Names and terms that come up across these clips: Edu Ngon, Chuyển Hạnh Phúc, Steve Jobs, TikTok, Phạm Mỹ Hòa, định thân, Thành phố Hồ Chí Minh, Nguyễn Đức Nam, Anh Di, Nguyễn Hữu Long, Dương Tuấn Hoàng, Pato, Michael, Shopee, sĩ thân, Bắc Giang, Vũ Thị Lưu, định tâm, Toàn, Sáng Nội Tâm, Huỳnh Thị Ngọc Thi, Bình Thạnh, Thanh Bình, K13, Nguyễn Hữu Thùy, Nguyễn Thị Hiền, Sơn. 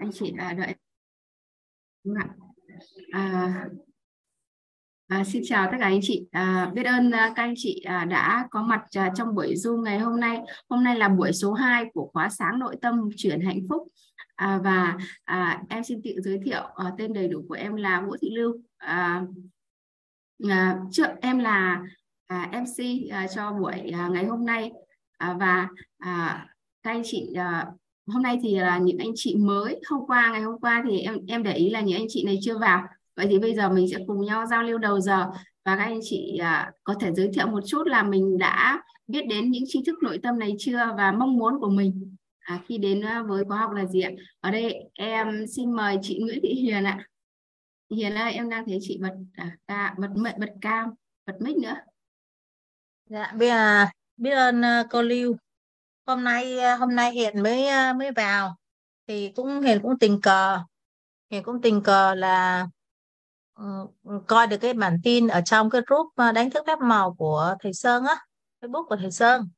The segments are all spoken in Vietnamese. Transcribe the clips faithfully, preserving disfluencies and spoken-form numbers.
anh chị à, đợi. Đúng ạ. À, à, xin chào tất cả anh chị. À, biết ơn các anh chị à, đã có mặt à, trong buổi Zoom ngày hôm nay. Hôm nay là buổi số hai của khóa Sáng Nội Tâm Chuyển Hạnh Phúc. À, và à, em xin tự giới thiệu, à, tên đầy đủ của em là Vũ Thị Lưu. À, à, trước em là à, em xê à, cho buổi à, ngày hôm nay. À, và à, các anh chị à, hôm nay thì là những anh chị mới. Hôm qua, ngày hôm qua thì em em để ý là những anh chị này chưa vào. Vậy thì bây giờ mình sẽ cùng nhau giao lưu đầu giờ. Và các anh chị à, có thể giới thiệu một chút là mình đã biết đến những tri thức nội tâm này chưa, và mong muốn của mình à, khi đến với khóa học là gì ạ? Ở đây em xin mời chị Nguyễn Thị Hiền ạ. Hiền ơi, em đang thấy chị bật à, bật mật bật cam, bật mic nữa. Dạ, bây giờ biết ơn cô Lưu. Hôm nay hôm nay Hiền mới mới vào, thì cũng Hiền cũng tình cờ Hiền cũng tình cờ là coi được cái bản tin ở trong cái group đánh thức phép màu của thầy Sơn á, Facebook của thầy Sơn.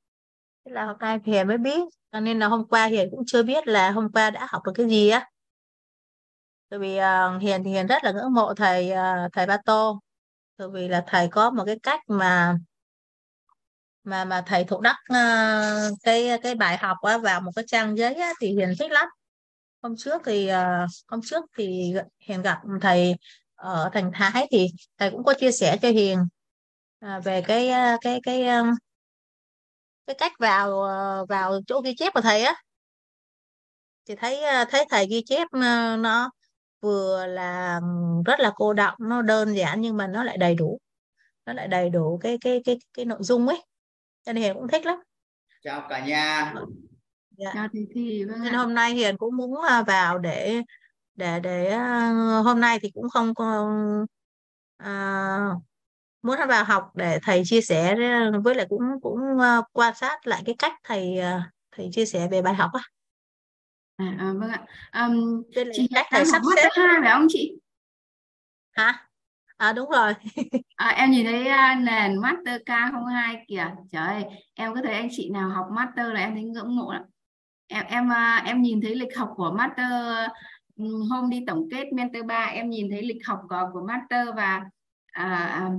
Thế là hôm nay Hiền mới biết, cho nên là hôm qua Hiền cũng chưa biết là hôm qua đã học được cái gì á. Tại vì Hiền thì Hiền rất là ngưỡng mộ thầy thầy Pato, tại vì là thầy có một cái cách mà mà mà thầy thủ đắc uh, cái cái bài học uh, vào một cái trang giấy uh, thì Hiền thích lắm. Hôm trước thì uh, hôm trước thì Hiền gặp thầy ở thành Thái thì thầy cũng có chia sẻ cho Hiền uh, về cái uh, cái cái uh, cái cách vào uh, vào chỗ ghi chép của thầy á, uh. thì thấy uh, thấy thầy ghi chép uh, nó vừa là rất là cô đọng, nó đơn giản nhưng mà nó lại đầy đủ, nó lại đầy đủ cái cái cái cái nội dung ấy. Cho nên Hiền cũng thích lắm. Chào cả nhà. Dạ. Chào thầy Thi. Vâng. Nên hôm nay Hiền cũng muốn vào để để để hôm nay thì cũng không à, muốn vào học để thầy chia sẻ, với lại cũng cũng quan sát lại cái cách thầy thầy chia sẻ về bài học á. À, à, vâng ạ. Um, Đây là chị cách thầy sắp xếp hai phải không chị? Hả? À đúng rồi. À, em nhìn thấy uh, nền Master K không hai kìa. Trời ơi, em có thấy anh chị nào học Master là em thấy ngưỡng mộ lắm. Em em uh, em nhìn thấy lịch học của Master, uh, hôm đi tổng kết Mentor ba em nhìn thấy lịch học của, của Master và uh,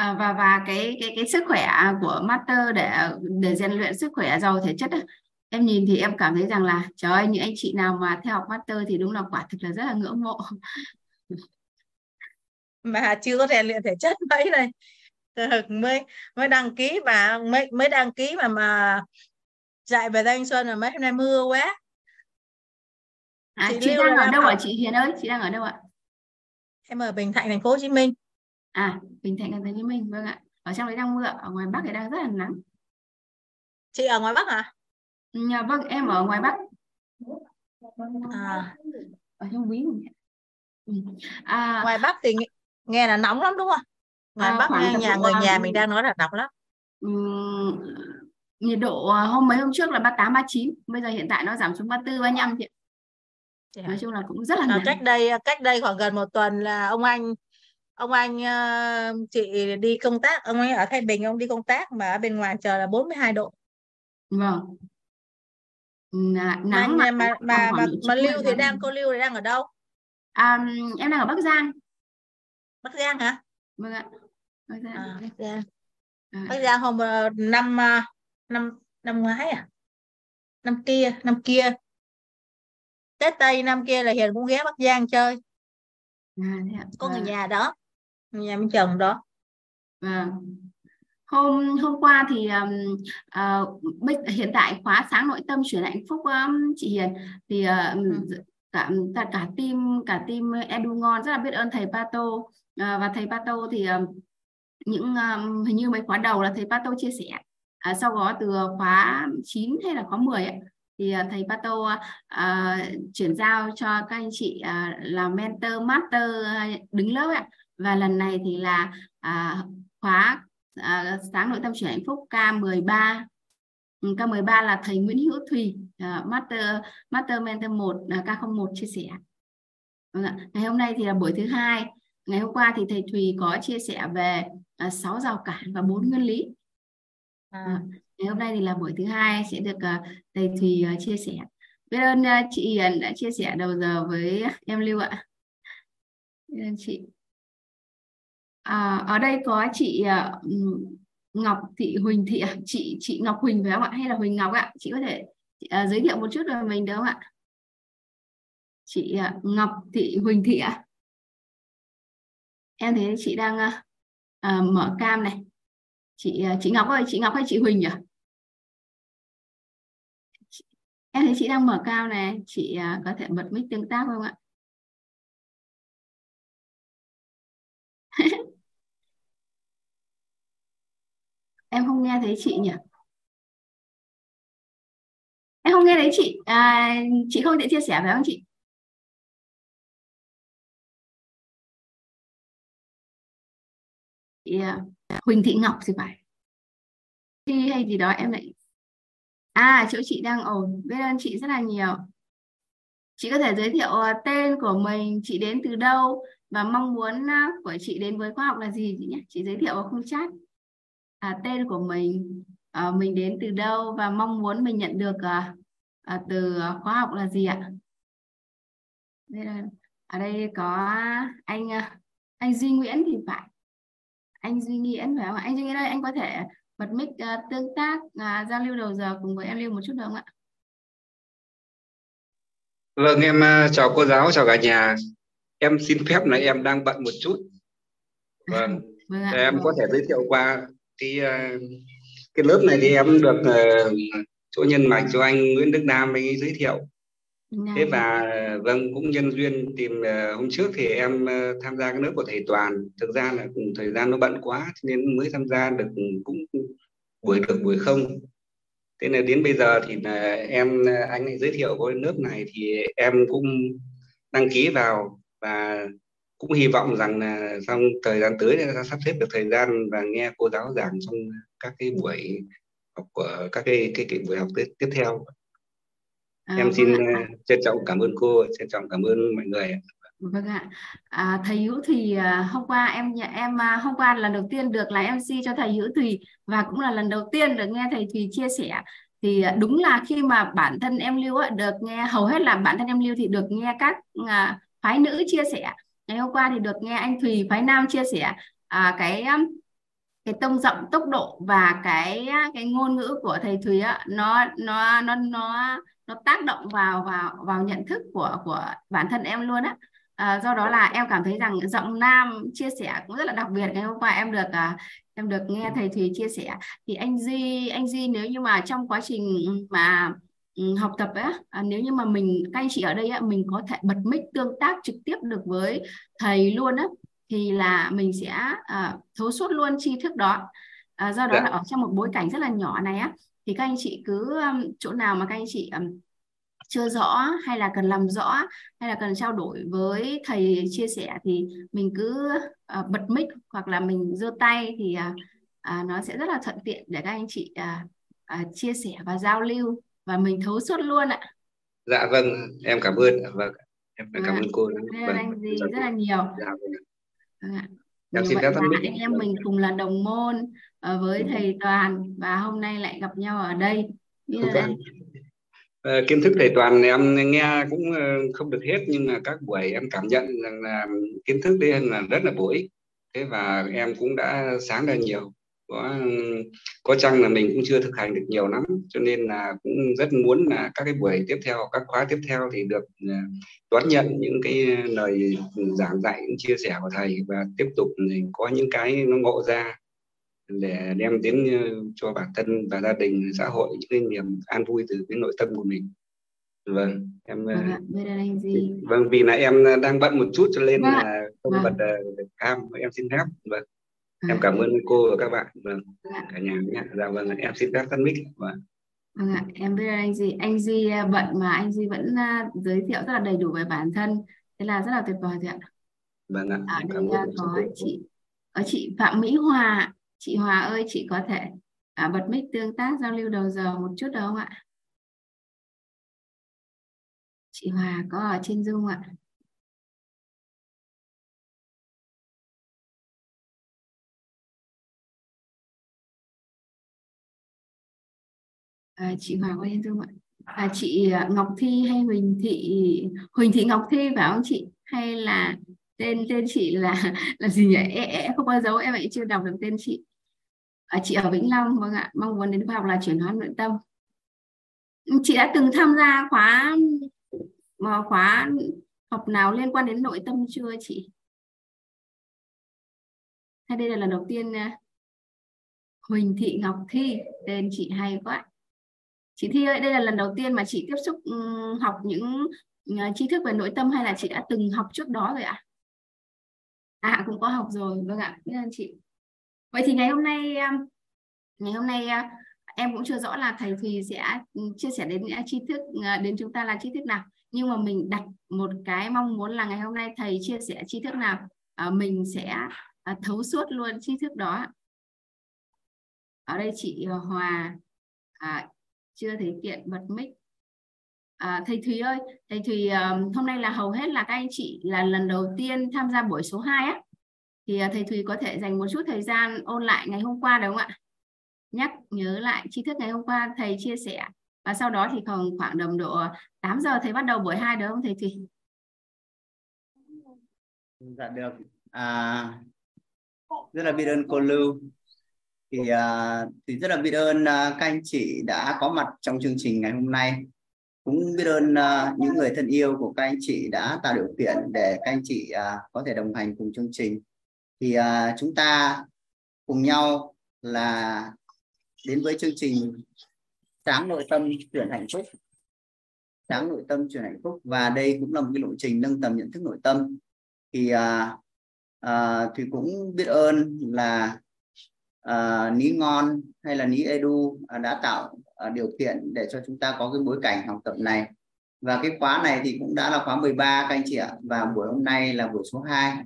uh, và và cái cái cái sức khỏe của Master để để rèn luyện sức khỏe giàu thể chất. Em nhìn thì em cảm thấy rằng là trời ơi, những anh chị nào mà theo học Master thì đúng là quả thực là rất là ngưỡng mộ. Mà chưa có rèn luyện thể chất mấy này, mới mới đăng ký mà mới mới đăng ký mà mà dạy về thanh xuân, mà mấy hôm nay mưa quá. À, chị, chị đang ở đâu ạ chị Hiền ơi? Chị đang ở đâu ạ? Em ở Bình Thạnh, Thành phố Hồ Chí Minh. À, Bình Thạnh, Thành phố Hồ Chí Minh, vâng ạ. Ở trong đấy đang mưa, ở ngoài Bắc thì đang rất là nắng. Chị ở ngoài Bắc hả? À, vâng, em ở ngoài Bắc. À, ở trong Quý. À, ngoài Bắc thì nghe là nóng lắm đúng không? Ngoài à, Bắc nghe nhà người nhà là... mình đang nói là nóng lắm. Ừ, nhiệt độ hôm mấy hôm trước là ba mươi tám, ba mươi chín, bây giờ hiện tại nó giảm xuống ba mươi tư, ba mươi lăm chị. Nói chung là cũng rất là à, cách đây cách đây khoảng gần một tuần là ông anh ông anh chị đi công tác, ông ấy ở Thanh Bình, ông đi công tác mà ở bên ngoài trời là bốn mươi hai độ. Vâng. À, nắng mà mà mà, mà, mà Lưu thì đang cô Lưu thì đang ở đâu? À, em đang ở Bắc Giang. Bắc Giang hả? Vâng ạ. Bắc Giang. À, Bắc Giang. À. Bắc Giang hôm năm năm năm ngoái à? Năm kia, năm kia. Tết Tây năm kia là Hiền cũng ghé Bắc Giang chơi. À, thế ạ. Có người à. nhà đó, người nhà mình chồng đó. Vâng. À. Hôm hôm qua thì uh, hiện tại khóa Sáng Nội Tâm Chuyển Hạnh Phúc um, chị Hiền thì uh, ừ. Cả, cả cả team cả team Edu Ngon rất là biết ơn thầy Pato, à, và thầy Pato thì những um, hình như mấy khóa đầu là thầy Pato chia sẻ, à, sau đó từ khóa chín hay là khóa mười ấy, thì thầy Pato à, chuyển giao cho các anh chị à, là mentor master đứng lớp ấy. Và lần này thì là à, khóa à, Sáng Nội Tâm Chuyển Hạnh Phúc K mười ba. K mười ba là thầy Nguyễn Hữu Thùy, uh, Master Master Mentor một, uh, K không một chia sẻ. Ngày hôm nay thì là buổi thứ hai. Ngày hôm qua thì thầy Thùy có chia sẻ về uh, sáu rào cản và bốn nguyên lý. À. Uh, ngày hôm nay thì là buổi thứ hai sẽ được uh, thầy Thùy uh, chia sẻ. Biết ơn chị Hiền đã chia sẻ đầu giờ với em Lưu ạ. Biết ơn chị. À, ở đây có chị Ngọc Thị Huỳnh Thị, chị chị Ngọc Huỳnh phải không ạ? Hay là Huỳnh Ngọc ạ? Chị có thể chị, uh, giới thiệu một chút về mình được không ạ? Chị uh, Ngọc Thị Huỳnh Thị ạ. Em thấy chị đang uh, uh, mở cam này. Chị uh, chị Ngọc ơi, chị Ngọc hay chị Huỳnh nhỉ? Em thấy chị đang mở cam này, chị uh, có thể bật mic tương tác không ạ? Em không nghe thấy chị nhỉ? Em không nghe thấy chị. À, chị không thể chia sẻ phải không chị? Chị Huỳnh Thị Ngọc thì phải. Chị hay gì đó em lại. À, chỗ chị đang ổn. Biết ơn chị rất là nhiều. Chị có thể giới thiệu tên của mình, chị đến từ đâu và mong muốn của chị đến với khóa học là gì chị nhé? Chị giới thiệu vào khung chat. À, tên của mình, à, mình đến từ đâu và mong muốn mình nhận được à, à, từ khóa học là gì ạ? Đây là, ở đây có anh anh Duy Nguyễn thì phải, anh Duy Nguyễn phải không ạ? Anh Duy Nguyễn ơi, anh có thể bật mic à, tương tác à, giao lưu đầu giờ cùng với em Lưu một chút được không ạ? Vâng, em chào cô giáo, chào cả nhà. Em xin phép là em đang bận một chút. Vâng, vâng ạ, em vâng. Có thể giới thiệu qua Cái, cái lớp này thì em được uh, chỗ nhân mạch cho anh Nguyễn Đức Nam ấy giới thiệu. Thế và vâng, cũng nhân duyên tìm uh, hôm trước thì em uh, tham gia cái lớp của thầy Toàn. Thực ra là cùng thời gian nó bận quá nên mới tham gia được cũng buổi được buổi không. Thế là đến bây giờ thì là em anh ấy giới thiệu cái lớp này thì em cũng đăng ký vào và cũng hy vọng rằng là trong thời gian tới ta sắp xếp được thời gian và nghe cô giáo giảng trong các cái buổi học của các cái cái, cái buổi học tiếp, tiếp theo. À, em vâng xin ạ. Trân trọng cảm ơn cô, trân trọng cảm ơn mọi người. Vâng ạ. À, thầy Hữu Thùy hôm qua em em hôm qua lần đầu tiên được là em xê cho thầy Hữu Thùy và cũng là lần đầu tiên được nghe thầy Thùy chia sẻ. Thì đúng là khi mà bản thân em Lưu được nghe, hầu hết là bản thân em Lưu thì được nghe các phái nữ chia sẻ. Ngày hôm qua thì được nghe anh Thùy phái nam chia sẻ à, cái cái tông giọng, tốc độ và cái cái ngôn ngữ của thầy Thùy á, nó nó nó nó nó tác động vào vào vào nhận thức của của bản thân em luôn á. À, do đó là em cảm thấy rằng giọng nam chia sẻ cũng rất là đặc biệt. Ngày hôm qua em được à, em được nghe thầy Thùy chia sẻ thì anh Di anh Di nếu như mà trong quá trình mà học tập ấy, à, nếu như mà mình các anh chị ở đây ấy, mình có thể bật mic tương tác trực tiếp được với thầy luôn á thì là mình sẽ à, thấu suốt luôn tri thức đó. À, do đó yeah. là ở trong một bối cảnh rất là nhỏ này á thì các anh chị cứ chỗ nào mà các anh chị um, chưa rõ hay là cần làm rõ hay là cần trao đổi với thầy chia sẻ thì mình cứ à, bật mic hoặc là mình giơ tay thì à, à, nó sẽ rất là thuận tiện để các anh chị à, à, chia sẻ và giao lưu và mình thấu suốt luôn ạ. Dạ vâng, em cảm ơn. Vâng, em cảm ơn cô. Vâng, anh Di rất là nhiều. Em xin phép anh em mình cùng là đồng môn với thầy Toàn và hôm nay lại gặp nhau ở đây. Kiến thức thầy Toàn em nghe cũng không được hết nhưng là các buổi em cảm nhận rằng là kiến thức đấy là rất là bổ ích. Thế và em cũng đã sáng ra nhiều. Có, có chăng là mình cũng chưa thực hành được nhiều lắm cho nên là cũng rất muốn là các cái buổi tiếp theo, các khóa tiếp theo thì được đón nhận những cái lời giảng dạy, những chia sẻ của thầy và tiếp tục mình có những cái nó ngộ ra để đem đến cho bản thân và gia đình, xã hội những cái niềm an vui từ cái nội tâm của mình. Vâng, em vâng, gì? Vâng, vì là em đang bận một chút cho nên vâng. là không vâng. bật cam, em xin phép. Vâng. À, em cảm ơn cô và các bạn, vâng, à, cả nhà nhé. Dạ vâng, em xin phép tắt mic. Vâng. Vâng ạ, em biết anh Di, anh Di bận mà anh Di vẫn uh, giới thiệu rất là đầy đủ về bản thân, thế là rất là tuyệt vời ạ. Vâng ạ. Ở đây uh, có chị, có chị Phạm Mỹ Hòa, chị Hòa ơi, chị có thể uh, bật mic tương tác giao lưu đầu giờ một chút được không ạ? Chị Hòa có ở trên Zoom ạ. À, chị Hòa quay lên Zoom ạ. à, chị Ngọc Thi hay Huỳnh Thị Huỳnh Thị Ngọc Thi phải không chị? Hay là tên tên chị là là gì nhỉ? Ê, ê, không bao giờ em ấy chưa đọc được tên chị. À, chị ở Vĩnh Long, vâng ạ, mong muốn đến khoa học là chuyển hóa nội tâm. Chị đã từng tham gia khóa khóa học nào liên quan đến nội tâm chưa chị? Hay đây là lần đầu tiên? Huỳnh Thị Ngọc Thi, tên chị hay quá. Chị Thi ơi, đây là lần đầu tiên mà chị tiếp xúc học những tri thức về nội tâm hay là chị đã từng học trước đó rồi ạ? À? À, cũng có học rồi, vâng ạ, biết ơn chị. Vậy thì ngày hôm nay ngày hôm nay em cũng chưa rõ là thầy Thùy sẽ chia sẻ đến tri thức đến chúng ta là tri thức nào, nhưng mà mình đặt một cái mong muốn là ngày hôm nay thầy chia sẻ tri thức nào mình sẽ thấu suốt luôn tri thức đó. Ở đây chị Hòa à, chưa thấy tiện bật mic. À, thầy Thùy ơi, thầy Thùy hôm nay là hầu hết là các anh chị là lần đầu tiên tham gia buổi số hai á, thì thầy Thùy có thể dành một chút thời gian ôn lại ngày hôm qua đúng không ạ? Nhắc nhớ lại tri thức ngày hôm qua thầy chia sẻ, và sau đó thì còn khoảng tầm độ tám giờ thầy bắt đầu buổi hai đúng không thầy Thùy? Dạ được. À, rất là biết ơn cô Lưu. Thì, uh, thì rất là biết ơn uh, các anh chị đã có mặt trong chương trình ngày hôm nay. Cũng biết ơn uh, những người thân yêu của các anh chị đã tạo điều kiện để các anh chị uh, có thể đồng hành cùng chương trình. Thì uh, chúng ta cùng nhau là đến với chương trình Sáng Nội Tâm Chuyển Hạnh Phúc. Sáng Nội Tâm Chuyển Hạnh Phúc. Và đây cũng là một cái lộ trình nâng tầm nhận thức nội tâm. Thì uh, uh, Thùy cũng biết ơn là Uh, Ní Ngon hay là Ní Edu uh, đã tạo uh, điều kiện để cho chúng ta có cái bối cảnh học tập này. Và cái khóa này thì cũng đã là khóa mười ba các anh chị ạ. Và buổi hôm nay là buổi số hai.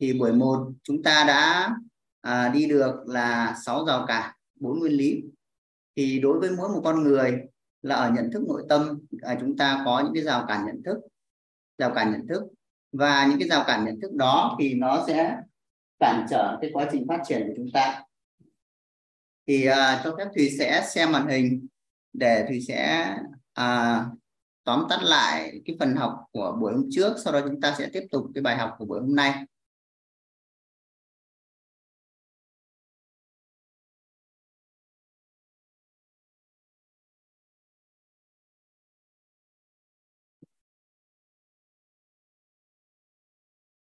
Thì buổi một chúng ta đã uh, đi được là sáu rào cản, bốn nguyên lý. Thì đối với mỗi một con người là ở nhận thức nội tâm uh, chúng ta có những cái rào cản nhận thức. Rào cản nhận thức. Và những cái rào cản nhận thức đó thì nó sẽ cản trở cái quá trình phát triển của chúng ta. Thì uh, cho phép Thùy sẽ xem màn hình để Thùy sẽ uh, tóm tắt lại cái phần học của buổi hôm trước. Sau đó chúng ta sẽ tiếp tục cái bài học của buổi hôm nay.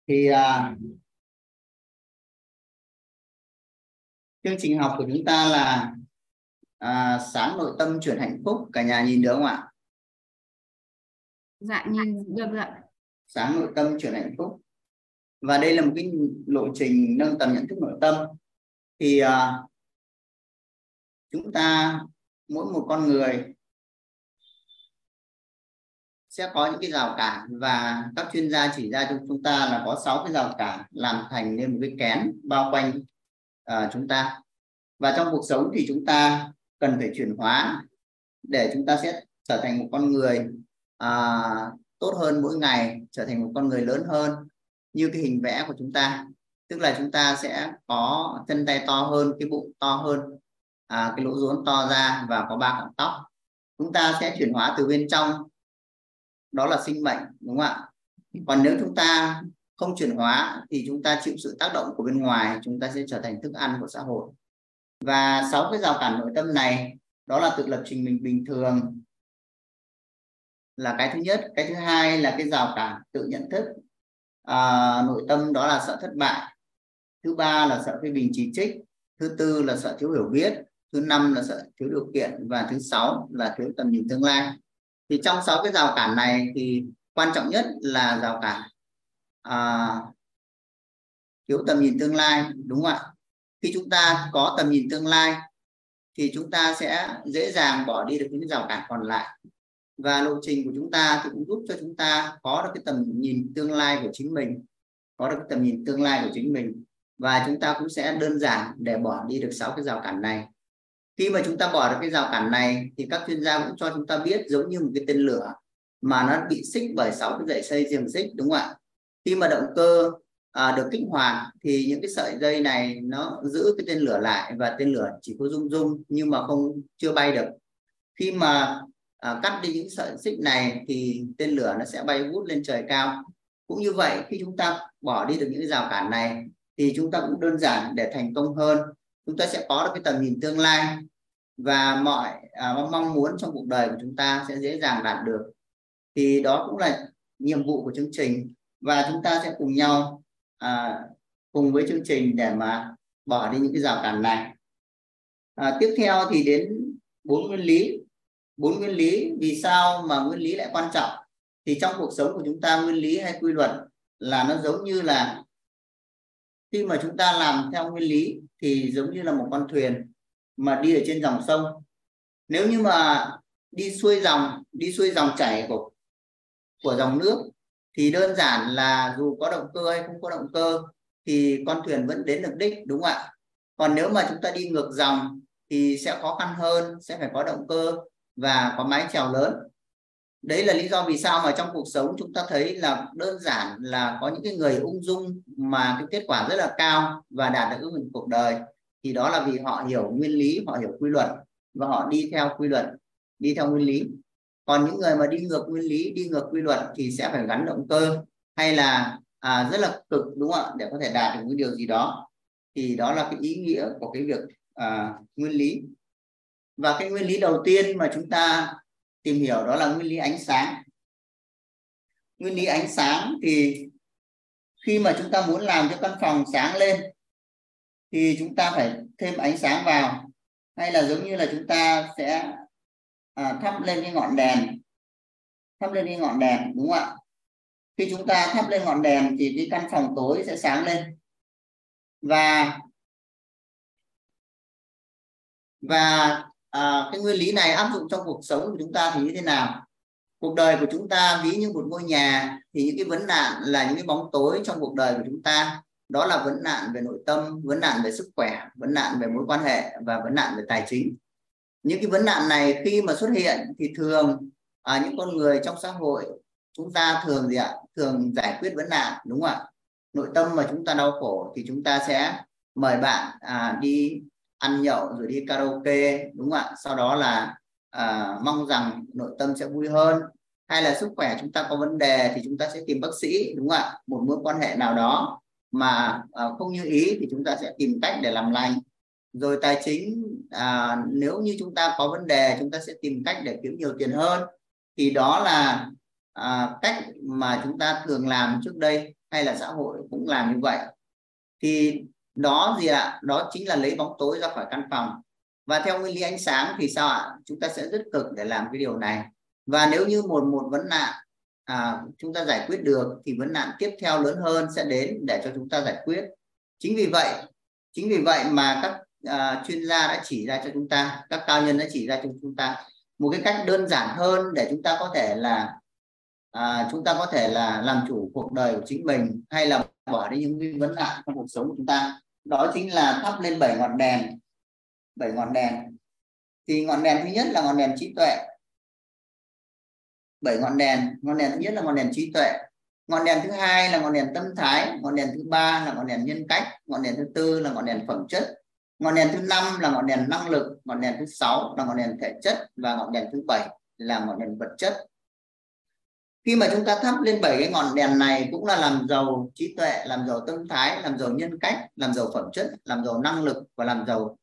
Thì... Uh, chương trình học của chúng ta là à, Sáng Nội Tâm Chuyển Hạnh Phúc. Cả nhà nhìn được không ạ? Dạ nhìn được ạ. Sáng Nội Tâm Chuyển Hạnh Phúc. Và đây là một cái lộ trình nâng tầm nhận thức nội tâm. Thì à, chúng ta mỗi một con người sẽ có những cái rào cản, và các chuyên gia chỉ ra cho chúng ta là có sáu cái rào cản làm thành nên một cái kén bao quanh À, chúng ta. Và trong cuộc sống thì chúng ta cần phải chuyển hóa để chúng ta sẽ trở thành một con người à, tốt hơn mỗi ngày, trở thành một con người lớn hơn như cái hình vẽ của chúng ta. Tức là chúng ta sẽ có chân tay to hơn, cái bụng to hơn, à, cái lỗ rốn to ra và có ba cọng tóc. Chúng ta sẽ chuyển hóa từ bên trong, đó là sinh mệnh, đúng không ạ? Còn nếu chúng ta không chuyển hóa thì chúng ta chịu sự tác động của bên ngoài, chúng ta sẽ trở thành thức ăn của xã hội. Và sáu cái rào cản nội tâm này, đó là tự lập trình mình bình thường là cái thứ nhất. Cái thứ hai là cái rào cản tự nhận thức à, nội tâm, đó là sợ thất bại. Thứ ba là sợ phê bình chỉ trích. Thứ tư là sợ thiếu hiểu biết. Thứ năm là sợ thiếu điều kiện. Và thứ sáu là thiếu tầm nhìn tương lai. Thì trong sáu cái rào cản này thì quan trọng nhất là rào cản À, thiếu tầm nhìn tương lai, đúng không ạ? Khi chúng ta có tầm nhìn tương lai thì chúng ta sẽ dễ dàng bỏ đi được những rào cản còn lại. Và lộ trình của chúng ta thì cũng giúp cho chúng ta có được cái tầm nhìn tương lai của chính mình, có được cái tầm nhìn tương lai của chính mình. Và chúng ta cũng sẽ đơn giản để bỏ đi được sáu cái rào cản này. Khi mà chúng ta bỏ được cái rào cản này thì các chuyên gia cũng cho chúng ta biết giống như một cái tên lửa mà nó bị xích bởi sáu cái dây dây riềng xích, đúng không ạ? Khi mà động cơ à, được kích hoạt thì những cái sợi dây này nó giữ cái tên lửa lại, và tên lửa chỉ có rung rung nhưng mà không chưa bay được. Khi mà à, cắt đi những sợi xích này thì tên lửa nó sẽ bay vút lên trời cao. Cũng như vậy, khi chúng ta bỏ đi được những cái rào cản này thì chúng ta cũng đơn giản để thành công hơn. Chúng ta sẽ có được cái tầm nhìn tương lai và mọi à, mong muốn trong cuộc đời của chúng ta sẽ dễ dàng đạt được. Thì đó cũng là nhiệm vụ của chương trình, và chúng ta sẽ cùng nhau à, cùng với chương trình để mà bỏ đi những cái rào cản này. À, tiếp theo thì đến bốn nguyên lý. Bốn nguyên lý, vì sao mà nguyên lý lại quan trọng? Thì trong cuộc sống của chúng ta, nguyên lý hay quy luật là nó giống như là khi mà chúng ta làm theo nguyên lý thì giống như là một con thuyền mà đi ở trên dòng sông. Nếu như mà đi xuôi dòng, đi xuôi dòng chảy của, của dòng nước thì đơn giản là dù có động cơ hay không có động cơ thì con thuyền vẫn đến được đích, đúng không ạ? Còn nếu mà chúng ta đi ngược dòng thì sẽ khó khăn hơn, sẽ phải có động cơ và có mái chèo lớn. Đấy là lý do vì sao mà trong cuộc sống chúng ta thấy là đơn giản là có những cái người ung dung mà cái kết quả rất là cao và đạt được ước nguyện cuộc đời. Thì đó là vì họ hiểu nguyên lý, họ hiểu quy luật và họ đi theo quy luật, đi theo nguyên lý. Còn những người mà đi ngược nguyên lý, đi ngược quy luật thì sẽ phải gắn động cơ hay là à, rất là cực, đúng không ạ, để có thể đạt được cái điều gì đó. Thì đó là cái ý nghĩa của cái việc à, nguyên lý. Và cái nguyên lý đầu tiên mà chúng ta tìm hiểu đó là nguyên lý ánh sáng. Nguyên lý ánh sáng thì khi mà chúng ta muốn làm cho căn phòng sáng lên thì chúng ta phải thêm ánh sáng vào, hay là giống như là chúng ta sẽ à, thắp lên cái ngọn đèn, thắp lên cái ngọn đèn, đúng không ạ? Khi chúng ta thắp lên ngọn đèn thì cái căn phòng tối sẽ sáng lên. Và và à, cái nguyên lý này áp dụng trong cuộc sống của chúng ta thì như thế nào? Cuộc đời của chúng ta ví như một ngôi nhà thì những cái vấn nạn là những cái bóng tối trong cuộc đời của chúng ta. Đó là vấn nạn về nội tâm, vấn nạn về sức khỏe, vấn nạn về mối quan hệ và vấn nạn về tài chính. Những cái vấn nạn này khi mà xuất hiện thì thường à, những con người trong xã hội chúng ta thường gì ạ? Thường giải quyết vấn nạn, đúng không ạ? Nội tâm mà chúng ta đau khổ thì chúng ta sẽ mời bạn à, đi ăn nhậu rồi đi karaoke, đúng không ạ? Sau đó là à, mong rằng nội tâm sẽ vui hơn. Hay là sức khỏe chúng ta có vấn đề thì chúng ta sẽ tìm bác sĩ, đúng không ạ? Một mối quan hệ nào đó mà à, không như ý thì chúng ta sẽ tìm cách để làm lành. Rồi tài chính, à, nếu như chúng ta có vấn đề chúng ta sẽ tìm cách để kiếm nhiều tiền hơn. Thì đó là à, cách mà chúng ta thường làm trước đây, hay là xã hội cũng làm như vậy. Thì đó gì ạ? À? Đó chính là lấy bóng tối ra khỏi căn phòng. Và theo nguyên lý ánh sáng thì sao ạ? À? Chúng ta sẽ rất cực để làm cái điều này. Và nếu như một một vấn nạn à, chúng ta giải quyết được thì vấn nạn tiếp theo lớn hơn sẽ đến để cho chúng ta giải quyết. Chính vì vậy, chính vì vậy mà các à, chuyên gia đã chỉ ra cho chúng ta, các cao nhân đã chỉ ra cho chúng ta một cái cách đơn giản hơn để chúng ta có thể là à, chúng ta có thể là làm chủ cuộc đời của chính mình, hay là bỏ đi những vấn nạn trong cuộc sống của chúng ta. Đó chính là thắp lên bảy ngọn đèn. Bảy ngọn đèn. Thì ngọn đèn thứ nhất là ngọn đèn trí tuệ. Bảy ngọn đèn, ngọn đèn thứ nhất là ngọn đèn trí tuệ. Ngọn đèn thứ hai là ngọn đèn tâm thái, ngọn đèn thứ ba là ngọn đèn nhân cách, ngọn đèn thứ tư là ngọn đèn phẩm chất, ngọn đèn thứ năm là ngọn đèn năng lực, ngọn đèn thứ sáu là ngọn đèn thể chất và ngọn đèn thứ bảy là ngọn đèn vật chất. Khi mà chúng ta thắp lên bảy cái ngọn đèn này cũng là làm giàu trí tuệ, làm giàu tâm thái, làm giàu nhân cách, làm giàu phẩm chất, làm giàu năng lực và làm giàu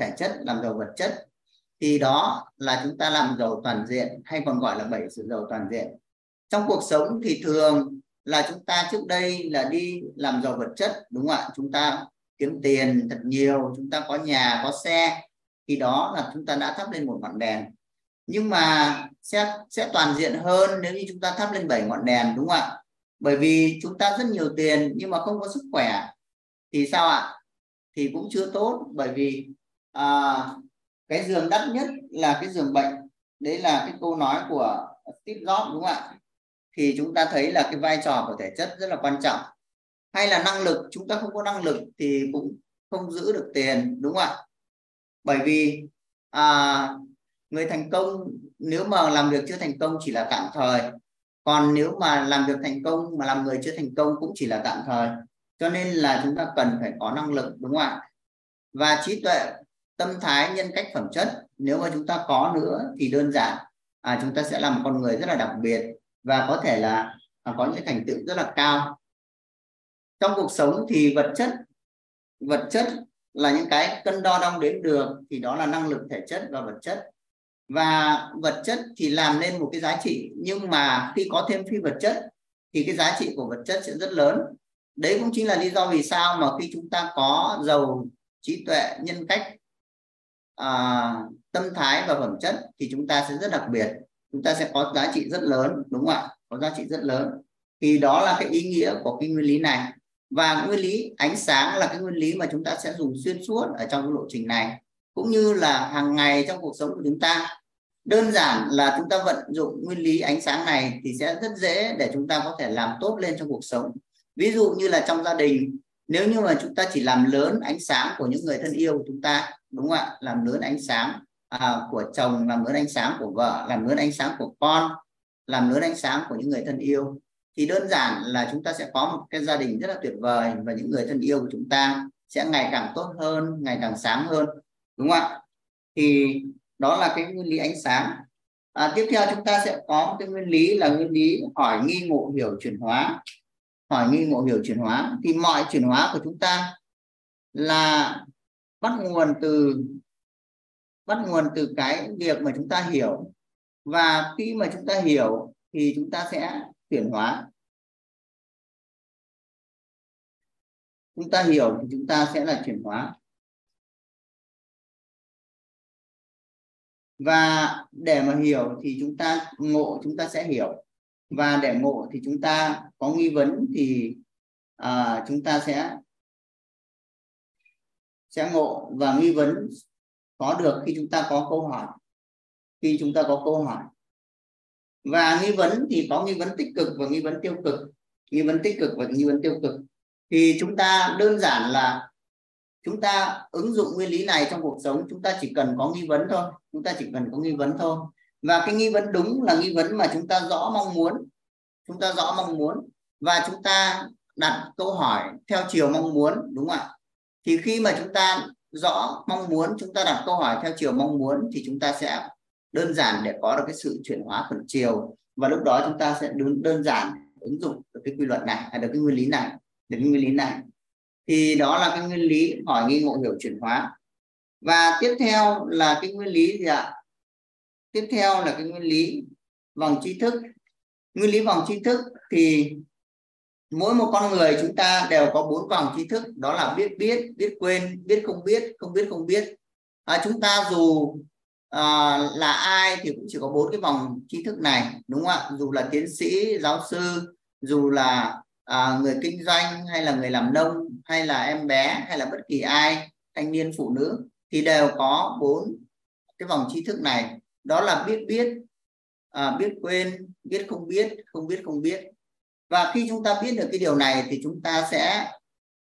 thể chất, làm giàu vật chất. Thì đó là chúng ta làm giàu toàn diện, hay còn gọi là bảy sự giàu toàn diện. Trong cuộc sống thì thường là chúng ta trước đây là đi làm giàu vật chất, đúng không ạ? Chúng ta kiếm tiền thật nhiều, chúng ta có nhà, có xe. Thì đó là chúng ta đã thắp lên một ngọn đèn. Nhưng mà sẽ, sẽ toàn diện hơn nếu như chúng ta thắp lên bảy ngọn đèn, đúng không ạ? Bởi vì chúng ta rất nhiều tiền nhưng mà không có sức khỏe thì sao ạ? Thì cũng chưa tốt, bởi vì à, cái giường đắt nhất là cái giường bệnh. Đấy là cái câu nói của Steve Jobs, đúng không ạ? Thì chúng ta thấy là cái vai trò của thể chất rất là quan trọng. Hay là năng lực, chúng ta không có năng lực thì cũng không giữ được tiền, đúng không ạ? Bởi vì à, người thành công nếu mà làm việc chưa thành công chỉ là tạm thời. Còn nếu mà làm việc thành công mà làm người chưa thành công cũng chỉ là tạm thời. Cho nên là chúng ta cần phải có năng lực, đúng không ạ? Và trí tuệ, tâm thái, nhân cách, phẩm chất. Nếu mà chúng ta có nữa thì đơn giản à, chúng ta sẽ là một con người rất là đặc biệt và có thể là à, có những thành tựu rất là cao. Trong cuộc sống thì vật chất vật chất là những cái cân đo đong đếm được, thì đó là năng lực thể chất và vật chất. Và vật chất thì làm nên một cái giá trị, nhưng mà khi có thêm phi vật chất thì cái giá trị của vật chất sẽ rất lớn. Đấy cũng chính là lý do vì sao mà khi chúng ta có giàu trí tuệ, nhân cách, à, tâm thái và phẩm chất thì chúng ta sẽ rất đặc biệt, chúng ta sẽ có giá trị rất lớn, đúng không ạ? Có giá trị rất lớn. Thì đó là cái ý nghĩa của cái nguyên lý này. Và nguyên lý ánh sáng là cái nguyên lý mà chúng ta sẽ dùng xuyên suốt ở trong cái lộ trình này, cũng như là hàng ngày trong cuộc sống của chúng ta. Đơn giản là chúng ta vận dụng nguyên lý ánh sáng này thì sẽ rất dễ để chúng ta có thể làm tốt lên trong cuộc sống. Ví dụ như là trong gia đình, nếu như mà chúng ta chỉ làm lớn ánh sáng của những người thân yêu của chúng ta, đúng không ạ? Làm lớn ánh sáng à, của chồng, làm lớn ánh sáng của vợ, làm lớn ánh sáng của con, làm lớn ánh sáng của những người thân yêu, thì đơn giản là chúng ta sẽ có một cái gia đình rất là tuyệt vời, và những người thân yêu của chúng ta sẽ ngày càng tốt hơn, ngày càng sáng hơn, đúng không ạ? Thì đó là cái nguyên lý ánh sáng. À, tiếp theo chúng ta sẽ có một cái nguyên lý là nguyên lý hỏi nghi ngộ hiểu chuyển hóa. Hỏi nghi ngộ hiểu chuyển hóa thì mọi chuyển hóa của chúng ta là bắt nguồn từ bắt nguồn từ cái việc mà chúng ta hiểu, và khi mà chúng ta hiểu thì chúng ta sẽ chuyển hóa. Chúng ta hiểu thì chúng ta sẽ là chuyển hóa. Và để mà hiểu thì chúng ta ngộ, chúng ta sẽ hiểu. Và để ngộ thì chúng ta có nghi vấn thì à, chúng ta sẽ sẽ ngộ, và nghi vấn có được khi chúng ta có câu hỏi. Khi chúng ta có câu hỏi. Và nghi vấn thì có nghi vấn tích cực và nghi vấn tiêu cực. Nghi vấn tích cực và nghi vấn tiêu cực. Thì chúng ta đơn giản là chúng ta ứng dụng nguyên lý này trong cuộc sống, chúng ta chỉ cần có nghi vấn thôi. Chúng ta chỉ cần có nghi vấn thôi. Và cái nghi vấn đúng là nghi vấn mà chúng ta rõ mong muốn. Chúng ta rõ mong muốn. Và chúng ta đặt câu hỏi theo chiều mong muốn, đúng không ạ? Thì khi mà chúng ta rõ mong muốn, chúng ta đặt câu hỏi theo chiều mong muốn, thì chúng ta sẽ đơn giản để có được cái sự chuyển hóa thuận chiều. Và lúc đó chúng ta sẽ đơn, đơn giản ứng dụng được cái quy luật này, à, được cái nguyên lý này, được cái nguyên lý này. Thì đó là cái nguyên lý hỏi nghi ngộ hiểu chuyển hóa. Và tiếp theo là cái nguyên lý gì ạ? Tiếp theo là cái nguyên lý vòng tri thức. Nguyên lý vòng tri thức thì mỗi một con người chúng ta đều có bốn vòng tri thức, đó là biết biết, biết quên, biết không biết, không biết không biết. À, chúng ta dù à, là ai thì cũng chỉ có bốn cái vòng tri thức này, đúng không ạ? Dù là tiến sĩ, giáo sư, dù là à, người kinh doanh hay là người làm nông, hay là em bé, hay là bất kỳ ai, thanh niên, phụ nữ, thì đều có bốn cái vòng tri thức này. Đó là biết biết, à, biết quên, biết không biết, không biết không biết. Và khi chúng ta biết được cái điều này thì chúng ta sẽ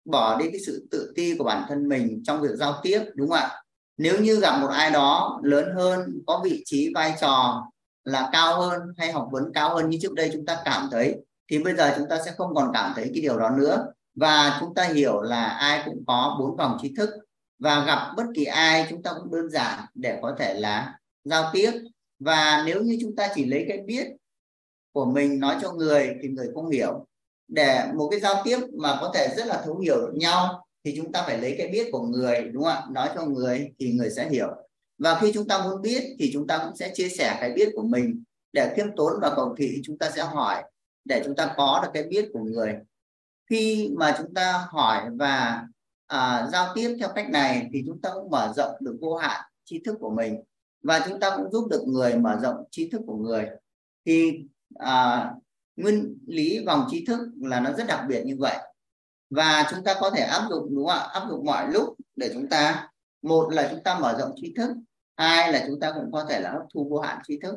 bỏ đi cái sự tự ti của bản thân mình trong việc giao tiếp, đúng không ạ? Nếu như gặp một ai đó lớn hơn, có vị trí vai trò là cao hơn hay học vấn cao hơn như trước đây chúng ta cảm thấy, thì bây giờ chúng ta sẽ không còn cảm thấy cái điều đó nữa. Và chúng ta hiểu là ai cũng có bốn vòng tri thức, và gặp bất kỳ ai chúng ta cũng đơn giản để có thể là giao tiếp. Và nếu như chúng ta chỉ lấy cái biết của mình nói cho người thì người không hiểu. Để một cái giao tiếp mà có thể rất là thấu hiểu được nhau thì chúng ta phải lấy cái biết của người, đúng không ạ? Nói cho người thì người sẽ hiểu. Và khi chúng ta muốn biết thì chúng ta cũng sẽ chia sẻ cái biết của mình. Để khiêm tốn và cầu thị, chúng ta sẽ hỏi để chúng ta có được cái biết của người. Khi mà chúng ta hỏi và à, giao tiếp theo cách này thì chúng ta cũng mở rộng được vô hạn tri thức của mình, và chúng ta cũng giúp được người mở rộng tri thức của người. Thì à, nguyên lý vòng tri thức là nó rất đặc biệt như vậy, và chúng ta có thể áp dụng, đúng không ạ? Áp dụng mọi lúc để chúng ta, một là chúng ta mở rộng tri thức, hai là chúng ta cũng có thể là hấp thu vô hạn tri thức.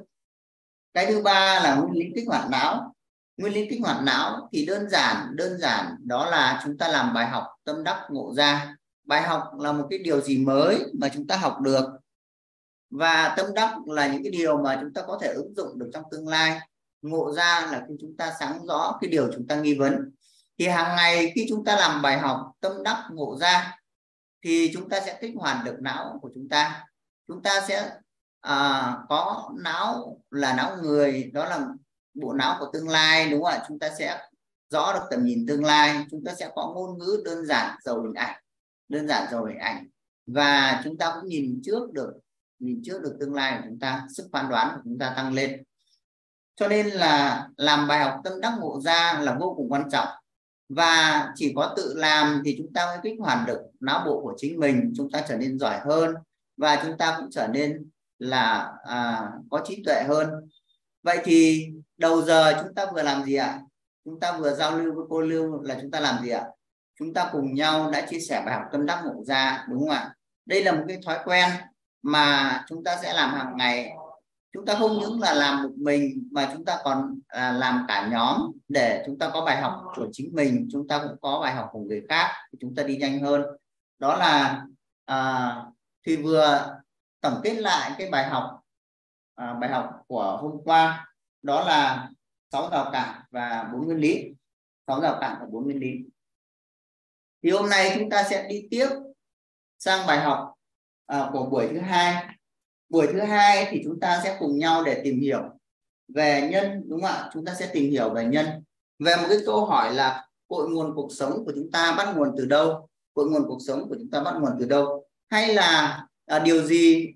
Cái thứ ba là nguyên lý kích hoạt não. Nguyên lý kích hoạt não thì đơn giản, đơn giản đó là chúng ta làm bài học tâm đắc ngộ ra. Bài học là một cái điều gì mới mà chúng ta học được, và tâm đắc là những cái điều mà chúng ta có thể ứng dụng được trong tương lai. Ngộ ra là khi chúng ta sáng rõ cái điều chúng ta nghi vấn. Thì hàng ngày khi chúng ta làm bài học tâm đắc ngộ ra thì chúng ta sẽ kích hoạt được não của chúng ta. Chúng ta sẽ à, có não là não người, đó là bộ não của tương lai, đúng không ạ? Chúng ta sẽ rõ được tầm nhìn tương lai, chúng ta sẽ có ngôn ngữ đơn giản giàu hình ảnh, đơn giản giàu hình ảnh, và chúng ta cũng nhìn trước được, nhìn trước được tương lai của chúng ta, sức phán đoán của chúng ta tăng lên. Cho nên là làm bài học tâm đắc ngộ ra là vô cùng quan trọng, và chỉ có tự làm thì chúng ta mới kích hoạt được não bộ của chính mình, chúng ta trở nên giỏi hơn và chúng ta cũng trở nên là à, có trí tuệ hơn. Vậy thì đầu giờ chúng ta vừa làm gì ạ? Chúng ta vừa giao lưu với cô Lưu là chúng ta làm gì ạ? Chúng ta cùng nhau đã chia sẻ bài học tâm đắc ngộ ra, đúng không ạ? Đây là một cái thói quen mà chúng ta sẽ làm hàng ngày. Chúng ta không những là làm một mình mà chúng ta còn à, làm cả nhóm để chúng ta có bài học của chính mình, chúng ta cũng có bài học của người khác, chúng ta đi nhanh hơn. Đó là à, Thùy vừa tổng kết lại cái bài học à, bài học của hôm qua, đó là sáu rào cản và bốn nguyên lý. Sáu rào cản và bốn nguyên lý. Thì hôm nay chúng ta sẽ đi tiếp sang bài học à, của buổi thứ hai. Buổi thứ hai thì chúng ta sẽ cùng nhau để tìm hiểu về nhân, đúng không ạ? Chúng ta sẽ tìm hiểu về nhân, về một cái câu hỏi là cội nguồn cuộc sống của chúng ta bắt nguồn từ đâu? Cội nguồn cuộc sống của chúng ta bắt nguồn từ đâu? Hay là à, điều gì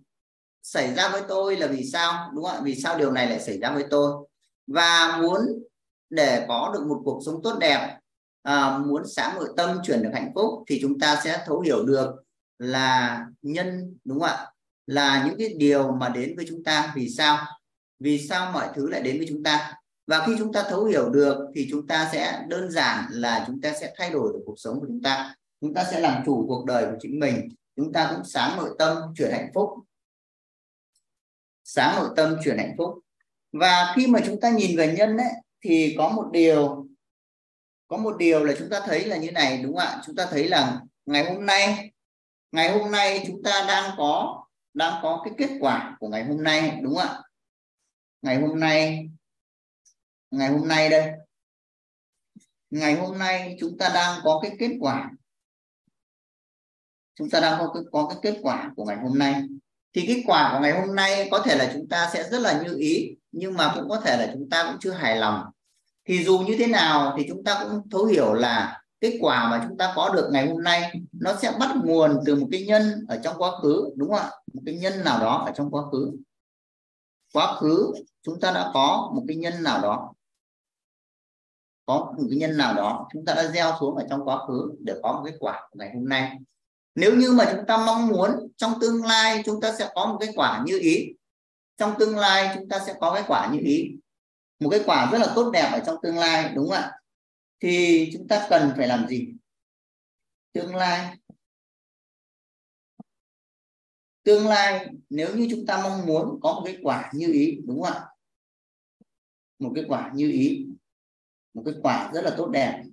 xảy ra với tôi là vì sao? Đúng không ạ? Vì sao điều này lại xảy ra với tôi? Và muốn để có được một cuộc sống tốt đẹp, à, muốn sáng nội tâm chuyển được hạnh phúc thì chúng ta sẽ thấu hiểu được là nhân, đúng không ạ? Là những cái điều mà đến với chúng ta, vì sao? Vì sao mọi thứ lại đến với chúng ta? Và khi chúng ta thấu hiểu được thì chúng ta sẽ đơn giản là chúng ta sẽ thay đổi được cuộc sống của chúng ta. Chúng ta sẽ làm chủ cuộc đời của chính mình. Chúng ta cũng sáng nội tâm chuyển hạnh phúc. Sáng nội tâm chuyển hạnh phúc. Và khi mà chúng ta nhìn về nhân ấy, thì có một điều có một điều là chúng ta thấy là như này, đúng không ạ? Chúng ta thấy là ngày hôm nay ngày hôm nay chúng ta đang có đang có cái kết quả của ngày hôm nay, đúng không ạ? Ngày hôm nay ngày hôm nay đây. Ngày hôm nay chúng ta đang có cái kết quả. Chúng ta đang có cái, có cái kết quả của ngày hôm nay. Thì kết quả của ngày hôm nay có thể là chúng ta sẽ rất là như ý, nhưng mà cũng có thể là chúng ta cũng chưa hài lòng. Thì dù như thế nào thì chúng ta cũng thấu hiểu là kết quả mà chúng ta có được ngày hôm nay nó sẽ bắt nguồn từ một cái nhân ở trong quá khứ, đúng không ạ? Một cái nhân nào đó ở trong quá khứ. Quá khứ chúng ta đã có một cái nhân nào đó. Có một cái nhân nào đó chúng ta đã gieo xuống ở trong quá khứ để có một kết quả ngày hôm nay. Nếu như mà chúng ta mong muốn trong tương lai chúng ta sẽ có một kết quả như ý. Trong tương lai chúng ta sẽ có kết quả như ý. Một kết quả rất là tốt đẹp ở trong tương lai, đúng không ạ? Thì chúng ta cần phải làm gì? Tương lai. Tương lai nếu như chúng ta mong muốn có một kết quả như ý, đúng không ạ? Một kết quả như ý. Một kết quả rất là tốt đẹp.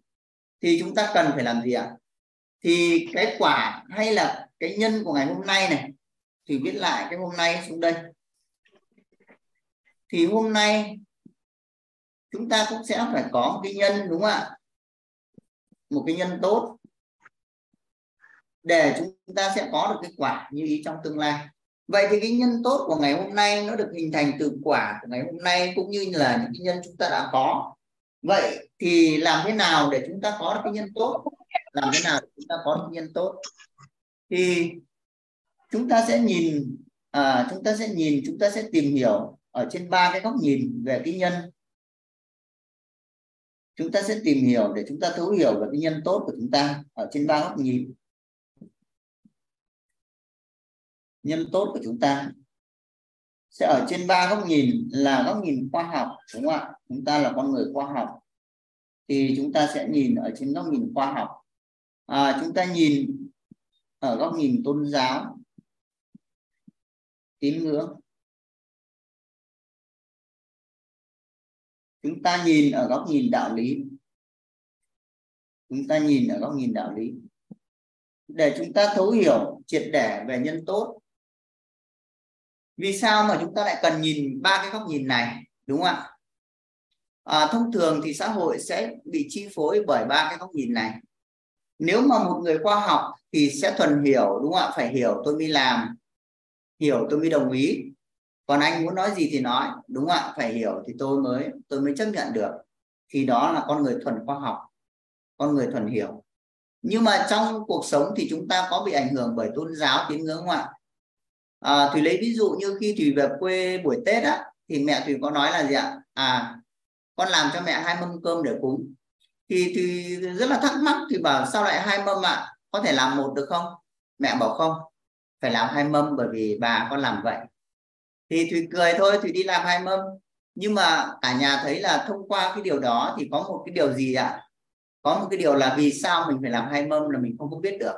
Thì chúng ta cần phải làm gì ạ? Thì cái quả hay là cái nhân của ngày hôm nay này, thì viết lại cái hôm nay xuống đây. Thì hôm nay chúng ta cũng sẽ phải có một cái nhân, đúng không ạ? Một cái nhân tốt để chúng ta sẽ có được cái quả như ý trong tương lai. Vậy thì cái nhân tốt của ngày hôm nay nó được hình thành từ quả của ngày hôm nay cũng như là những cái nhân chúng ta đã có. Vậy thì làm thế nào để chúng ta có được cái nhân tốt? Làm thế nào để chúng ta có được cái nhân tốt? Thì chúng ta sẽ nhìn, à, chúng ta sẽ nhìn, chúng ta sẽ tìm hiểu ở trên ba cái góc nhìn về cái nhân. Chúng ta sẽ tìm hiểu để chúng ta thấu hiểu về cái nhân tốt của chúng ta ở trên ba góc nhìn. Nhân tốt của chúng ta sẽ ở trên ba góc nhìn là góc nhìn khoa học, đúng không ạ? Chúng ta là con người khoa học thì chúng ta sẽ nhìn ở trên góc nhìn khoa học. À, chúng ta nhìn ở góc nhìn tôn giáo, tín ngưỡng. Chúng ta nhìn ở góc nhìn đạo lý. Chúng ta nhìn ở góc nhìn đạo lý. Để chúng ta thấu hiểu triệt để về nhân tốt. Vì sao mà chúng ta lại cần nhìn ba cái góc nhìn này, đúng không ạ? À, thông thường thì xã hội sẽ bị chi phối bởi ba cái góc nhìn này. Nếu mà một người khoa học thì sẽ thuần hiểu, đúng không ạ? Phải hiểu tôi mới làm, hiểu tôi mới đồng ý. Còn anh muốn nói gì thì nói, đúng không ạ? Phải hiểu thì tôi mới tôi mới chấp nhận được. Thì đó là con người thuần khoa học, con người thuần hiểu. Nhưng mà trong cuộc sống thì chúng ta có bị ảnh hưởng bởi tôn giáo, tín ngưỡng không ạ? À, Thùy lấy ví dụ như khi Thùy về quê buổi Tết á, thì mẹ Thùy có nói là gì ạ? À, con làm cho mẹ hai mâm cơm để cúng. Thì Thùy rất là thắc mắc, Thùy bảo sao lại hai mâm ạ? À? Có thể làm một được không? Mẹ bảo không, phải làm hai mâm bởi vì bà con làm vậy. Thì Thùy cười thôi, Thùy đi làm hai mâm. Nhưng mà cả nhà thấy là thông qua cái điều đó thì có một cái điều gì ạ? À? Có một cái điều là vì sao mình phải làm hai mâm là mình không biết được.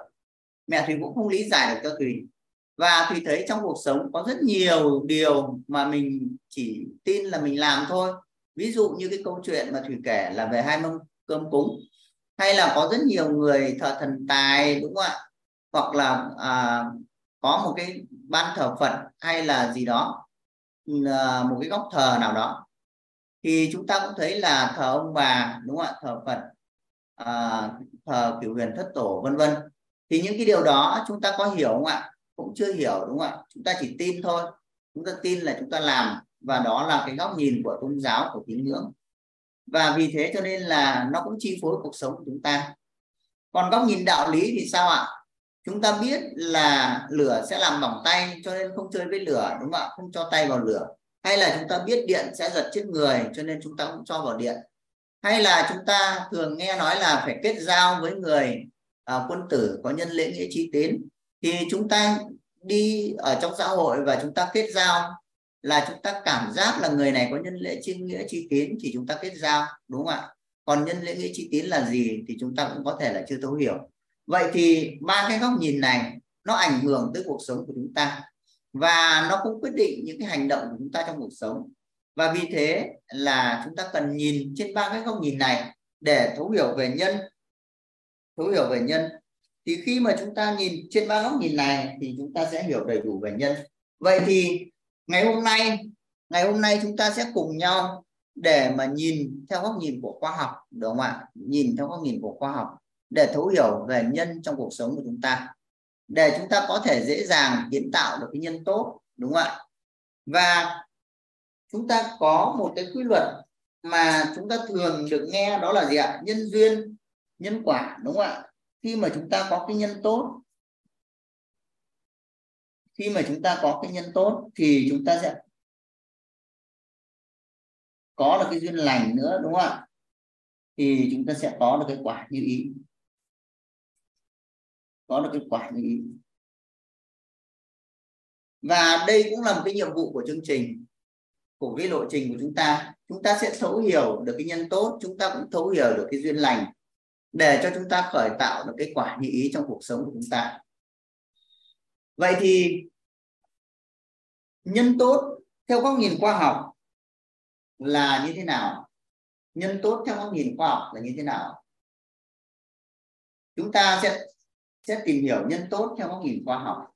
Mẹ Thùy cũng không lý giải được cho Thùy. Và Thùy thấy trong cuộc sống có rất nhiều điều mà mình chỉ tin là mình làm thôi. Ví dụ như cái câu chuyện mà Thùy kể là về hai mâm cơm cúng. Hay là có rất nhiều người thờ thần tài, đúng không ạ? Hoặc là à, có một cái ban thờ Phật hay là gì đó, một cái góc thờ nào đó. Thì chúng ta cũng thấy là thờ ông bà, đúng không ạ? Thờ Phật, à, thờ Cửu Huyền Thất Tổ, vân vân. Thì những cái điều đó chúng ta có hiểu không ạ? Cũng chưa hiểu, đúng không ạ? Chúng ta chỉ tin thôi. Chúng ta tin là chúng ta làm. Và đó là cái góc nhìn của tôn giáo, của tín ngưỡng. Và vì thế cho nên là nó cũng chi phối cuộc sống của chúng ta. Còn góc nhìn đạo lý thì sao ạ? Chúng ta biết là lửa sẽ làm bỏng tay, cho nên không chơi với lửa, đúng không ạ? Không cho tay vào lửa. Hay là chúng ta biết điện sẽ giật chết người, cho nên chúng ta cũng cho vào điện. Hay là chúng ta thường nghe nói là phải kết giao với người à, quân tử, có nhân lễ nghĩa trí tín. Thì chúng ta đi ở trong xã hội và chúng ta kết giao là chúng ta cảm giác là người này có nhân lễ nghĩa trí tín thì chúng ta kết giao, đúng không ạ? Còn nhân lễ nghĩa trí tín là gì thì chúng ta cũng có thể là chưa thấu hiểu. Vậy thì ba cái góc nhìn này nó ảnh hưởng tới cuộc sống của chúng ta và nó cũng quyết định những cái hành động của chúng ta trong cuộc sống. Và vì thế là chúng ta cần nhìn trên ba cái góc nhìn này để thấu hiểu về nhân. Thấu hiểu về nhân. Thì khi mà chúng ta nhìn trên ba góc nhìn này thì chúng ta sẽ hiểu đầy đủ về nhân. Vậy thì ngày hôm nay, ngày hôm nay chúng ta sẽ cùng nhau để mà nhìn theo góc nhìn của khoa học, đúng không ạ? Nhìn theo góc nhìn của khoa học để thấu hiểu về nhân trong cuộc sống của chúng ta, để chúng ta có thể dễ dàng kiến tạo được cái nhân tốt, đúng không ạ? Và chúng ta có một cái quy luật mà chúng ta thường được nghe, đó là gì ạ? Nhân duyên, nhân quả, đúng không ạ? Khi mà chúng ta có cái nhân tốt, khi mà chúng ta có cái nhân tốt thì chúng ta sẽ có được cái duyên lành nữa, đúng không ạ? Thì chúng ta sẽ có được cái quả như ý. Có được cái quả như ý. Và đây cũng là một cái nhiệm vụ của chương trình, của cái lộ trình của chúng ta. Chúng ta sẽ thấu hiểu được cái nhân tốt, chúng ta cũng thấu hiểu được cái duyên lành để cho chúng ta khởi tạo được cái quả như ý trong cuộc sống của chúng ta. Vậy thì nhân tốt theo góc nhìn khoa học là như thế nào? Nhân tốt theo góc nhìn khoa học là như thế nào? Chúng ta sẽ sẽ tìm hiểu nhân tốt theo góc nhìn khoa học.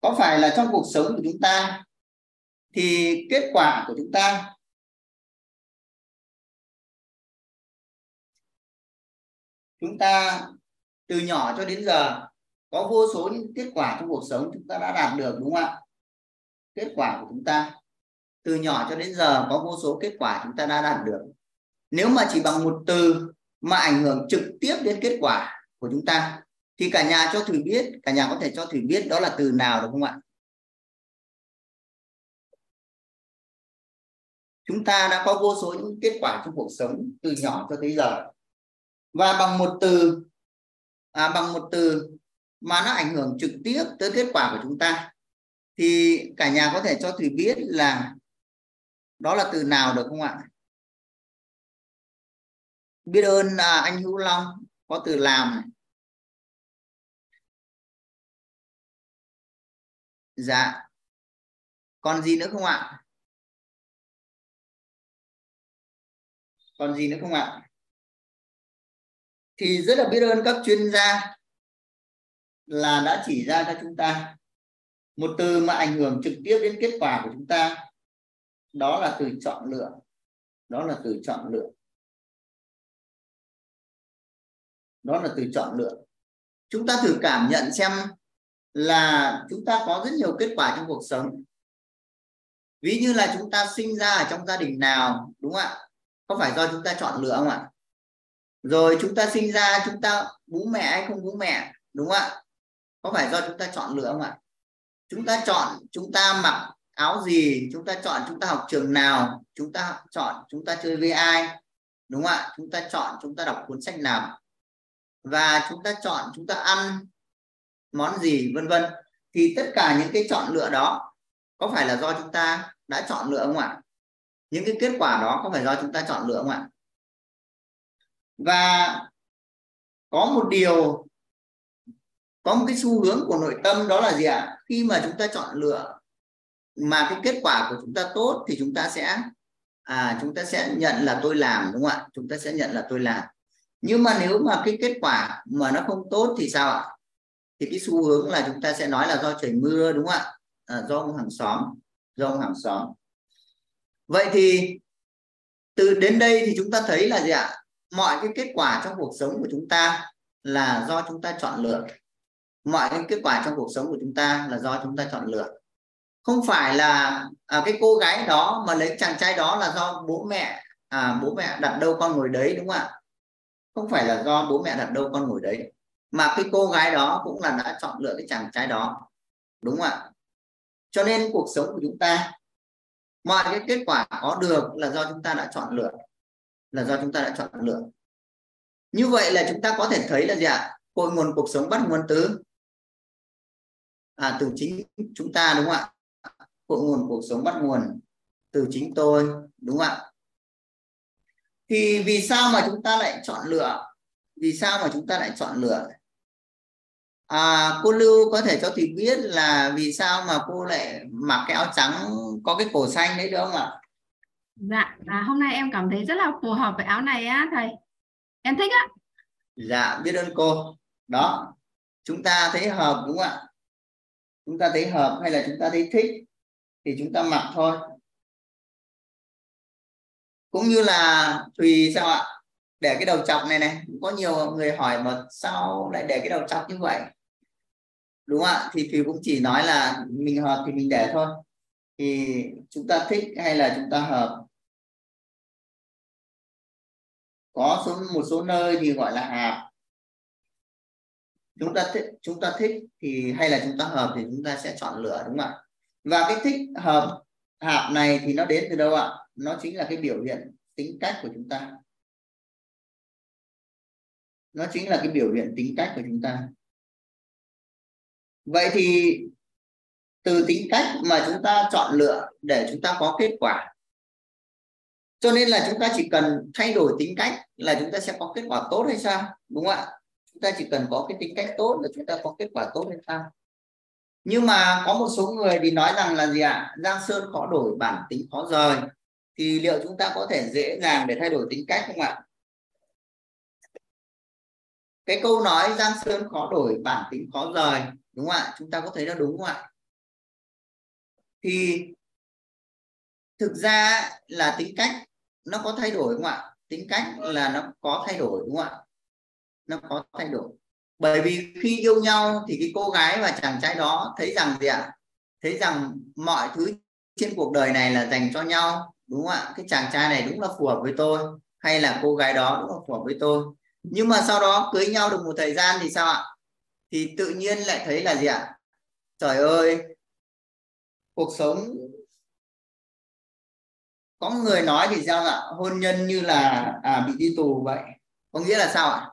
Có phải là trong cuộc sống của chúng ta thì kết quả của chúng ta Chúng ta từ nhỏ cho đến giờ có vô số những kết quả trong cuộc sống chúng ta đã đạt được, đúng không ạ? Kết quả của chúng ta từ nhỏ cho đến giờ có vô số kết quả chúng ta đã đạt được. Nếu mà chỉ bằng một từ mà ảnh hưởng trực tiếp đến kết quả của chúng ta thì cả nhà cho Thùy biết, cả nhà có thể cho Thùy biết đó là từ nào được không ạ? Chúng ta đã có vô số những kết quả trong cuộc sống từ nhỏ cho tới giờ. Và bằng một từ à, bằng một từ mà nó ảnh hưởng trực tiếp tới kết quả của chúng ta thì cả nhà có thể cho Thùy biết là đó là từ nào được không ạ? Biết ơn à, anh Hữu Long có từ làm này. Dạ. Còn gì nữa không ạ? Còn gì nữa không ạ? Thì rất là biết ơn các chuyên gia là đã chỉ ra cho chúng ta một từ mà ảnh hưởng trực tiếp đến kết quả của chúng ta, đó là từ chọn lựa. Đó là từ chọn lựa. Đó là từ chọn lựa. Chúng ta thử cảm nhận xem là chúng ta có rất nhiều kết quả trong cuộc sống. Ví như là chúng ta sinh ra ở trong gia đình nào, đúng không ạ? Có phải do chúng ta chọn lựa không ạ? Rồi chúng ta sinh ra, chúng ta bú mẹ hay không bú mẹ, đúng không ạ? Có phải do chúng ta chọn lựa không ạ? Chúng ta chọn chúng ta mặc áo gì, chúng ta chọn chúng ta học trường nào, chúng ta chọn chúng ta chơi với ai, đúng không ạ? Chúng ta chọn chúng ta đọc cuốn sách nào, và chúng ta chọn chúng ta ăn món gì, vân vân. Thì tất cả những cái chọn lựa đó có phải là do chúng ta đã chọn lựa không ạ? Những cái kết quả đó có phải do chúng ta chọn lựa không ạ? Và có một điều, có một cái xu hướng của nội tâm đó là gì ạ? Khi mà chúng ta chọn lựa mà cái kết quả của chúng ta tốt thì chúng ta sẽ à, chúng ta sẽ nhận là tôi làm, đúng không ạ? Chúng ta sẽ nhận là tôi làm. Nhưng mà nếu mà cái kết quả mà nó không tốt thì sao ạ? Thì cái xu hướng là chúng ta sẽ nói là do trời mưa, đúng không ạ? À, do ông hàng xóm, do ông hàng xóm. Vậy thì từ đến đây thì chúng ta thấy là gì ạ? Mọi cái kết quả trong cuộc sống của chúng ta là do chúng ta chọn lựa. Mọi cái kết quả trong cuộc sống của chúng ta là do chúng ta chọn lựa. Không phải là à, cái cô gái đó mà lấy chàng trai đó là do bố mẹ, à, bố mẹ đặt đâu con ngồi đấy, đúng không ạ? Không phải là do bố mẹ đặt đâu con ngồi đấy, mà cái cô gái đó cũng là đã chọn lựa cái chàng trai đó, đúng không ạ? Cho nên cuộc sống của chúng ta, mọi cái kết quả có được là do chúng ta đã chọn lựa, là do chúng ta đã chọn lựa. Như vậy là chúng ta có thể thấy là gì ạ? Cội nguồn cuộc sống bắt nguồn từ à, từ chính chúng ta, đúng không ạ? Cội nguồn cuộc sống bắt nguồn từ chính tôi, đúng không ạ? Thì vì sao mà chúng ta lại chọn lựa? Vì sao mà chúng ta lại chọn lựa? À, cô Lưu có thể cho Thùy biết là vì sao mà cô lại mặc cái áo trắng có cái cổ xanh đấy, đúng không ạ? Dạ, à, hôm nay em cảm thấy rất là phù hợp với áo này á thầy. Em thích á. Dạ, biết ơn cô. Đó, chúng ta thấy hợp, đúng không ạ? Chúng ta thấy hợp hay là chúng ta thấy thích thì chúng ta mặc thôi. Cũng như là Thùy sao ạ? Để cái đầu chọc này này, có nhiều người hỏi mà sao lại để cái đầu chọc như vậy, đúng không ạ? Thì Thùy cũng chỉ nói là mình hợp thì mình để thôi. Thì chúng ta thích hay là chúng ta hợp. Có số, một số nơi thì gọi là hợp. Chúng ta thích, chúng ta thích thì hay là chúng ta hợp thì chúng ta sẽ chọn lựa, đúng không ạ? Và cái thích hợp hợp này thì nó đến từ đâu ạ? Nó chính là cái biểu hiện tính cách của chúng ta. Nó chính là cái biểu hiện tính cách của chúng ta. Vậy thì từ tính cách mà chúng ta chọn lựa để chúng ta có kết quả. Cho nên là chúng ta chỉ cần thay đổi tính cách là chúng ta sẽ có kết quả tốt hay sao? Đúng không ạ? Chúng ta chỉ cần có cái tính cách tốt là chúng ta có kết quả tốt hay sao? Nhưng mà có một số người thì nói rằng là gì ạ? À? Giang sơn khó đổi, bản tính khó rời. Thì liệu chúng ta có thể dễ dàng để thay đổi tính cách không ạ? Cái câu nói giang sơn khó đổi, bản tính khó rời, đúng không ạ? Chúng ta có thấy nó đúng không ạ? Thì thực ra là tính cách nó có thay đổi không ạ? Tính cách là nó có thay đổi, đúng không ạ? Nó có thay đổi. Bởi vì khi yêu nhau thì cái cô gái và chàng trai đó thấy rằng gì ạ? Thấy rằng mọi thứ trên cuộc đời này là dành cho nhau, đúng không ạ? Cái chàng trai này đúng là phù hợp với tôi, hay là cô gái đó đúng là phù hợp với tôi. Nhưng mà sau đó cưới nhau được một thời gian thì sao ạ? Thì tự nhiên lại thấy là gì ạ? Trời ơi, cuộc sống, có người nói thì sao ạ? Hôn nhân như là à, bị đi tù vậy. Có nghĩa là sao ạ?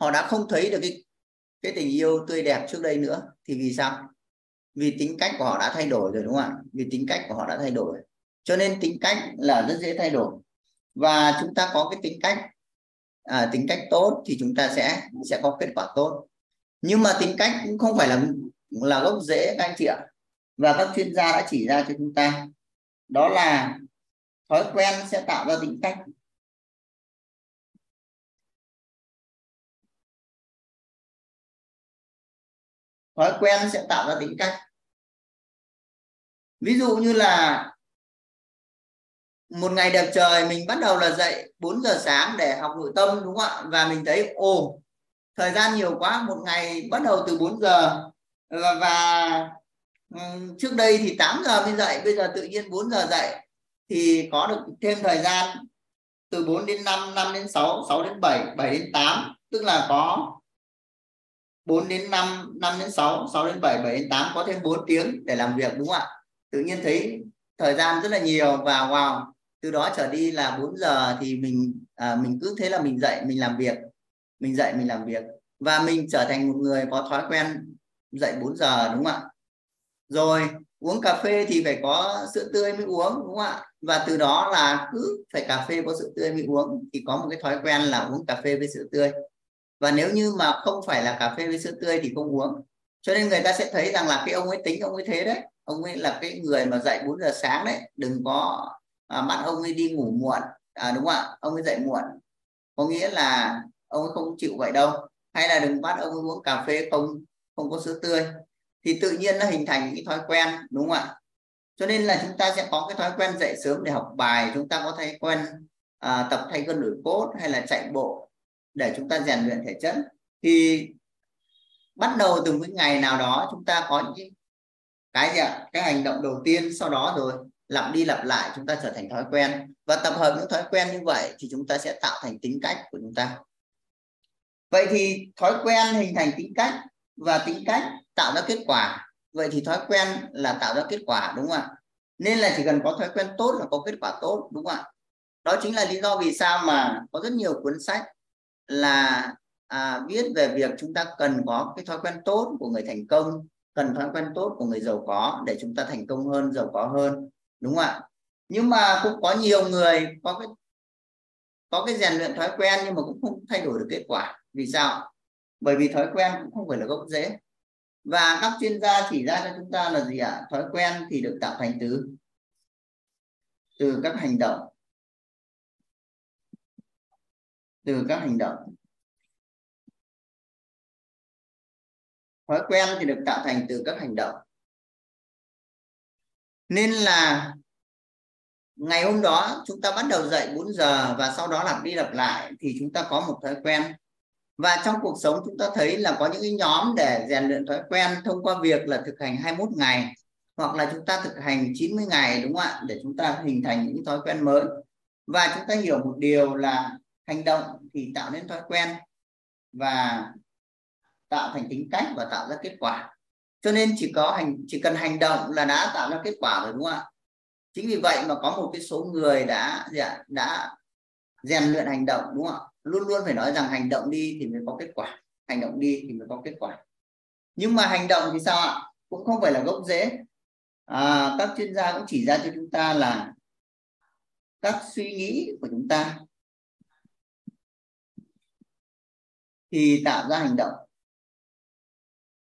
Họ đã không thấy được cái, cái tình yêu tươi đẹp trước đây nữa. Thì vì sao? Vì tính cách của họ đã thay đổi rồi, đúng không ạ? Vì tính cách của họ đã thay đổi. Cho nên tính cách là rất dễ thay đổi. Và chúng ta có cái tính cách à, tính cách tốt thì chúng ta sẽ sẽ có kết quả tốt. Nhưng mà tính cách cũng không phải là là gốc rễ các anh chị ạ. Và các chuyên gia đã chỉ ra cho chúng ta đó là thói quen sẽ tạo ra tính cách. Thói quen sẽ tạo ra tính cách. Ví dụ như là một ngày đẹp trời mình bắt đầu là dậy bốn giờ sáng để học nội tâm, đúng không ạ? Và mình thấy ồ, thời gian nhiều quá, một ngày bắt đầu từ bốn giờ và, và trước đây thì tám giờ mới dậy, bây giờ tự nhiên bốn giờ dậy thì có được thêm thời gian từ bốn đến năm, năm đến sáu, sáu đến bảy, bảy đến tám, tức là có bốn đến năm, năm đến sáu, sáu đến bảy, bảy đến tám, có thêm bốn tiếng để làm việc, đúng không ạ? Tự nhiên thấy thời gian rất là nhiều và wow, từ đó trở đi là bốn giờ thì mình à, mình cứ thế là mình dậy mình làm việc, mình dậy mình làm việc và mình trở thành một người có thói quen dậy bốn giờ, đúng không ạ? Rồi uống cà phê thì phải có sữa tươi mới uống, đúng không ạ? Và từ đó là cứ phải cà phê có sữa tươi mới uống, thì có một cái thói quen là uống cà phê với sữa tươi. Và nếu như mà không phải là cà phê với sữa tươi thì không uống. Cho nên người ta sẽ thấy rằng là cái ông ấy tính ông ấy thế đấy. Ông ấy là cái người mà dậy bốn giờ sáng đấy. Đừng có à, bắt ông ấy đi ngủ muộn. À, đúng không ạ? Ông ấy dậy muộn. Có nghĩa là ông ấy không chịu vậy đâu. Hay là đừng bắt ông ấy uống cà phê không, không có sữa tươi. Thì tự nhiên nó hình thành những cái thói quen, đúng không ạ? Cho nên là chúng ta sẽ có cái thói quen dậy sớm để học bài. Chúng ta có thói quen à, tập thay gân đổi cốt hay là chạy bộ để chúng ta rèn luyện thể chất. Thì bắt đầu từ những ngày nào đó chúng ta có những cái gì ạ? Cái hành động đầu tiên, sau đó rồi lặp đi lặp lại chúng ta trở thành thói quen. Và tập hợp những thói quen như vậy thì chúng ta sẽ tạo thành tính cách của chúng ta. Vậy thì thói quen hình thành tính cách và tính cách tạo ra kết quả. Vậy thì thói quen là tạo ra kết quả, đúng không ạ? Nên là chỉ cần có thói quen tốt là có kết quả tốt, đúng không ạ? Đó chính là lý do vì sao mà có rất nhiều cuốn sách là à, viết về việc chúng ta cần có cái thói quen tốt của người thành công, cần thói quen tốt của người giàu có để chúng ta thành công hơn, giàu có hơn, đúng không ạ? Nhưng mà cũng có nhiều người có cái có cái rèn luyện thói quen nhưng mà cũng không thay đổi được kết quả. Vì sao? Bởi vì thói quen cũng không phải là gốc rễ. Và các chuyên gia chỉ ra cho chúng ta là gì ạ? Thói quen thì được tạo thành từ từ các hành động. Từ các hành động. Thói quen thì được tạo thành từ các hành động. Nên là ngày hôm đó chúng ta bắt đầu dậy bốn giờ và sau đó lặp đi lặp lại thì chúng ta có một thói quen. Và trong cuộc sống chúng ta thấy là có những cái nhóm để rèn luyện thói quen thông qua việc là thực hành hai mươi mốt ngày hoặc là chúng ta thực hành chín mươi ngày, đúng không ạ? Để chúng ta hình thành những thói quen mới. Và chúng ta hiểu một điều là hành động thì tạo nên thói quen và tạo thành tính cách và tạo ra kết quả. Cho nên chỉ có hành chỉ cần hành động là đã tạo ra kết quả rồi, đúng không ạ? Chính vì vậy mà có một cái số người đã đã rèn luyện hành động, đúng không ạ? Luôn luôn phải nói rằng hành động đi thì mới có kết quả, hành động đi thì mới có kết quả. Nhưng mà hành động thì sao ạ? Cũng không phải là gốc rễ. À, các chuyên gia cũng chỉ ra cho chúng ta là các suy nghĩ của chúng ta thì tạo ra hành động.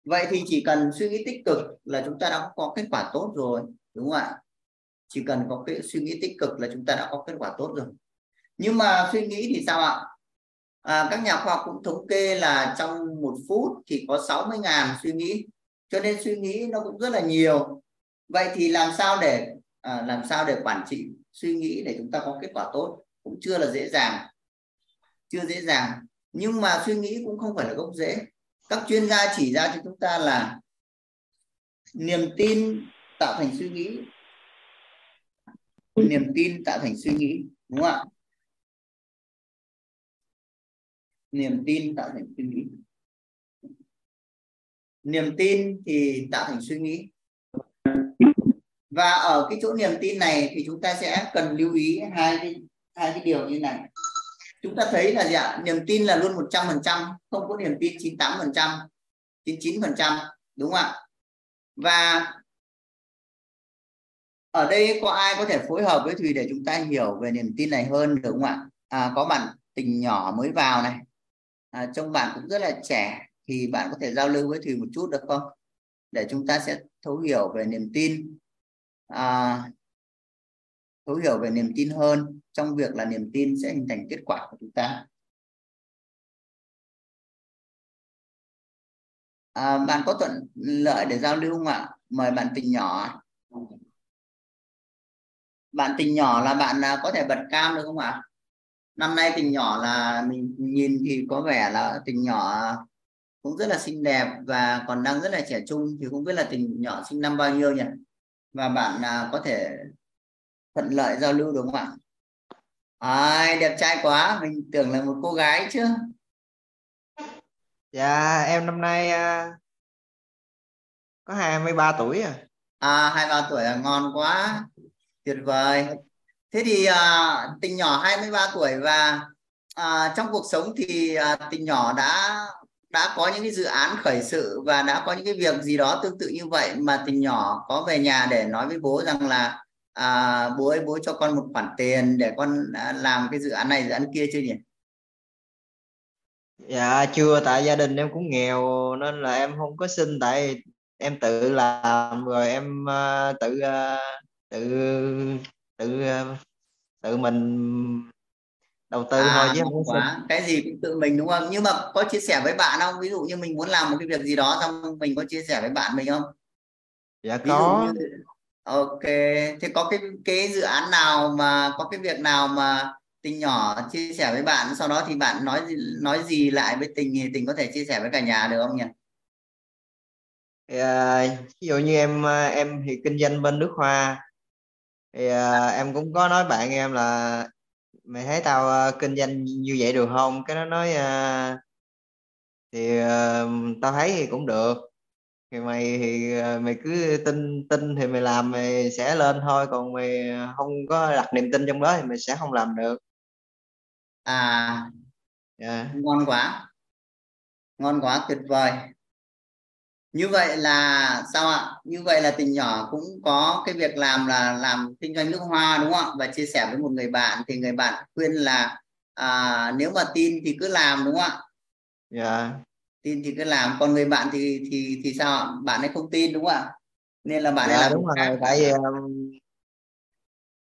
Vậy thì chỉ cần suy nghĩ tích cực là chúng ta đã có kết quả tốt rồi, đúng không ạ? Chỉ cần có cái suy nghĩ tích cực là chúng ta đã có kết quả tốt rồi. Nhưng mà suy nghĩ thì sao ạ? À, các nhà khoa học cũng thống kê là trong một phút thì có sáu mươi nghìn suy nghĩ. Cho nên suy nghĩ nó cũng rất là nhiều. Vậy thì làm sao để à, làm sao để quản trị suy nghĩ để chúng ta có kết quả tốt? Cũng chưa là dễ dàng. Chưa dễ dàng. Nhưng mà suy nghĩ cũng không phải là gốc rễ. Các chuyên gia chỉ ra cho chúng ta là niềm tin tạo thành suy nghĩ. Niềm tin tạo thành suy nghĩ, đúng không ạ? Niềm tin tạo thành suy nghĩ. Niềm tin thì tạo thành suy nghĩ. Và ở cái chỗ niềm tin này thì chúng ta sẽ cần lưu ý hai cái, hai cái điều như này. Chúng ta thấy là gì ạ? Niềm tin là luôn một trăm phần trăm, không có niềm tin chín mươi tám phần trăm, chín mươi chín phần trăm, đúng không ạ? Và ở đây có ai có thể phối hợp với Thùy để chúng ta hiểu về niềm tin này hơn được không ạ? À, có bạn tình nhỏ mới vào này, à, trông bạn cũng rất là trẻ, thì bạn có thể giao lưu với Thùy một chút được không? Để chúng ta sẽ thấu hiểu về niềm tin, à, thấu hiểu về niềm tin hơn trong việc là niềm tin sẽ hình thành kết quả của chúng ta. À, bạn có thuận lợi để giao lưu không ạ? Mời bạn tình nhỏ. Bạn tình nhỏ là bạn có thể bật cam được không ạ? Năm nay tình nhỏ là mình nhìn thì có vẻ là tình nhỏ cũng rất là xinh đẹp và còn đang rất là trẻ trung, thì không biết là tình nhỏ sinh năm bao nhiêu nhỉ? Và bạn à, có thể thuận lợi giao lưu được không ạ? À, đẹp trai quá, mình tưởng là một cô gái chứ. Dạ, em năm nay à, có hai mươi ba tuổi à. À, hai mươi ba tuổi là ngon quá, tuyệt vời. Thế thì à, tình nhỏ hai mươi ba tuổi và à, trong cuộc sống thì à, tình nhỏ đã đã có những cái dự án khởi sự và đã có những cái việc gì đó tương tự như vậy mà tình nhỏ có về nhà để nói với bố rằng là à, bố ơi, bố cho con một khoản tiền để con làm cái dự án này dự án kia chưa nhỉ? Dạ chưa, tại gia đình em cũng nghèo nên là em không có xin, tại em tự làm rồi em uh, tự uh, tự tự uh, tự mình đầu tư à, thôi chứ không quá xin. Cái gì cũng tự mình đúng không? Nhưng mà có chia sẻ với bạn không? Ví dụ như mình muốn làm một cái việc gì đó xong mình có chia sẻ với bạn mình không? Dạ ví có như... Ok, thế có cái cái dự án nào mà có cái việc nào mà tình nhỏ chia sẻ với bạn, sau đó thì bạn nói nói gì lại với tình thì tình có thể chia sẻ với cả nhà được không nhỉ? À, ví dụ như em em thì kinh doanh bên nước hoa thì à, em cũng có nói bạn em là mày thấy tao kinh doanh như vậy được không, cái nó nói à, thì à, tao thấy thì cũng được, thì mày thì mày cứ tin tin thì mày làm mày sẽ lên thôi, còn mày không có đặt niềm tin trong đó thì mày sẽ không làm được. À yeah. Ngon quá, ngon quá, tuyệt vời. Như vậy là sao ạ? Như vậy là tình nhỏ cũng có cái việc làm là làm kinh doanh nước hoa đúng không ạ? Và chia sẻ với một người bạn thì người bạn khuyên là à, nếu mà tin thì cứ làm đúng không ạ? Yeah. Tin thì cứ làm, còn người bạn thì thì thì sao ạ? Bạn ấy không tin đúng không ạ? Nên là bạn dạ, ấy làm đúng rồi, khác. Tại vì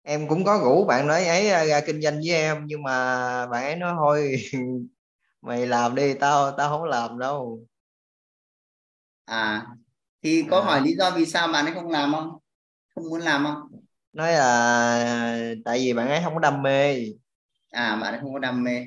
em cũng có rủ bạn nói ấy ra kinh doanh với em nhưng mà bạn ấy nói thôi mày làm đi, tao tao không làm đâu. À thì có à. Hỏi lý do vì sao bạn ấy không làm không? Không muốn làm không? Nói là tại vì bạn ấy không có đam mê. À bạn ấy không có đam mê.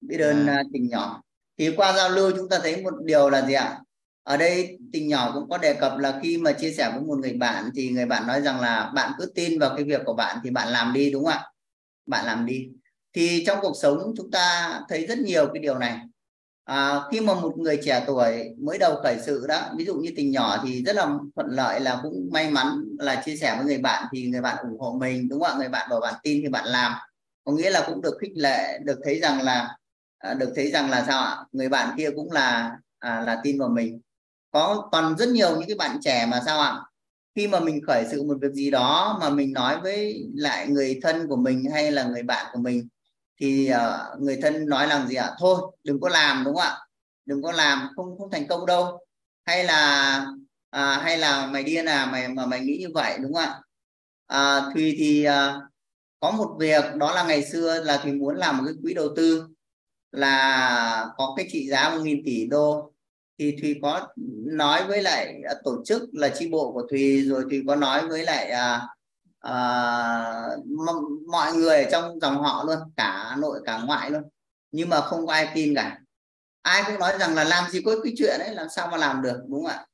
Biết ơn à. Tình nhỏ. Thì qua giao lưu chúng ta thấy một điều là gì ạ? Ở đây tình nhỏ cũng có đề cập là khi mà chia sẻ với một người bạn thì người bạn nói rằng là bạn cứ tin vào cái việc của bạn thì bạn làm đi đúng không ạ? Bạn làm đi. Thì trong cuộc sống chúng ta thấy rất nhiều cái điều này. À, khi mà một người trẻ tuổi mới đầu khởi sự đó, ví dụ như tình nhỏ thì rất là thuận lợi là cũng may mắn là chia sẻ với người bạn thì người bạn ủng hộ mình đúng không ạ? Người bạn bảo bạn tin thì bạn làm. Có nghĩa là cũng được khích lệ, được thấy rằng là À, được thấy rằng là sao ạ? Người bạn kia cũng là à, là tin vào mình. Có còn rất nhiều những cái bạn trẻ mà sao ạ? Khi mà mình khởi sự một việc gì đó mà mình nói với lại người thân của mình hay là người bạn của mình thì à, người thân nói làm gì ạ? Thôi đừng có làm đúng không ạ? Đừng có làm, không không thành công đâu. Hay là à, hay là mày điên à, mày mà mày nghĩ như vậy đúng không ạ? À, Thùy thì à, có một việc đó là ngày xưa là Thùy muốn làm một cái quỹ đầu tư là có cái trị giá một nghìn tỷ đô, thì Thùy có nói với lại tổ chức là chi bộ của Thùy, rồi Thùy có nói với lại à, à, mọi người trong dòng họ luôn, cả nội cả ngoại luôn, nhưng mà không có ai tin cả. Ai cũng nói rằng là làm gì có cái chuyện ấy, làm sao mà làm được đúng không ạ?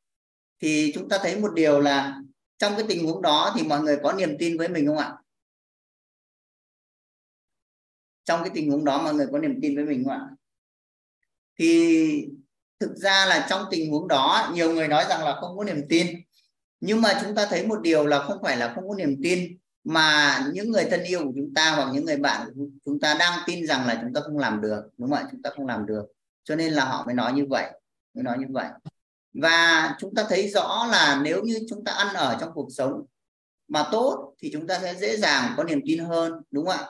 Thì chúng ta thấy một điều là trong cái tình huống đó thì mọi người có niềm tin với mình không ạ? Trong cái tình huống đó mọi người có niềm tin với mình không ạ? Thì thực ra là trong tình huống đó nhiều người nói rằng là không có niềm tin, nhưng mà chúng ta thấy một điều là không phải là không có niềm tin, mà những người thân yêu của chúng ta hoặc những người bạn của chúng ta đang tin rằng là chúng ta không làm được đúng không ạ? Chúng ta không làm được cho nên là họ mới nói như vậy, mới nói như vậy. Và chúng ta thấy rõ là nếu như chúng ta ăn ở trong cuộc sống mà tốt thì chúng ta sẽ dễ dàng có niềm tin hơn đúng không ạ?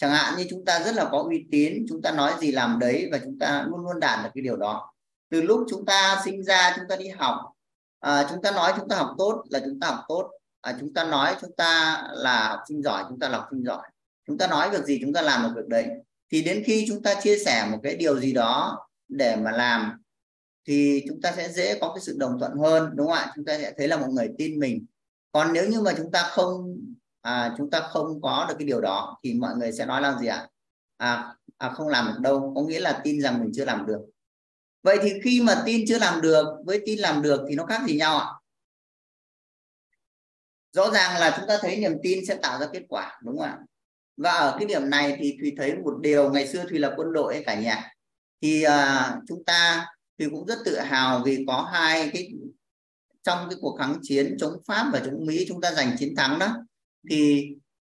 Chẳng hạn như chúng ta rất là có uy tín, chúng ta nói gì làm đấy và chúng ta luôn luôn đạt được cái điều đó. Từ lúc chúng ta sinh ra, chúng ta đi học, à, chúng ta nói chúng ta học tốt là chúng ta học tốt, à, chúng ta nói chúng ta là học sinh giỏi, chúng ta là học sinh giỏi, chúng ta nói việc gì chúng ta làm được việc đấy. Thì đến khi chúng ta chia sẻ một cái điều gì đó để mà làm thì chúng ta sẽ dễ có cái sự đồng thuận hơn đúng không ạ? Chúng ta sẽ thấy là một người tin mình. Còn nếu như mà chúng ta không À, chúng ta không có được cái điều đó thì mọi người sẽ nói làm gì ạ? À, à, không làm được đâu, có nghĩa là tin rằng mình chưa làm được. Vậy thì khi mà tin chưa làm được với tin làm được thì nó khác gì nhau ạ? À? Rõ ràng là chúng ta thấy niềm tin sẽ tạo ra kết quả, đúng không ạ? Và ở cái điểm này thì Thùy thấy một điều, ngày xưa Thùy là quân đội cả nhà, thì uh, chúng ta thì cũng rất tự hào vì có hai cái, trong cái cuộc kháng chiến chống Pháp và chống Mỹ chúng ta giành chiến thắng đó, thì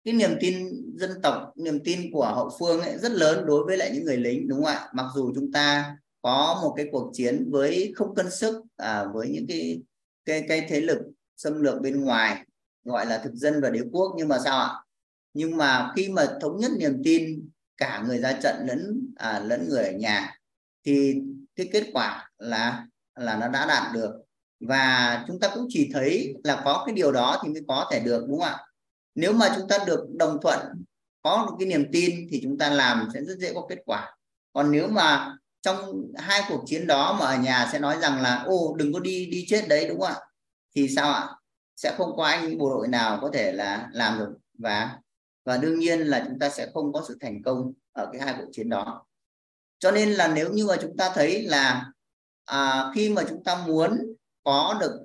cái niềm tin dân tộc, niềm tin của hậu phương ấy rất lớn đối với lại những người lính, đúng không ạ? Mặc dù chúng ta có một cái cuộc chiến với không cân sức à, với những cái, cái cái thế lực xâm lược bên ngoài gọi là thực dân và đế quốc, nhưng mà sao ạ? Nhưng mà khi mà thống nhất niềm tin cả người ra trận lẫn à, lẫn người ở nhà thì cái kết quả là là nó đã đạt được, và chúng ta cũng chỉ thấy là có cái điều đó thì mới có thể được, đúng không ạ? Nếu mà chúng ta được đồng thuận, có một cái niềm tin thì chúng ta làm sẽ rất dễ có kết quả. Còn nếu mà trong hai cuộc chiến đó mà ở nhà sẽ nói rằng là ô đừng có đi đi chết đấy, đúng không ạ? Thì sao ạ? Sẽ không có anh bộ đội nào có thể là làm được, và và đương nhiên là chúng ta sẽ không có sự thành công ở cái hai cuộc chiến đó. Cho nên là nếu như mà chúng ta thấy là à, khi mà chúng ta muốn có được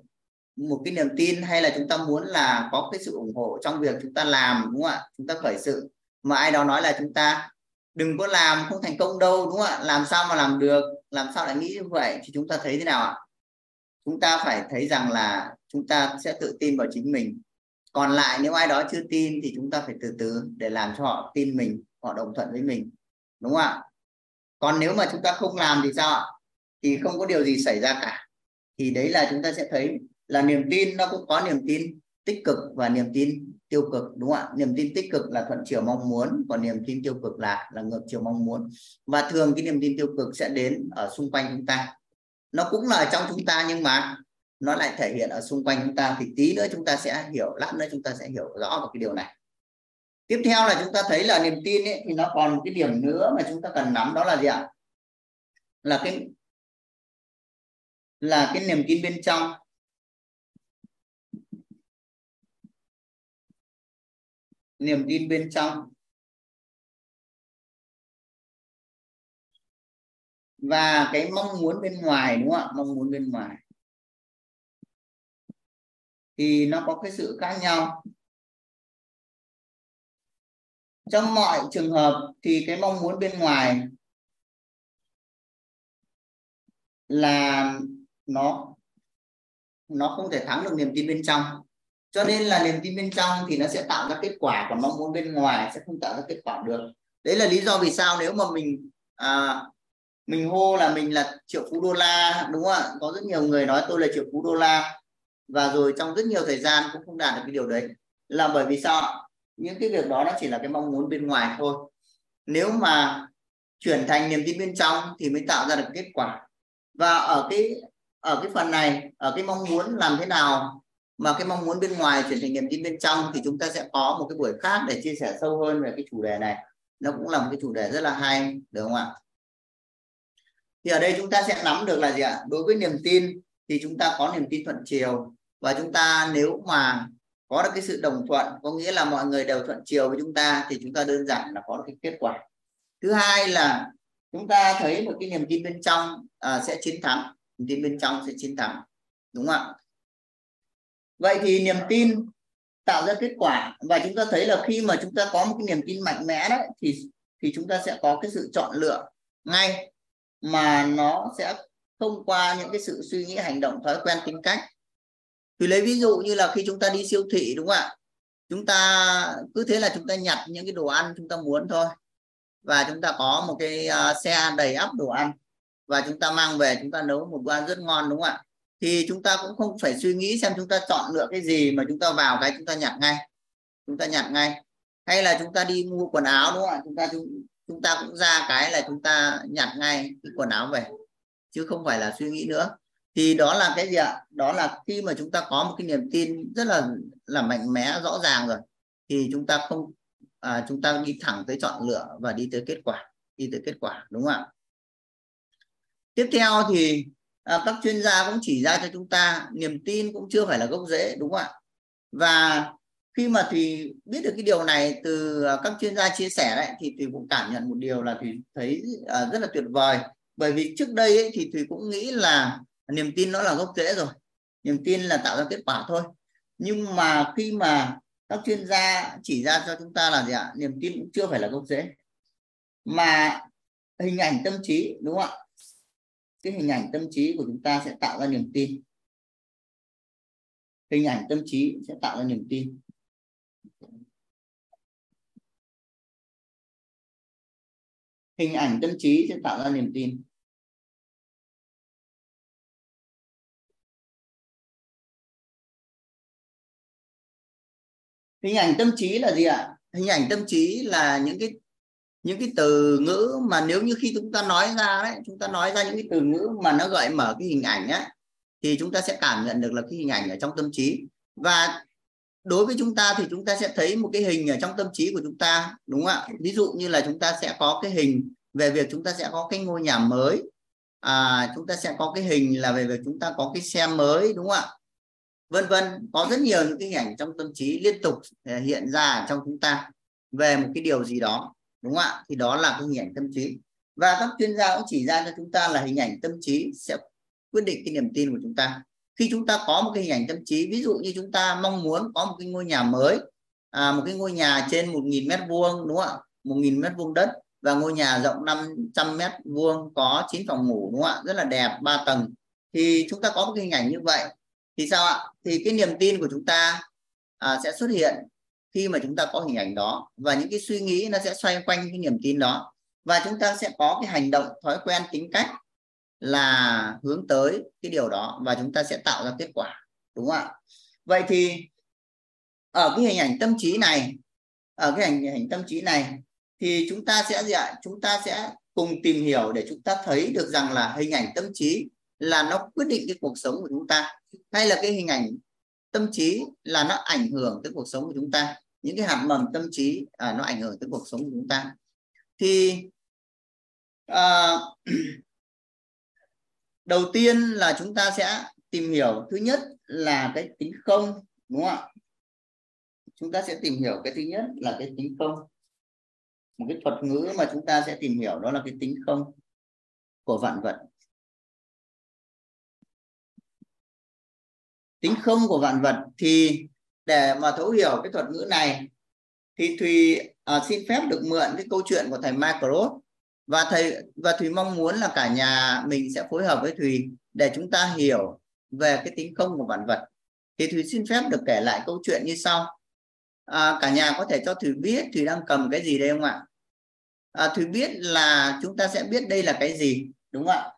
một cái niềm tin, hay là chúng ta muốn là có cái sự ủng hộ trong việc chúng ta làm, đúng không ạ? Chúng ta khởi sự mà ai đó nói là chúng ta đừng có làm, không thành công đâu, đúng không ạ? Làm sao mà làm được, làm sao lại nghĩ như vậy, thì chúng ta thấy thế nào ạ? Chúng ta phải thấy rằng là chúng ta sẽ tự tin vào chính mình. Còn lại nếu ai đó chưa tin thì chúng ta phải từ từ để làm cho họ tin mình, họ đồng thuận với mình, đúng không ạ? Còn nếu mà chúng ta không làm thì sao ạ? Thì không có điều gì xảy ra cả. Thì đấy là chúng ta sẽ thấy là niềm tin nó cũng có niềm tin tích cực và niềm tin tiêu cực, đúng không ạ? Niềm tin tích cực là thuận chiều mong muốn, còn niềm tin tiêu cực là là ngược chiều mong muốn. Và thường cái niềm tin tiêu cực sẽ đến ở xung quanh chúng ta. Nó cũng là ở trong chúng ta nhưng mà nó lại thể hiện ở xung quanh chúng ta, thì tí nữa chúng ta sẽ hiểu, lát nữa chúng ta sẽ hiểu rõ về cái điều này. Tiếp theo là chúng ta thấy là niềm tin ấy, thì nó còn một cái điểm nữa mà chúng ta cần nắm, đó là gì ạ? Là cái là cái niềm tin bên trong. Niềm tin bên trong. Và cái mong muốn bên ngoài, đúng không ạ? Mong muốn bên ngoài thì nó có cái sự khác nhau. Trong mọi trường hợp thì cái mong muốn bên ngoài là nó nó không thể thắng được niềm tin bên trong. Cho nên là niềm tin bên trong thì nó sẽ tạo ra kết quả, còn mong muốn bên ngoài sẽ không tạo ra kết quả được. Đấy là lý do vì sao nếu mà mình à, mình hô là mình là triệu phú đô la, đúng không ạ? Có rất nhiều người nói tôi là triệu phú đô la, và rồi trong rất nhiều thời gian cũng không đạt được cái điều đấy. Là bởi vì sao? Những cái việc đó nó chỉ là cái mong muốn bên ngoài thôi. Nếu mà chuyển thành niềm tin bên trong thì mới tạo ra được kết quả. Và ở cái ở cái phần này, ở cái mong muốn làm thế nào mà cái mong muốn bên ngoài chuyển thành niềm tin bên trong, thì chúng ta sẽ có một cái buổi khác để chia sẻ sâu hơn về cái chủ đề này. Nó cũng là một cái chủ đề rất là hay, được không ạ? Thì ở đây chúng ta sẽ nắm được là gì ạ? Đối với niềm tin thì chúng ta có niềm tin thuận chiều, và chúng ta nếu mà có được cái sự đồng thuận, có nghĩa là mọi người đều thuận chiều với chúng ta, thì chúng ta đơn giản là có được cái kết quả. Thứ hai là chúng ta thấy một cái niềm tin bên trong à, sẽ chiến thắng, niềm tin bên trong sẽ chiến thắng, đúng không ạ? Vậy thì niềm tin tạo ra kết quả, và chúng ta thấy là khi mà chúng ta có một cái niềm tin mạnh mẽ đấy thì thì chúng ta sẽ có cái sự chọn lựa ngay, mà nó sẽ thông qua những cái sự suy nghĩ, hành động, thói quen, tính cách. Thì lấy ví dụ như là khi chúng ta đi siêu thị, đúng không ạ? Chúng ta cứ thế là chúng ta nhặt những cái đồ ăn chúng ta muốn thôi, và chúng ta có một cái xe đầy ắp đồ ăn, và chúng ta mang về chúng ta nấu một bữa ăn rất ngon, đúng không ạ? Thì chúng ta cũng không phải suy nghĩ xem chúng ta chọn lựa cái gì, mà chúng ta vào cái chúng ta nhặt ngay, chúng ta nhặt ngay. Hay là chúng ta đi mua quần áo, đúng không ạ? Chúng ta chúng, chúng ta cũng ra cái là chúng ta nhặt ngay cái quần áo về, chứ không phải là suy nghĩ nữa. Thì đó là cái gì ạ? Đó là khi mà chúng ta có một cái niềm tin rất là là mạnh mẽ, rõ ràng rồi, thì chúng ta không à, chúng ta đi thẳng tới chọn lựa và đi tới kết quả, đi tới kết quả, đúng không ạ? Tiếp theo thì à, các chuyên gia cũng chỉ ra cho chúng ta niềm tin cũng chưa phải là gốc rễ, đúng không ạ? Và khi mà Thùy biết được cái điều này từ các chuyên gia chia sẻ đấy, thì Thùy cũng cảm nhận một điều là Thùy thấy à, rất là tuyệt vời. Bởi vì trước đây ấy, thì Thùy cũng nghĩ là niềm tin nó là gốc rễ rồi, niềm tin là tạo ra kết quả thôi. Nhưng mà khi mà các chuyên gia chỉ ra cho chúng ta là gì ạ? Niềm tin cũng chưa phải là gốc rễ, mà hình ảnh tâm trí, đúng không ạ? Cái hình ảnh tâm trí của chúng ta sẽ tạo ra niềm tin. Hình ảnh tâm trí sẽ tạo ra niềm tin. Hình ảnh tâm trí sẽ tạo ra niềm tin. Hình ảnh tâm trí là gì ạ? Hình ảnh tâm trí là những cái những cái từ ngữ mà nếu như khi chúng ta nói ra đấy, chúng ta nói ra những cái từ ngữ mà nó gợi mở cái hình ảnh ấy, thì chúng ta sẽ cảm nhận được là cái hình ảnh ở trong tâm trí. Và đối với chúng ta thì chúng ta sẽ thấy một cái hình ở trong tâm trí của chúng ta, đúng không ạ? Ví dụ như là chúng ta sẽ có cái hình về việc chúng ta sẽ có cái ngôi nhà mới, à, chúng ta sẽ có cái hình là về việc chúng ta có cái xe mới, đúng không ạ? Vân vân, có rất nhiều những cái hình ảnh trong tâm trí liên tục hiện ra trong chúng ta về một cái điều gì đó, đúng không ạ? Thì đó là cái hình ảnh tâm trí. Và các chuyên gia cũng chỉ ra cho chúng ta là hình ảnh tâm trí sẽ quyết định cái niềm tin của chúng ta. Khi chúng ta có một cái hình ảnh tâm trí, ví dụ như chúng ta mong muốn có một cái ngôi nhà mới, à, một cái ngôi nhà trên một nghìn mét vuông, đúng không ạ? một nghìn mét vuông đất và ngôi nhà rộng năm trăm mét vuông, có chín phòng ngủ, đúng không ạ? Rất là đẹp, ba tầng. Thì chúng ta có một cái hình ảnh như vậy thì sao ạ? Thì cái niềm tin của chúng ta à, sẽ xuất hiện khi mà chúng ta có hình ảnh đó, và những cái suy nghĩ nó sẽ xoay quanh cái niềm tin đó, và chúng ta sẽ có cái hành động, thói quen, tính cách là hướng tới cái điều đó, và chúng ta sẽ tạo ra kết quả, đúng không ạ? Vậy thì ở cái hình ảnh tâm trí này, ở cái hình ảnh tâm trí này thì chúng ta sẽ gì ạ? Chúng ta sẽ cùng tìm hiểu để chúng ta thấy được rằng là hình ảnh tâm trí là nó quyết định cái cuộc sống của chúng ta, hay là cái hình ảnh tâm trí là nó ảnh hưởng tới cuộc sống của chúng ta, những cái hạt mầm tâm trí à, nó ảnh hưởng tới cuộc sống của chúng ta. Thì à, đầu tiên là chúng ta sẽ tìm hiểu thứ nhất là cái tính không, đúng không ạ? Chúng ta sẽ tìm hiểu cái thứ nhất là cái tính không. Một cái thuật ngữ mà chúng ta sẽ tìm hiểu đó là cái tính không của vạn vật. Tính không của vạn vật, thì để mà thấu hiểu cái thuật ngữ này thì Thùy à, xin phép được mượn cái câu chuyện của thầy Michael. Và thầy và Thùy mong muốn là cả nhà mình sẽ phối hợp với Thùy để chúng ta hiểu về cái tính không của vạn vật. Thì Thùy xin phép được kể lại câu chuyện như sau. À, cả nhà có thể cho Thùy biết Thùy đang cầm cái gì đây không ạ? À, Thùy biết là chúng ta sẽ biết đây là cái gì, đúng không ạ?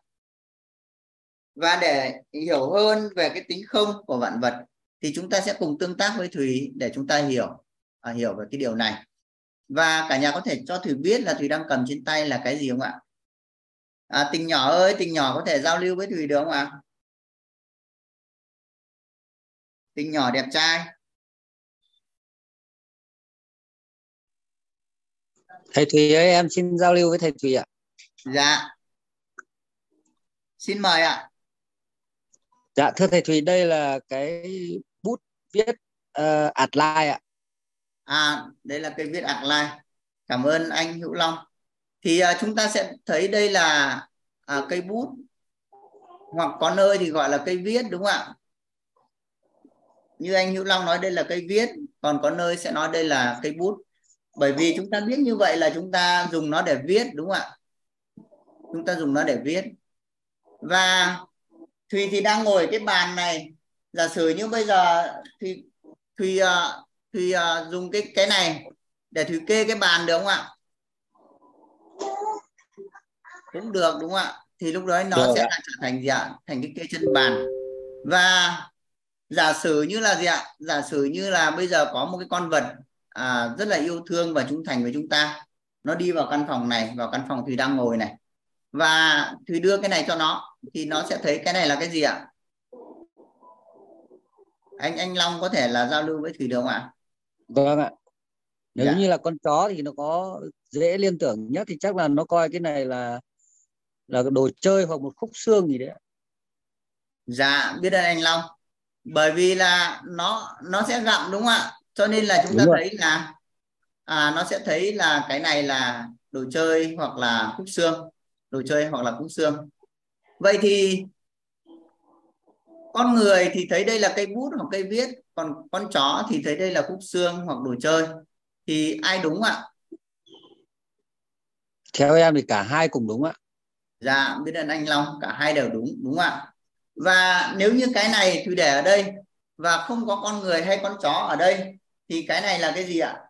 Và để hiểu hơn về cái tính không của vạn vật thì chúng ta sẽ cùng tương tác với Thùy để chúng ta hiểu à, hiểu về cái điều này. Và cả nhà có thể cho Thùy biết là Thùy đang cầm trên tay là cái gì không ạ? À, Tình Nhỏ ơi, Tình Nhỏ có thể giao lưu với Thùy được không ạ? Tình Nhỏ đẹp trai. Thầy Thùy ơi, em xin giao lưu với thầy Thùy ạ. Dạ. Xin mời ạ. Dạ, thưa thầy Thùy, đây là cái bút viết uh, outline ạ. À, đây là cây viết outline. Cảm ơn anh Hữu Long. Thì uh, chúng ta sẽ thấy đây là uh, cây bút, hoặc có nơi thì gọi là cây viết, đúng không ạ? Như anh Hữu Long nói đây là cây viết, còn có nơi sẽ nói đây là cây bút. Bởi vì chúng ta biết như vậy là chúng ta dùng nó để viết, đúng không ạ? Chúng ta dùng nó để viết. Và Thùy thì đang ngồi cái bàn này. Giả sử như bây giờ Thùy, Thùy, uh, Thùy uh, dùng cái cái này để Thùy kê cái bàn được không ạ? Cũng được, đúng không ạ? Thì lúc đó nó được sẽ là trở thành gì ạ? Thành cái kê chân bàn. Và giả sử như là gì ạ? Giả sử như là bây giờ có một cái con vật à, rất là yêu thương và trung thành với chúng ta. Nó đi vào căn phòng này, vào căn phòng Thùy đang ngồi này. Và Thùy đưa cái này cho nó thì nó sẽ thấy cái này là cái gì ạ? Anh anh Long có thể là giao lưu với Thùy được không ạ? Vâng ạ. Nếu dạ. như là con chó thì nó có dễ liên tưởng nhất, thì chắc là nó coi cái này là là đồ chơi hoặc một khúc xương gì đấy. Dạ, biết ơn anh Long. Bởi vì là nó nó sẽ gặm, đúng không ạ? Cho nên là chúng ta thấy là à, nó sẽ thấy là cái này là đồ chơi hoặc là khúc xương. đồ chơi hoặc là cúng xương. Vậy thì con người thì thấy đây là cây bút hoặc cây viết, còn con chó thì thấy đây là cúc xương hoặc đồ chơi. Thì ai đúng ạ? Theo em thì cả hai cùng đúng ạ. Dạ, biết ơn anh Long, cả hai đều đúng, đúng ạ. Và nếu như cái này Thùy để ở đây và không có con người hay con chó ở đây thì cái này là cái gì ạ?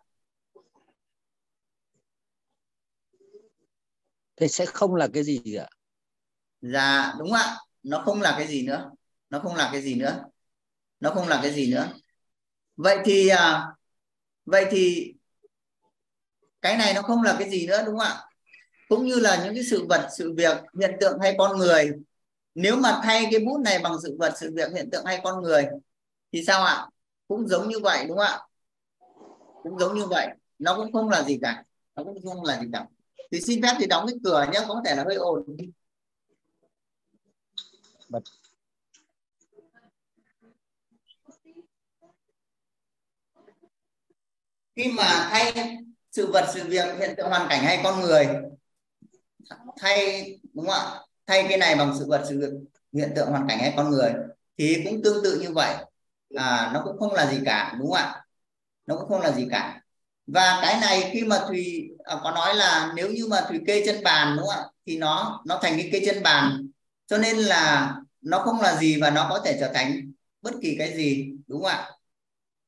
Thế sẽ không là cái gì ạ? Dạ, đúng ạ. Nó không là cái gì nữa. Nó không là cái gì nữa. Nó không là cái gì nữa. Vậy thì à, vậy thì cái này nó không là cái gì nữa, đúng không ạ? Cũng như là những cái sự vật, sự việc, hiện tượng hay con người. Nếu mà thay cái bút này bằng sự vật, sự việc, hiện tượng hay con người thì sao ạ? Cũng giống như vậy, đúng không ạ? Cũng giống như vậy. Nó cũng không là gì cả. Nó cũng không là gì cả. Thì xin phép thì đóng cái cửa nhé. Có thể là hơi ồn. Bật. Khi mà thay sự vật, sự việc, hiện tượng, hoàn cảnh hay con người, thay, đúng không ạ? Thay cái này bằng sự vật, sự việc, hiện tượng, hoàn cảnh hay con người thì cũng tương tự như vậy. À, nó cũng không là gì cả, đúng không ạ? Nó cũng không là gì cả. Và cái này khi mà Thùy à, có nói là nếu như mà Thùy kê chân bàn, đúng không ạ? Thì nó nó thành cái kê chân bàn. Cho nên là nó không là gì và nó có thể trở thành bất kỳ cái gì, đúng không ạ?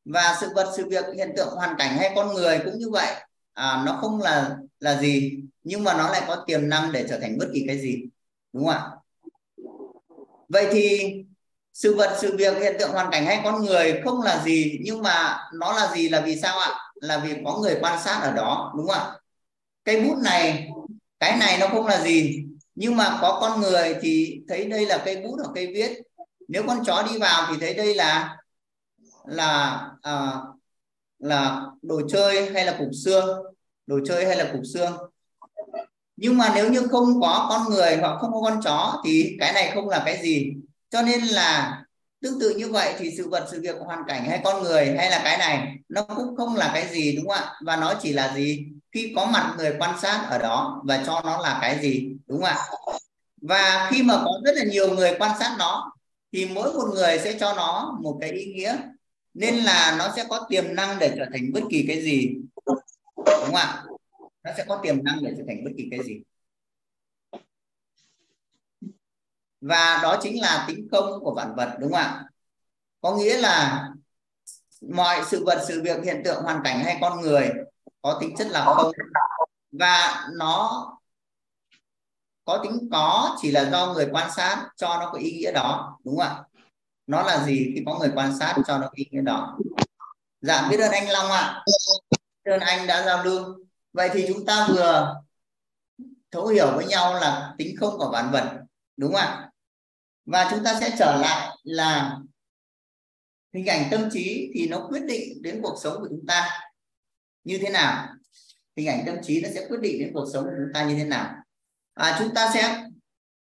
Và sự vật, sự việc, hiện tượng, hoàn cảnh hay con người cũng như vậy. À, nó không là là gì nhưng mà nó lại có tiềm năng để trở thành bất kỳ cái gì, đúng không ạ? Vậy thì sự vật, sự việc, hiện tượng, hoàn cảnh hay con người không là gì nhưng mà nó là gì là vì sao ạ? Là vì có người quan sát ở đó, đúng không ạ? Cây bút này, cái này nó không là gì nhưng mà có con người thì thấy đây là cây bút hoặc cây viết. Nếu con chó đi vào thì thấy đây là là à, là đồ chơi hay là cục xương, đồ chơi hay là cục xương. Nhưng mà nếu như không có con người hoặc không có con chó thì cái này không là cái gì. Cho nên là tương tự như vậy thì sự vật, sự việc, hoàn cảnh hay con người hay là cái này nó cũng không là cái gì, đúng không ạ? Và nó chỉ là gì khi có mặt người quan sát ở đó và cho nó là cái gì, đúng không ạ? Và khi mà có rất là nhiều người quan sát nó thì mỗi một người sẽ cho nó một cái ý nghĩa. Nên là nó sẽ có tiềm năng để trở thành bất kỳ cái gì, đúng không ạ? Nó sẽ có tiềm năng để trở thành bất kỳ cái gì. Và đó chính là tính công của vạn vật, đúng không ạ? Có nghĩa là mọi sự vật, sự việc, hiện tượng, hoàn cảnh hay con người có tính chất là không. Và nó có tính có chỉ là do người quan sát cho nó có ý nghĩa đó, đúng không ạ? Nó là gì khi có người quan sát cho nó ý nghĩa đó. Dạ, biết ơn anh Long ạ. Biết ơn anh đã giao lưu. Vậy thì chúng ta vừa thấu hiểu với nhau là tính không của vạn vật, đúng không ạ? Và chúng ta sẽ trở lại là hình ảnh tâm trí thì nó quyết định đến cuộc sống của chúng ta như thế nào. Hình ảnh tâm trí nó sẽ quyết định đến cuộc sống của chúng ta như thế nào. À, chúng ta sẽ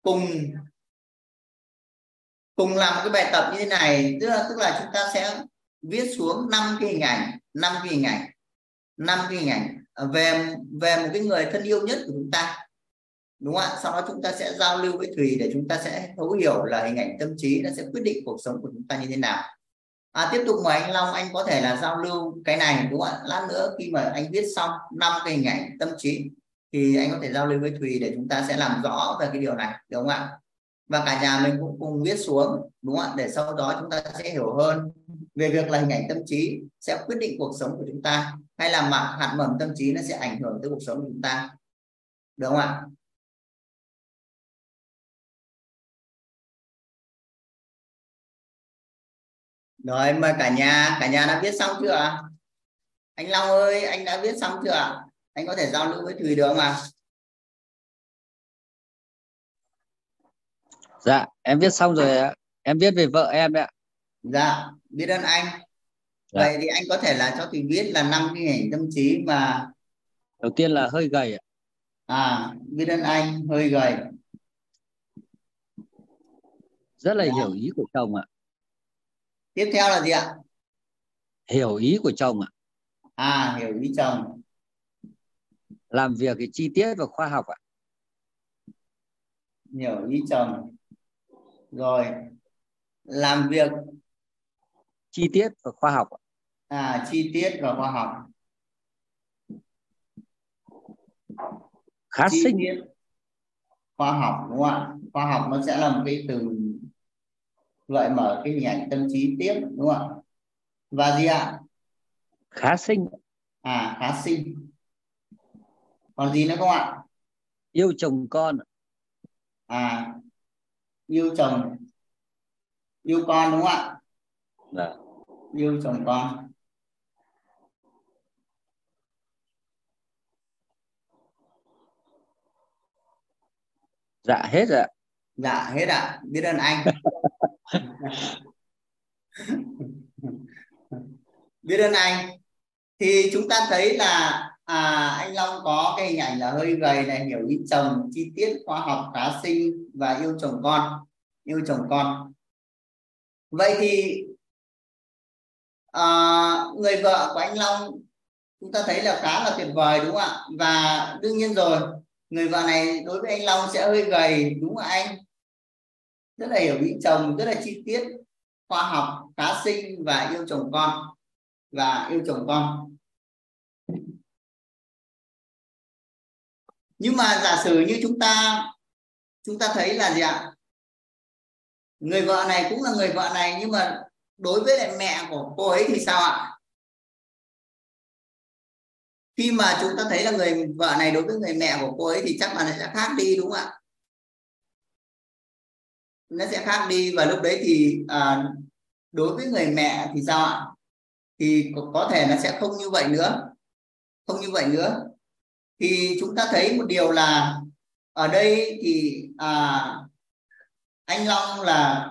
cùng cùng làm một cái bài tập như thế này, tức là, tức là chúng ta sẽ viết xuống năm cái hình ảnh, năm cái hình ảnh, năm cái hình ảnh về về một cái người thân yêu nhất của chúng ta, đúng không ạ? Sau đó chúng ta sẽ giao lưu với Thùy để chúng ta sẽ thấu hiểu là hình ảnh tâm trí nó sẽ quyết định cuộc sống của chúng ta như thế nào. À, tiếp tục mời anh Long, anh có thể là giao lưu cái này, đúng không ạ? Lát nữa khi mà anh viết xong năm cái hình ảnh tâm trí thì anh có thể giao lưu với Thùy để chúng ta sẽ làm rõ về cái điều này, đúng không ạ? Và cả nhà mình cũng cùng viết xuống, đúng không ạ? Để sau đó chúng ta sẽ hiểu hơn về việc là hình ảnh tâm trí sẽ quyết định cuộc sống của chúng ta, hay là mặt hạt mầm tâm trí nó sẽ ảnh hưởng tới cuộc sống của chúng ta, được không ạ? Rồi, mời cả nhà, cả nhà đã viết xong chưa ạ? Anh Long ơi, anh đã viết xong chưa ạ? Anh có thể giao lưu với Thùy được không ạ? Dạ, em viết xong rồi ạ. Em viết về vợ em đấy ạ. Dạ, biết ơn anh. Dạ. Vậy thì anh có thể là cho Thùy biết là năm cái hình ảnh tâm trí mà... Đầu tiên là hơi gầy ạ. À, biết ơn anh, hơi gầy. Rất là dạ. Hiểu ý của chồng ạ. Tiếp theo là gì ạ? Hiểu ý của chồng ạ. À, hiểu ý chồng. Làm việc thì chi tiết và khoa học ạ. hiểu ý chồng, rồi làm việc chi tiết và khoa học. À, chi tiết và khoa học. Khá xinh. Khoa học đúng không ạ? Khoa học nó sẽ là một cái từ gợi mở cái hình ảnh tâm trí tiếp đúng không ạ? Và gì ạ? Khá xinh. À, khá xinh. Còn gì nữa không ạ? Yêu chồng con. À, yêu chồng, yêu con đúng không ạ? Dạ. Yêu chồng con. Dạ hết ạ. Dạ hết ạ. Biết ơn anh. Biết ơn anh. Thì chúng ta thấy là à, anh Long có cái hình ảnh là hơi gầy này, hiểu ý chồng, chi tiết, khoa học, khá xinh và yêu chồng con. Yêu chồng con. Vậy thì à, người vợ của anh Long chúng ta thấy là khá là tuyệt vời đúng không ạ? Và đương nhiên rồi, người vợ này đối với anh Long sẽ hơi gầy đúng không anh? Rất là hiểu ý chồng, rất là chi tiết, khoa học, khá xinh và yêu chồng con. Và yêu chồng con. Nhưng mà giả sử như chúng ta chúng ta thấy là gì ạ? Người vợ này cũng là người vợ này, nhưng mà đối với lại mẹ của cô ấy thì sao ạ? Khi mà chúng ta thấy là người vợ này đối với người mẹ của cô ấy thì chắc là nó sẽ khác đi đúng không ạ? Nó sẽ khác đi. Và lúc đấy thì à, đối với người mẹ thì sao ạ? Thì có thể nó sẽ không như vậy nữa. Không như vậy nữa. Thì chúng ta thấy một điều là ở đây thì à, anh Long là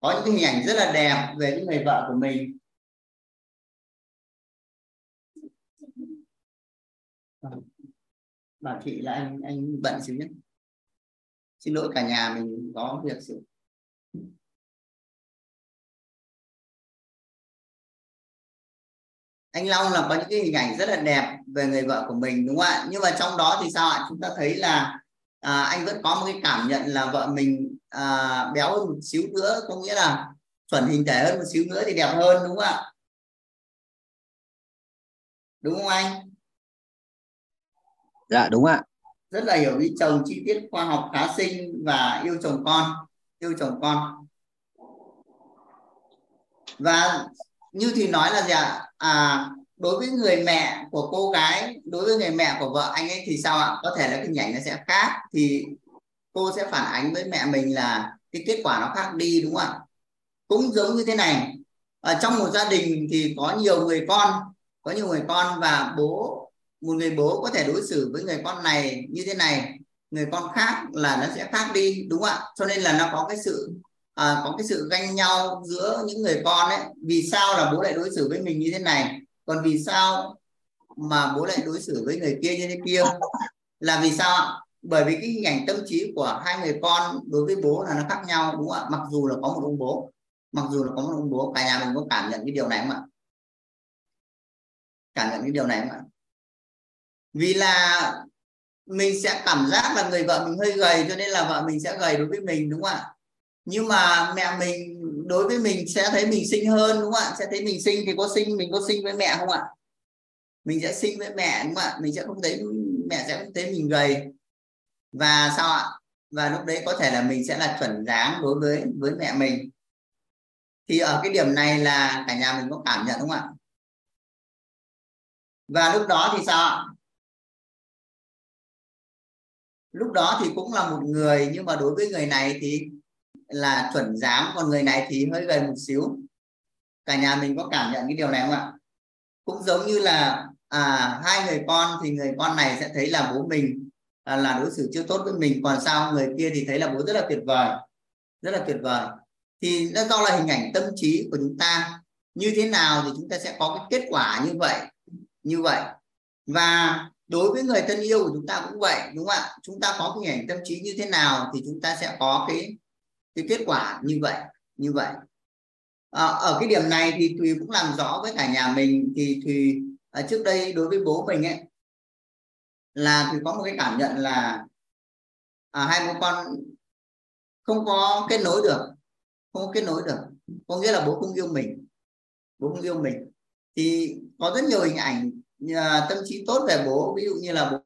có những cái hình ảnh rất là đẹp về cái người vợ của mình. Bà Thị là anh anh bận xíu nhé. Xin lỗi cả nhà, mình có việc xíu. Anh Long là có những cái hình ảnh rất là đẹp về người vợ của mình đúng không ạ? Nhưng mà trong đó thì sao ạ? Chúng ta thấy là à, anh vẫn có một cái cảm nhận là vợ mình à, béo hơn một xíu nữa, có nghĩa là chuẩn hình thể hơn một xíu nữa thì đẹp hơn đúng không ạ? Đúng không anh? Dạ đúng ạ. Rất là hiểu ý chồng, chi tiết, khoa học, khá xinh và yêu chồng con. Yêu chồng con. Và như thì nói là gì ạ? À, đối với người mẹ của cô gái, đối với người mẹ của vợ anh ấy thì sao ạ? Có thể là cái hình ảnh nó sẽ khác, thì cô sẽ phản ánh với mẹ mình là cái kết quả nó khác đi đúng không ạ? Cũng giống như thế này. Ở trong một gia đình thì có nhiều người con, có nhiều người con và bố, một người bố có thể đối xử với người con này như thế này, người con khác là nó sẽ khác đi đúng không ạ? Cho nên là nó có cái sự À, có cái sự ganh nhau giữa những người con ấy. Vì sao là bố lại đối xử với mình như thế này, còn vì sao mà bố lại đối xử với người kia như thế kia? Là vì sao ạ? Bởi vì cái hình ảnh tâm trí của hai người con đối với bố là nó khác nhau đúng không ạ? Mặc dù là có một ông bố, mặc dù là có một ông bố, cả nhà mình có cảm nhận cái điều này không ạ? Cảm nhận cái điều này không ạ? Vì là mình sẽ cảm giác là người vợ mình hơi gầy, cho nên là vợ mình sẽ gầy đối với mình đúng không ạ? Nhưng mà mẹ mình đối với mình sẽ thấy mình xinh hơn đúng không ạ? Sẽ thấy mình xinh, thì có xinh, mình có xinh với mẹ không ạ? Mình sẽ xinh với mẹ đúng không ạ? Mình sẽ không thấy, mẹ sẽ không thấy mình gầy. Và sao ạ? Và lúc đấy có thể là mình sẽ là chuẩn dáng đối với với mẹ mình. Thì ở cái điểm này là cả nhà mình có cảm nhận đúng không ạ? Và lúc đó thì sao ạ? Lúc đó thì cũng là một người, nhưng mà đối với người này thì là chuẩn dáng, còn người này thì hơi gầy một xíu. Cả nhà mình có cảm nhận cái điều này không ạ? Cũng giống như là à, hai người con thì người con này sẽ thấy là bố mình à, là đối xử chưa tốt với mình, còn sao người kia thì thấy là bố rất là tuyệt vời, rất là tuyệt vời. Thì nó do là hình ảnh tâm trí của chúng ta như thế nào thì chúng ta sẽ có cái kết quả như vậy, như vậy. Và đối với người thân yêu của chúng ta cũng vậy đúng không ạ? Chúng ta có cái hình ảnh tâm trí như thế nào thì chúng ta sẽ có cái cái kết quả như vậy, như vậy. À, ở cái điểm này thì Thùy cũng làm rõ với cả nhà mình. Thì Thùy à, trước đây đối với bố mình ấy là Thùy có một cái cảm nhận là à, hai bố con không có kết nối được, không có kết nối được. Có nghĩa là bố không yêu mình, bố không yêu mình. Thì có rất nhiều hình ảnh tâm trí tốt về bố, ví dụ như là bố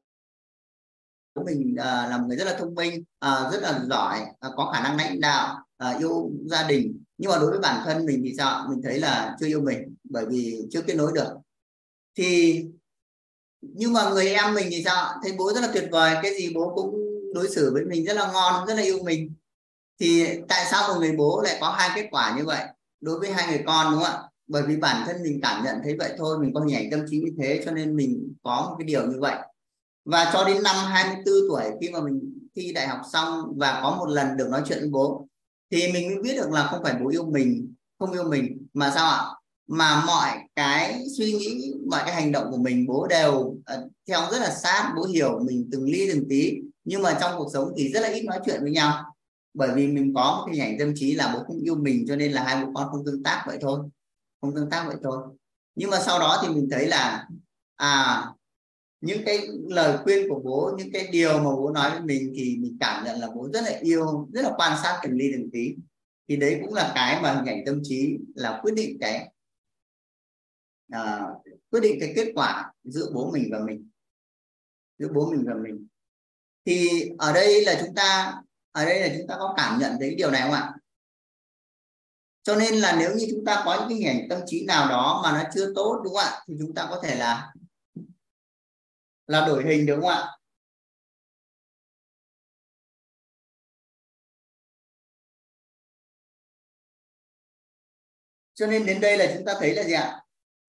của mình à, là một người rất là thông minh, à, rất là giỏi, à, có khả năng lãnh đạo, à, yêu gia đình. Nhưng mà đối với bản thân mình thì sao? Mình thấy là chưa yêu mình, bởi vì chưa kết nối được. Thì nhưng mà người em mình thì sao? Thấy bố rất là tuyệt vời, cái gì bố cũng đối xử với mình rất là ngon, rất là yêu mình. Thì tại sao một người bố lại có hai kết quả như vậy đối với hai người con, đúng không ạ? Bởi vì bản thân mình cảm nhận thấy vậy thôi, mình có hình ảnh tâm trí như thế, cho nên mình có một cái điều như vậy. Và cho đến năm hai mươi tư tuổi, khi mà mình thi đại học xong và có một lần được nói chuyện với bố, thì mình mới biết được là không phải bố yêu mình, không yêu mình, mà sao ạ? Mà mọi cái suy nghĩ, mọi cái hành động của mình bố đều uh, theo rất là sát, bố hiểu mình từng ly từng tí. Nhưng mà trong cuộc sống thì rất là ít nói chuyện với nhau, bởi vì mình có một cái hình ảnh tâm trí là bố không yêu mình, cho nên là hai bố con không tương tác vậy thôi, không tương tác vậy thôi. Nhưng mà sau đó thì mình thấy là à, những cái lời khuyên của bố, những cái điều mà bố nói với mình thì mình cảm nhận là bố rất là yêu, rất là quan sát từng ly từng tí. Thì đấy cũng là cái mà hình ảnh tâm trí là quyết định cái à, quyết định cái kết quả giữa bố mình và mình, giữa bố mình và mình. Thì ở đây là chúng ta ở đây là chúng ta có cảm nhận thấy cái điều này không ạ? Cho nên là nếu như chúng ta có những cái hình ảnh tâm trí nào đó mà nó chưa tốt, đúng không ạ? Thì chúng ta có thể là là đổi hình, đúng không ạ? Cho nên đến đây là chúng ta thấy là gì ạ?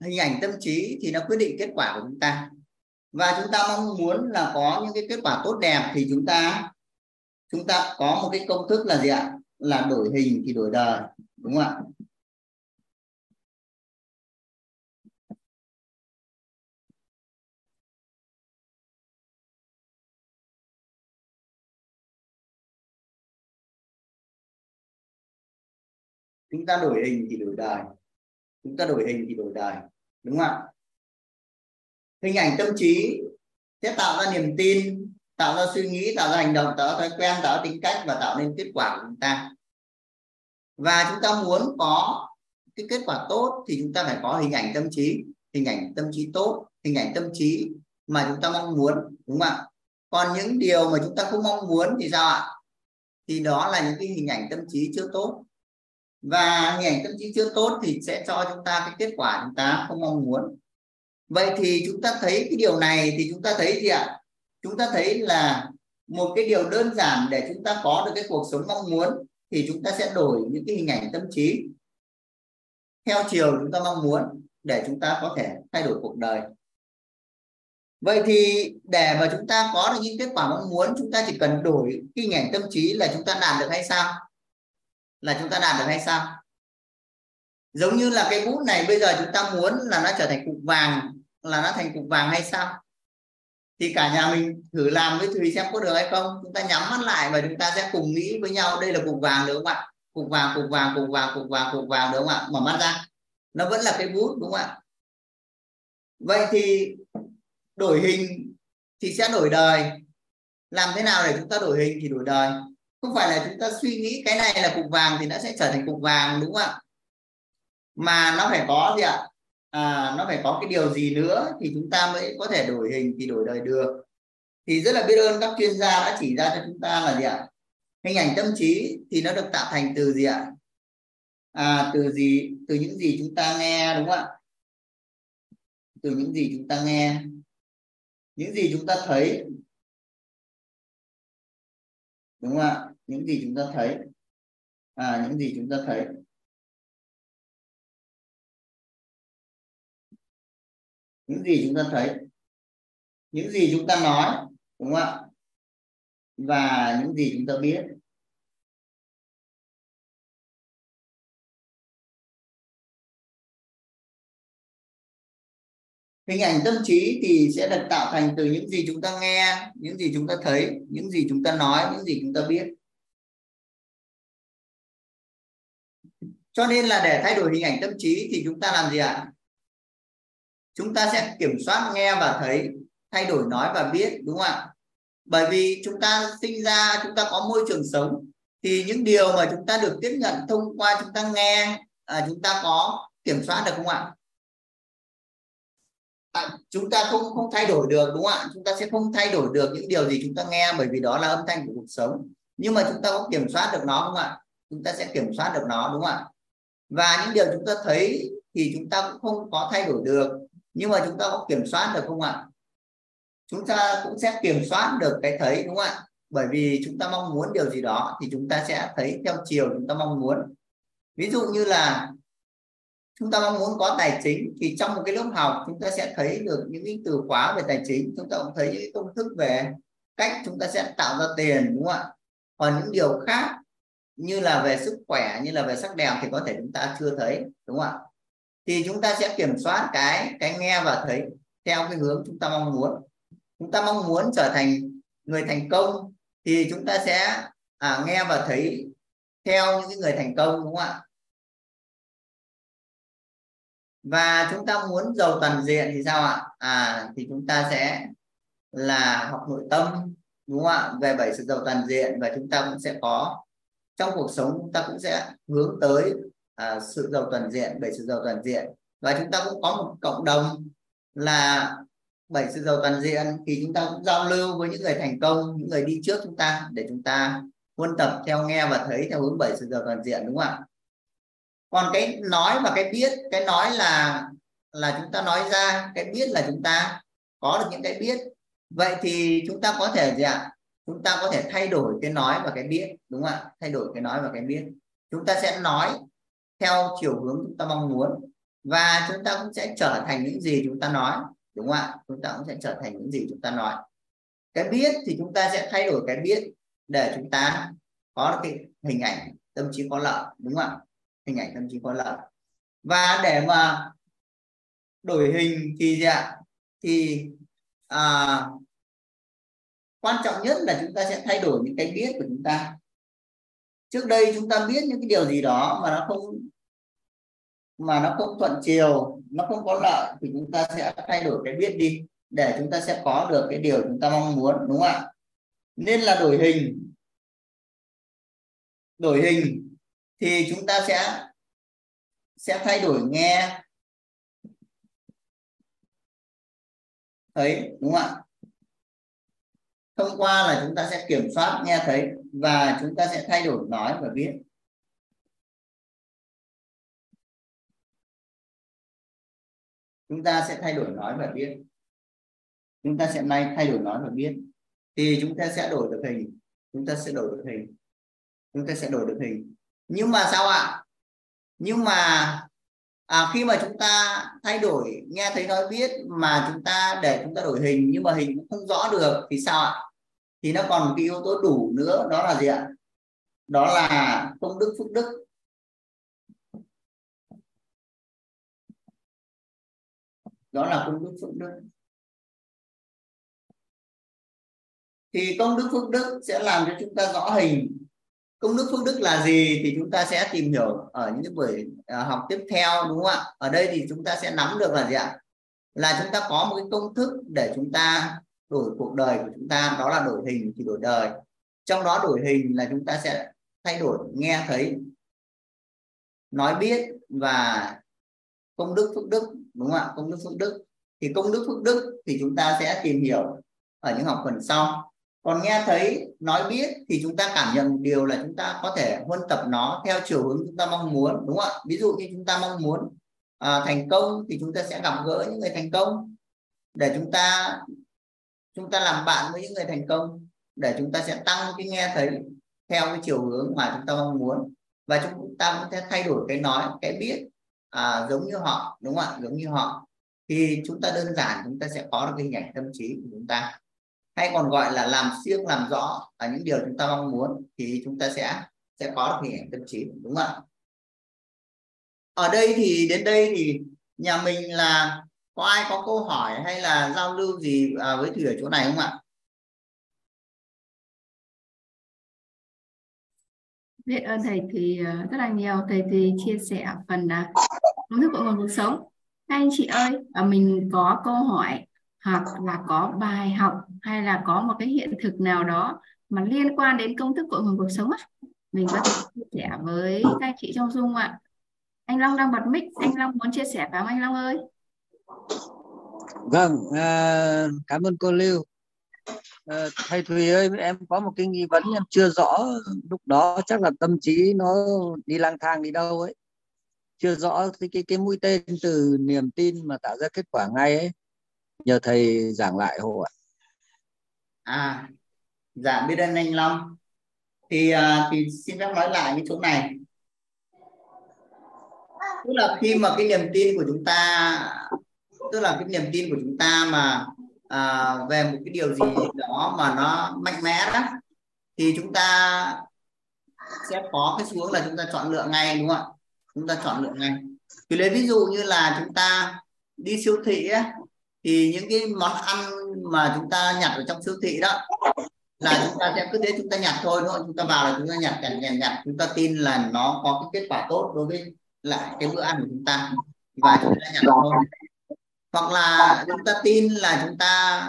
Hình ảnh tâm trí thì nó quyết định kết quả của chúng ta. Và chúng ta mong muốn là có những cái kết quả tốt đẹp thì chúng ta chúng ta có một cái công thức là gì ạ? Là đổi hình thì đổi đời, đúng không ạ? Chúng ta đổi hình thì đổi đời. Chúng ta đổi hình thì đổi đời. Đúng không ạ? Hình ảnh tâm trí sẽ tạo ra niềm tin, tạo ra suy nghĩ, tạo ra hành động, tạo ra thói quen, tạo ra tính cách và tạo nên kết quả của chúng ta. Và chúng ta muốn có cái kết quả tốt thì chúng ta phải có hình ảnh tâm trí, hình ảnh tâm trí tốt, hình ảnh tâm trí mà chúng ta mong muốn. Đúng không ạ? Còn những điều mà chúng ta không mong muốn thì sao ạ? Thì đó là những cái hình ảnh tâm trí chưa tốt. Và hình ảnh tâm trí chưa tốt thì sẽ cho chúng ta cái kết quả chúng ta không mong muốn. Vậy thì chúng ta thấy cái điều này thì chúng ta thấy gì ạ? Chúng ta thấy là một cái điều đơn giản để chúng ta có được cái cuộc sống mong muốn thì chúng ta sẽ đổi những cái hình ảnh tâm trí theo chiều chúng ta mong muốn để chúng ta có thể thay đổi cuộc đời. Vậy thì để mà chúng ta có được những kết quả mong muốn, chúng ta chỉ cần đổi cái hình ảnh tâm trí là chúng ta đạt được hay sao? Là chúng ta đạt được hay sao? Giống như là cái bút này bây giờ chúng ta muốn là nó trở thành cục vàng, là nó thành cục vàng hay sao? Thì cả nhà mình thử làm với Thùy xem có được hay không. Chúng ta nhắm mắt lại và chúng ta sẽ cùng nghĩ với nhau đây là cục vàng, đúng không ạ? Cục vàng, cục vàng, cục vàng, cục vàng, cục vàng, đúng không ạ? Mở mắt ra, nó vẫn là cái bút, đúng không ạ? Vậy thì đổi hình thì sẽ đổi đời. Làm thế nào để chúng ta đổi hình thì đổi đời? Không phải là chúng ta suy nghĩ cái này là cục vàng thì nó sẽ trở thành cục vàng, đúng không ạ? Mà nó phải có gì ạ? À, nó phải có cái điều gì nữa thì chúng ta mới có thể đổi hình thì đổi đời được. Thì rất là biết ơn các chuyên gia đã chỉ ra cho chúng ta là gì ạ? Hình ảnh tâm trí thì nó được tạo thành từ gì ạ? À, từ gì? Từ những gì chúng ta nghe, đúng không ạ? Từ những gì chúng ta nghe, những gì chúng ta thấy, đúng không ạ? Những gì chúng ta thấy, à, những gì chúng ta thấy. Những gì chúng ta thấy, những gì chúng ta nói, đúng không ạ? Và những gì chúng ta biết. Hình ảnh tâm trí thì sẽ được tạo thành từ những gì chúng ta nghe, những gì chúng ta thấy, những gì chúng ta nói, những gì chúng ta biết. Cho nên là để thay đổi hình ảnh tâm trí thì chúng ta làm gì ạ? Chúng ta sẽ kiểm soát nghe và thấy, thay đổi nói và biết, đúng không ạ? Bởi vì chúng ta sinh ra, chúng ta có môi trường sống thì những điều mà chúng ta được tiếp nhận thông qua chúng ta nghe, à, chúng ta có kiểm soát được không ạ? À, chúng ta không không thay đổi được, đúng không ạ? Chúng ta sẽ không thay đổi được những điều gì chúng ta nghe, bởi vì đó là âm thanh của cuộc sống. Nhưng mà chúng ta có kiểm soát được nó không ạ? Chúng ta sẽ kiểm soát được nó, đúng không ạ? Và những điều chúng ta thấy thì chúng ta cũng không có thay đổi được, nhưng mà chúng ta có kiểm soát được không ạ? Chúng ta cũng sẽ kiểm soát được cái thấy, đúng không ạ? Bởi vì chúng ta mong muốn điều gì đó thì chúng ta sẽ thấy theo chiều chúng ta mong muốn. Ví dụ như là chúng ta mong muốn có tài chính thì trong một cái lớp học chúng ta sẽ thấy được những cái từ khóa về tài chính, chúng ta cũng thấy những công thức về cách chúng ta sẽ tạo ra tiền, đúng không ạ? Còn những điều khác như là về sức khỏe, như là về sắc đẹp thì có thể chúng ta chưa thấy, đúng không ạ? Thì chúng ta sẽ kiểm soát cái cái nghe và thấy theo cái hướng chúng ta mong muốn. Chúng ta mong muốn trở thành người thành công thì chúng ta sẽ à, nghe và thấy theo những người thành công, đúng không ạ? Và chúng ta muốn giàu toàn diện thì sao ạ? À, thì chúng ta sẽ là học nội tâm, đúng không ạ? Về bảy sự giàu toàn diện, và chúng ta cũng sẽ có trong cuộc sống, chúng ta cũng sẽ hướng tới à, sự giàu toàn diện, bảy sự giàu toàn diện. Và chúng ta cũng có một cộng đồng là bảy sự giàu toàn diện, thì chúng ta cũng giao lưu với những người thành công, những người đi trước chúng ta, để chúng ta huân tập theo nghe và thấy theo hướng bảy sự giàu toàn diện, đúng không ạ? Còn cái nói và cái biết, cái nói là là chúng ta nói ra, cái biết là chúng ta có được những cái biết. Vậy thì chúng ta có thể gì ạ? Chúng ta có thể thay đổi cái nói và cái biết, đúng không ạ? Thay đổi cái nói và cái biết. Chúng ta sẽ nói theo chiều hướng chúng ta mong muốn, và chúng ta cũng sẽ trở thành những gì chúng ta nói, đúng không ạ? Chúng ta cũng sẽ trở thành những gì chúng ta nói. Cái biết thì chúng ta sẽ thay đổi cái biết để chúng ta có được cái hình ảnh tâm trí có lợi, đúng không ạ? Hình ảnh tâm trí có lợi. Và để mà đổi hình thì gì ạ? Thì à, quan trọng nhất là chúng ta sẽ thay đổi những cái biết của chúng ta. Trước đây chúng ta biết những cái điều gì đó mà nó không mà nó không thuận chiều, nó không có lợi, thì chúng ta sẽ thay đổi cái biết đi để chúng ta sẽ có được cái điều chúng ta mong muốn, đúng không ạ? Nên là đổi hình. Đổi hình thì chúng ta sẽ sẽ thay đổi nghe thấy, đúng không ạ? Thông qua là chúng ta sẽ kiểm soát nghe thấy, và chúng ta sẽ thay đổi nói và biết. Chúng ta sẽ thay đổi nói và biết. Chúng ta sẽ nay thay đổi nói và biết. Thì chúng ta sẽ đổi được hình. Chúng ta sẽ đổi được hình. Chúng ta sẽ đổi được hình. Nhưng mà sao ạ? À? Nhưng mà à, khi mà chúng ta thay đổi nghe thấy nói biết mà chúng ta để chúng ta đổi hình, nhưng mà hình cũng không rõ được thì sao ạ? À? Thì nó còn một cái yếu tố đủ nữa, đó là gì ạ? À? Đó là công đức phước đức. Đó là công đức phước đức. Thì công đức phước đức sẽ làm cho chúng ta rõ hình. Công đức phước đức là gì thì chúng ta sẽ tìm hiểu ở những cái buổi học tiếp theo, đúng không ạ? Ở đây thì chúng ta sẽ nắm được là gì ạ? Là chúng ta có một cái công thức để chúng ta đổi cuộc đời của chúng ta, đó là đổi hình thì đổi đời. Trong đó đổi hình là chúng ta sẽ thay đổi nghe thấy, nói biết và công đức phước đức, đúng không ạ? Công đức phước đức. Thì công đức phước đức thì chúng ta sẽ tìm hiểu ở những học phần sau. Còn nghe thấy, nói biết thì chúng ta cảm nhận một điều là chúng ta có thể huân tập nó theo chiều hướng chúng ta mong muốn, đúng không ạ? Ví dụ như chúng ta mong muốn à, thành công thì chúng ta sẽ gặp gỡ những người thành công để chúng ta chúng ta làm bạn với những người thành công, để chúng ta sẽ tăng cái nghe thấy theo cái chiều hướng mà chúng ta mong muốn, và chúng ta cũng sẽ thay đổi cái nói, cái biết à, giống như họ, đúng không ạ? Giống như họ. Thì chúng ta đơn giản chúng ta sẽ có được cái hình ảnh tâm trí của chúng ta, hay còn gọi là làm siêng làm rõ ở những điều chúng ta mong muốn, thì chúng ta sẽ sẽ có được hình ảnh tâm trí, đúng không ạ? Ở đây thì đến đây thì nhà mình là có ai có câu hỏi hay là giao lưu gì với Thùy ở chỗ này không ạ? Biết ơn thầy thì rất là nhiều, thầy thì chia sẻ phần công thức cội nguồn cuộc sống. Các anh chị ơi, mình có câu hỏi hoặc là có bài học hay là có một cái hiện thực nào đó mà liên quan đến công thức cội nguồn cuộc sống á, Mình bắt chia sẻ với các chị trong Zoom ạ. Anh Long đang bật mic, anh Long muốn chia sẻ phải không anh Long ơi? Vâng, à, cảm ơn cô Lưu. À, thầy Thùy ơi, em có một cái nghi vấn em chưa rõ, lúc đó chắc là tâm trí nó đi lang thang đi đâu ấy, chưa rõ cái cái, cái mũi tên từ niềm tin mà tạo ra kết quả ngay ấy, nhờ thầy giảng lại hộ ạ. À, dạ biết ơn anh Long. Thì thì xin phép nói lại cái chỗ này, tức là khi mà cái niềm tin của chúng ta, tức là cái niềm tin của chúng ta mà à, về một cái điều gì đó mà nó mạnh mẽ đó, thì chúng ta sẽ có cái xu hướng là chúng ta chọn lựa ngay, đúng không ạ? Chúng ta chọn lựa ngay. Thì lấy ví dụ như là chúng ta đi siêu thị ấy, thì những cái món ăn mà chúng ta nhặt ở trong siêu thị đó là chúng ta sẽ cứ thế chúng ta nhặt thôi, đúng không? Chúng ta vào là chúng ta nhặt, nhặt, nhặt, nhặt. Chúng ta tin là nó có cái kết quả tốt đối với lại cái bữa ăn của chúng ta và chúng ta nhặt thôi. Hoặc là chúng ta tin là chúng ta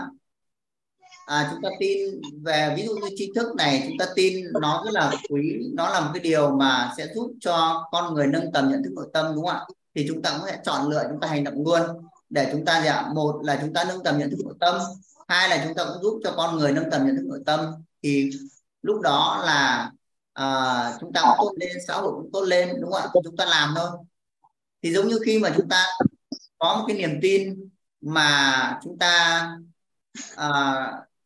à, chúng ta tin về ví dụ như tri thức này, chúng ta tin nó rất là quý, nó là một cái điều mà sẽ giúp cho con người nâng tầm nhận thức nội tâm, đúng không ạ? Thì chúng ta cũng sẽ chọn lựa, chúng ta hành động luôn để chúng ta dạ, một là chúng ta nâng tầm nhận thức nội tâm, hai là chúng ta cũng giúp cho con người nâng tầm nhận thức nội tâm. Thì lúc đó là à, chúng ta cũng tốt lên, xã hội cũng tốt lên, đúng không ạ? Chúng ta làm thôi. Thì giống như khi mà chúng ta có một cái niềm tin mà chúng ta à,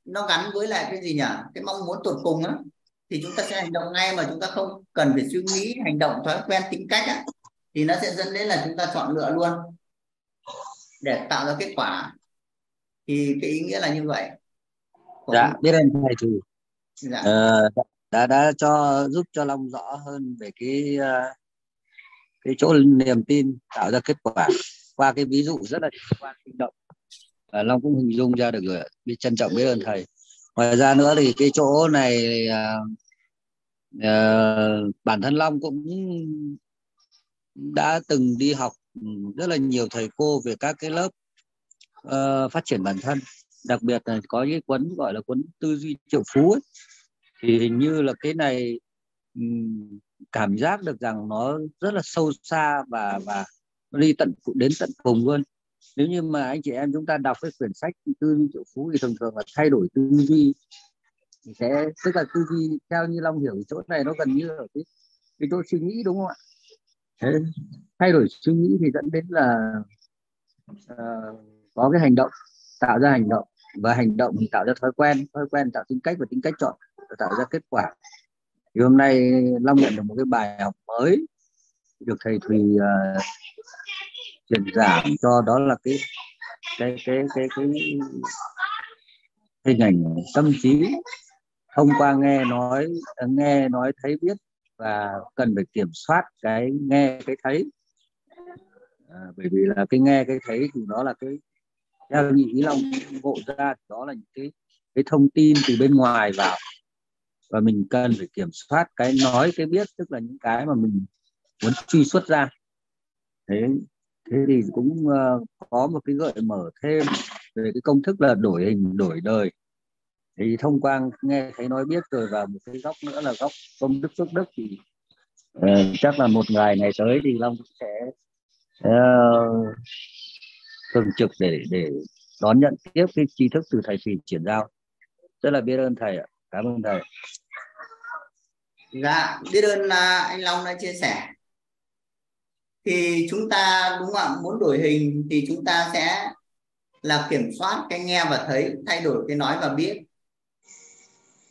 nó gắn với lại cái gì nhỉ? Cái mong muốn tột cùng á, thì chúng ta sẽ hành động ngay mà chúng ta không cần phải suy nghĩ, hành động, thói quen, tính cách á, thì nó sẽ dẫn đến là chúng ta chọn lựa luôn để tạo ra kết quả. Thì cái ý nghĩa là như vậy. Còn dạ, biết ơn thầy thì dạ. uh, đã đã cho giúp cho Long rõ hơn về cái uh, cái chỗ niềm tin tạo ra kết quả qua cái ví dụ rất là qua hành động. Uh, Long cũng hình dung ra được rồi. Biết trân trọng, biết ơn thầy. Ngoài ra nữa thì cái chỗ này uh, uh, bản thân Long cũng đã từng đi học rất là nhiều thầy cô về các cái lớp Uh, phát triển bản thân, đặc biệt là có cái cuốn gọi là cuốn tư duy triệu phú ấy. Thì hình như là cái này um, cảm giác được rằng nó rất là sâu xa và và đi tận đến tận cùng luôn. Nếu như mà anh chị em chúng ta đọc cái quyển sách tư duy triệu phú thì thường thường là thay đổi tư duy, thì sẽ tức là tư duy theo như Long hiểu chỗ này nó gần như là cái, cái chỗ suy nghĩ, đúng không ạ? Thế, thay đổi suy nghĩ thì dẫn đến là uh, có cái hành động, tạo ra hành động, và hành động thì tạo ra thói quen, thói quen tạo tính cách, và tính cách chọn tạo ra kết quả. Thì hôm nay Long nhận được một cái bài học mới được thầy Thùy uh, truyền giảng cho, đó là cái cái cái cái cái hình ảnh tâm trí thông qua nghe nói nghe nói thấy biết, và cần phải kiểm soát cái nghe cái thấy, à, bởi vì là cái nghe cái thấy thì nó là cái theo như ý Long ngộ ra, đó là những cái, cái thông tin từ bên ngoài vào, và mình cần phải kiểm soát cái nói cái biết, tức là những cái mà mình muốn truy xuất ra. Thế, thế thì cũng uh, có một cái gợi mở thêm về cái công thức là đổi hình đổi đời, thì thông qua nghe thấy nói biết rồi, và một cái góc nữa là góc công đức phước đức. Thì uh, chắc là một ngày ngày tới thì Long sẽ uh, thường trực để để đón nhận tiếp cái tri thức từ thầy Thùy chuyển giao. Rất là biết ơn thầy ạ. Cảm ơn thầy. Dạ, biết ơn anh Long đã chia sẻ. Thì chúng ta đúng không ạ, muốn đổi hình thì chúng ta sẽ là kiểm soát cái nghe và thấy, thay đổi cái nói và biết.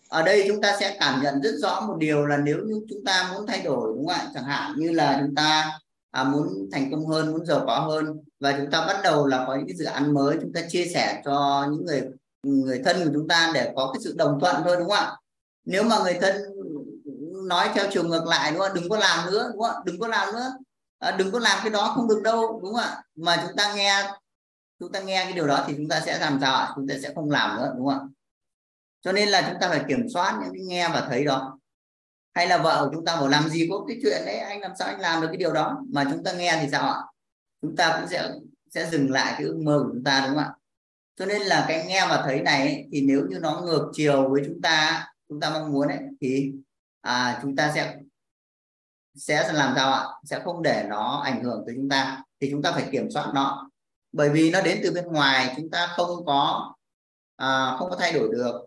Ở đây chúng ta sẽ cảm nhận rất rõ một điều là nếu như chúng ta muốn thay đổi, đúng không ạ, chẳng hạn như là chúng ta À, muốn thành công hơn, muốn giàu có hơn, và chúng ta bắt đầu là có những cái dự án mới, chúng ta chia sẻ cho những người người thân của chúng ta để có cái sự đồng thuận thôi, đúng không ạ? Nếu mà người thân nói theo chiều ngược lại, đúng không? Đừng có làm nữa, đúng không? Đừng có làm nữa, à, đừng có làm cái đó, không được đâu, đúng không ạ? Mà chúng ta nghe chúng ta nghe cái điều đó thì chúng ta sẽ làm sao? Chúng ta sẽ không làm nữa, đúng không ạ? Cho nên là chúng ta phải kiểm soát những cái nghe và thấy đó. Hay là vợ của chúng ta bảo làm gì có cái chuyện đấy, anh làm sao anh làm được cái điều đó, mà chúng ta nghe thì sao ạ? Chúng ta cũng sẽ sẽ dừng lại cái ước mơ của chúng ta, đúng không ạ? Cho nên là cái nghe và thấy này ấy, thì nếu như nó ngược chiều với chúng ta chúng ta mong muốn ấy, thì à, chúng ta sẽ sẽ làm sao ạ? Sẽ không để nó ảnh hưởng tới chúng ta, thì chúng ta phải kiểm soát nó, bởi vì nó đến từ bên ngoài, chúng ta không có à, không có thay đổi được.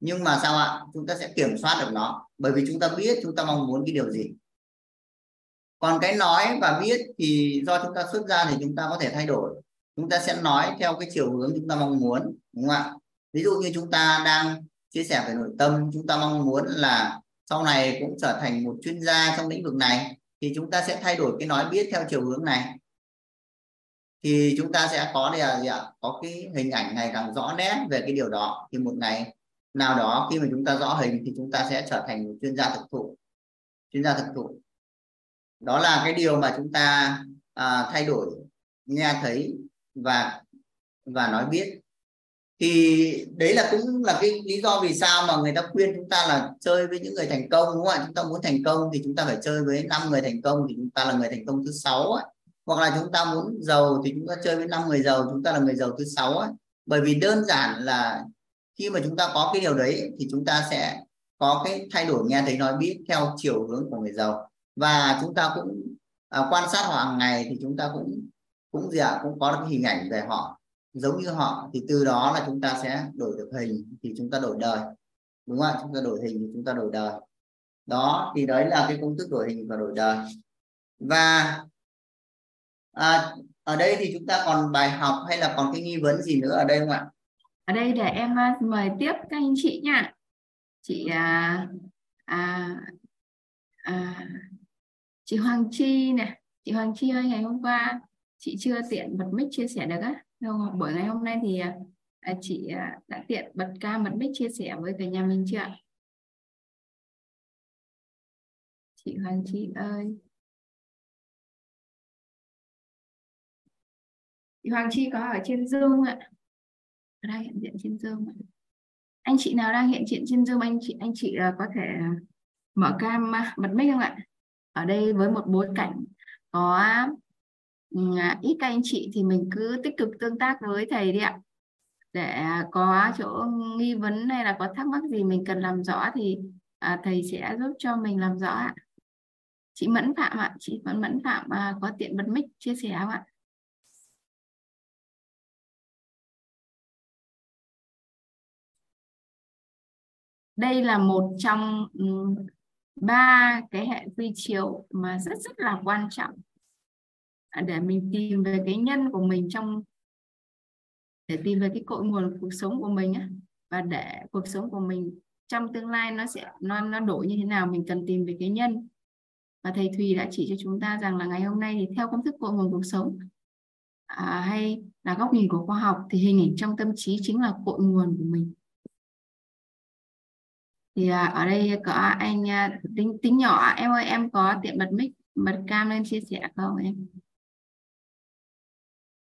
Nhưng mà sao ạ? Chúng ta sẽ kiểm soát được nó, bởi vì chúng ta biết chúng ta mong muốn cái điều gì. Còn cái nói và biết thì do chúng ta xuất ra thì chúng ta có thể thay đổi. Chúng ta sẽ nói theo cái chiều hướng chúng ta mong muốn, đúng không ạ? Ví dụ như chúng ta đang chia sẻ về nội tâm, chúng ta mong muốn là sau này cũng trở thành một chuyên gia trong lĩnh vực này, thì chúng ta sẽ thay đổi cái nói biết theo chiều hướng này. Thì chúng ta sẽ có đây là gì ạ? Có cái hình ảnh ngày càng rõ nét về cái điều đó. Thì một ngày nào đó khi mà chúng ta rõ hình thì chúng ta sẽ trở thành một chuyên gia thực thụ. Chuyên gia thực thụ. Đó là cái điều mà chúng ta à, thay đổi nghe thấy và và nói biết. Thì đấy là cũng là cái lý do vì sao mà người ta khuyên chúng ta là chơi với những người thành công, đúng không ạ? Chúng ta muốn thành công thì chúng ta phải chơi với năm người thành công, thì chúng ta là người thành công thứ sáu ấy. Hoặc là chúng ta muốn giàu thì chúng ta chơi với năm người giàu, chúng ta là người giàu thứ sáu ấy. Bởi vì đơn giản là khi mà chúng ta có cái điều đấy thì chúng ta sẽ có cái thay đổi nghe thấy nói biết theo chiều hướng của người giàu. Và chúng ta cũng à, quan sát họ hàng ngày thì chúng ta cũng cũng gì ạ, cũng có cái hình ảnh về họ giống như họ, thì từ đó là chúng ta sẽ đổi được hình thì chúng ta đổi đời, đúng không ạ? Chúng ta đổi hình thì chúng ta đổi đời. Đó thì đấy là cái công thức đổi hình và đổi đời. Và à, ở đây thì chúng ta còn bài học hay là còn cái nghi vấn gì nữa ở đây không ạ? Ở đây để em mời tiếp các anh chị nha. Chị à, à, à, chị Hoàng Chi này, chị Hoàng Chi ơi, ngày hôm qua chị chưa tiện bật mic chia sẻ được á. Không, buổi ngày hôm nay thì à, chị à, đã tiện bật ca bật mic chia sẻ với cả nhà mình chưa ạ? Chị Hoàng Chi ơi. Chị Hoàng Chi có ở trên Zoom ạ. Đang hiện diện trên Zoom. Anh chị nào đang hiện diện trên Zoom, anh chị anh chị là có thể mở cam bật mic không ạ? Ở đây với một bối cảnh có ít các anh chị thì mình cứ tích cực tương tác với thầy đi ạ. Để có chỗ nghi vấn hay là có thắc mắc gì mình cần làm rõ thì thầy sẽ giúp cho mình làm rõ ạ. Chị Mẫn Phạm ạ, chị Mẫn Mẫn Phạm có tiện bật mic chia sẻ không ạ? Đây là một trong ba cái hệ quy chiếu mà rất rất là quan trọng để mình tìm về cái nhân của mình trong, để tìm về cái cội nguồn của cuộc sống của mình á, và để cuộc sống của mình trong tương lai nó sẽ nó nó đổi như thế nào, mình cần tìm về cái nhân. Và thầy Thùy đã chỉ cho chúng ta rằng là ngày hôm nay thì theo công thức cội nguồn cuộc sống à, hay là góc nhìn của khoa học thì hình ảnh trong tâm trí chính là cội nguồn của mình. Thì ở đây có anh tính, tính nhỏ em ơi, em có tiện bật mic bật cam lên chia sẻ không em?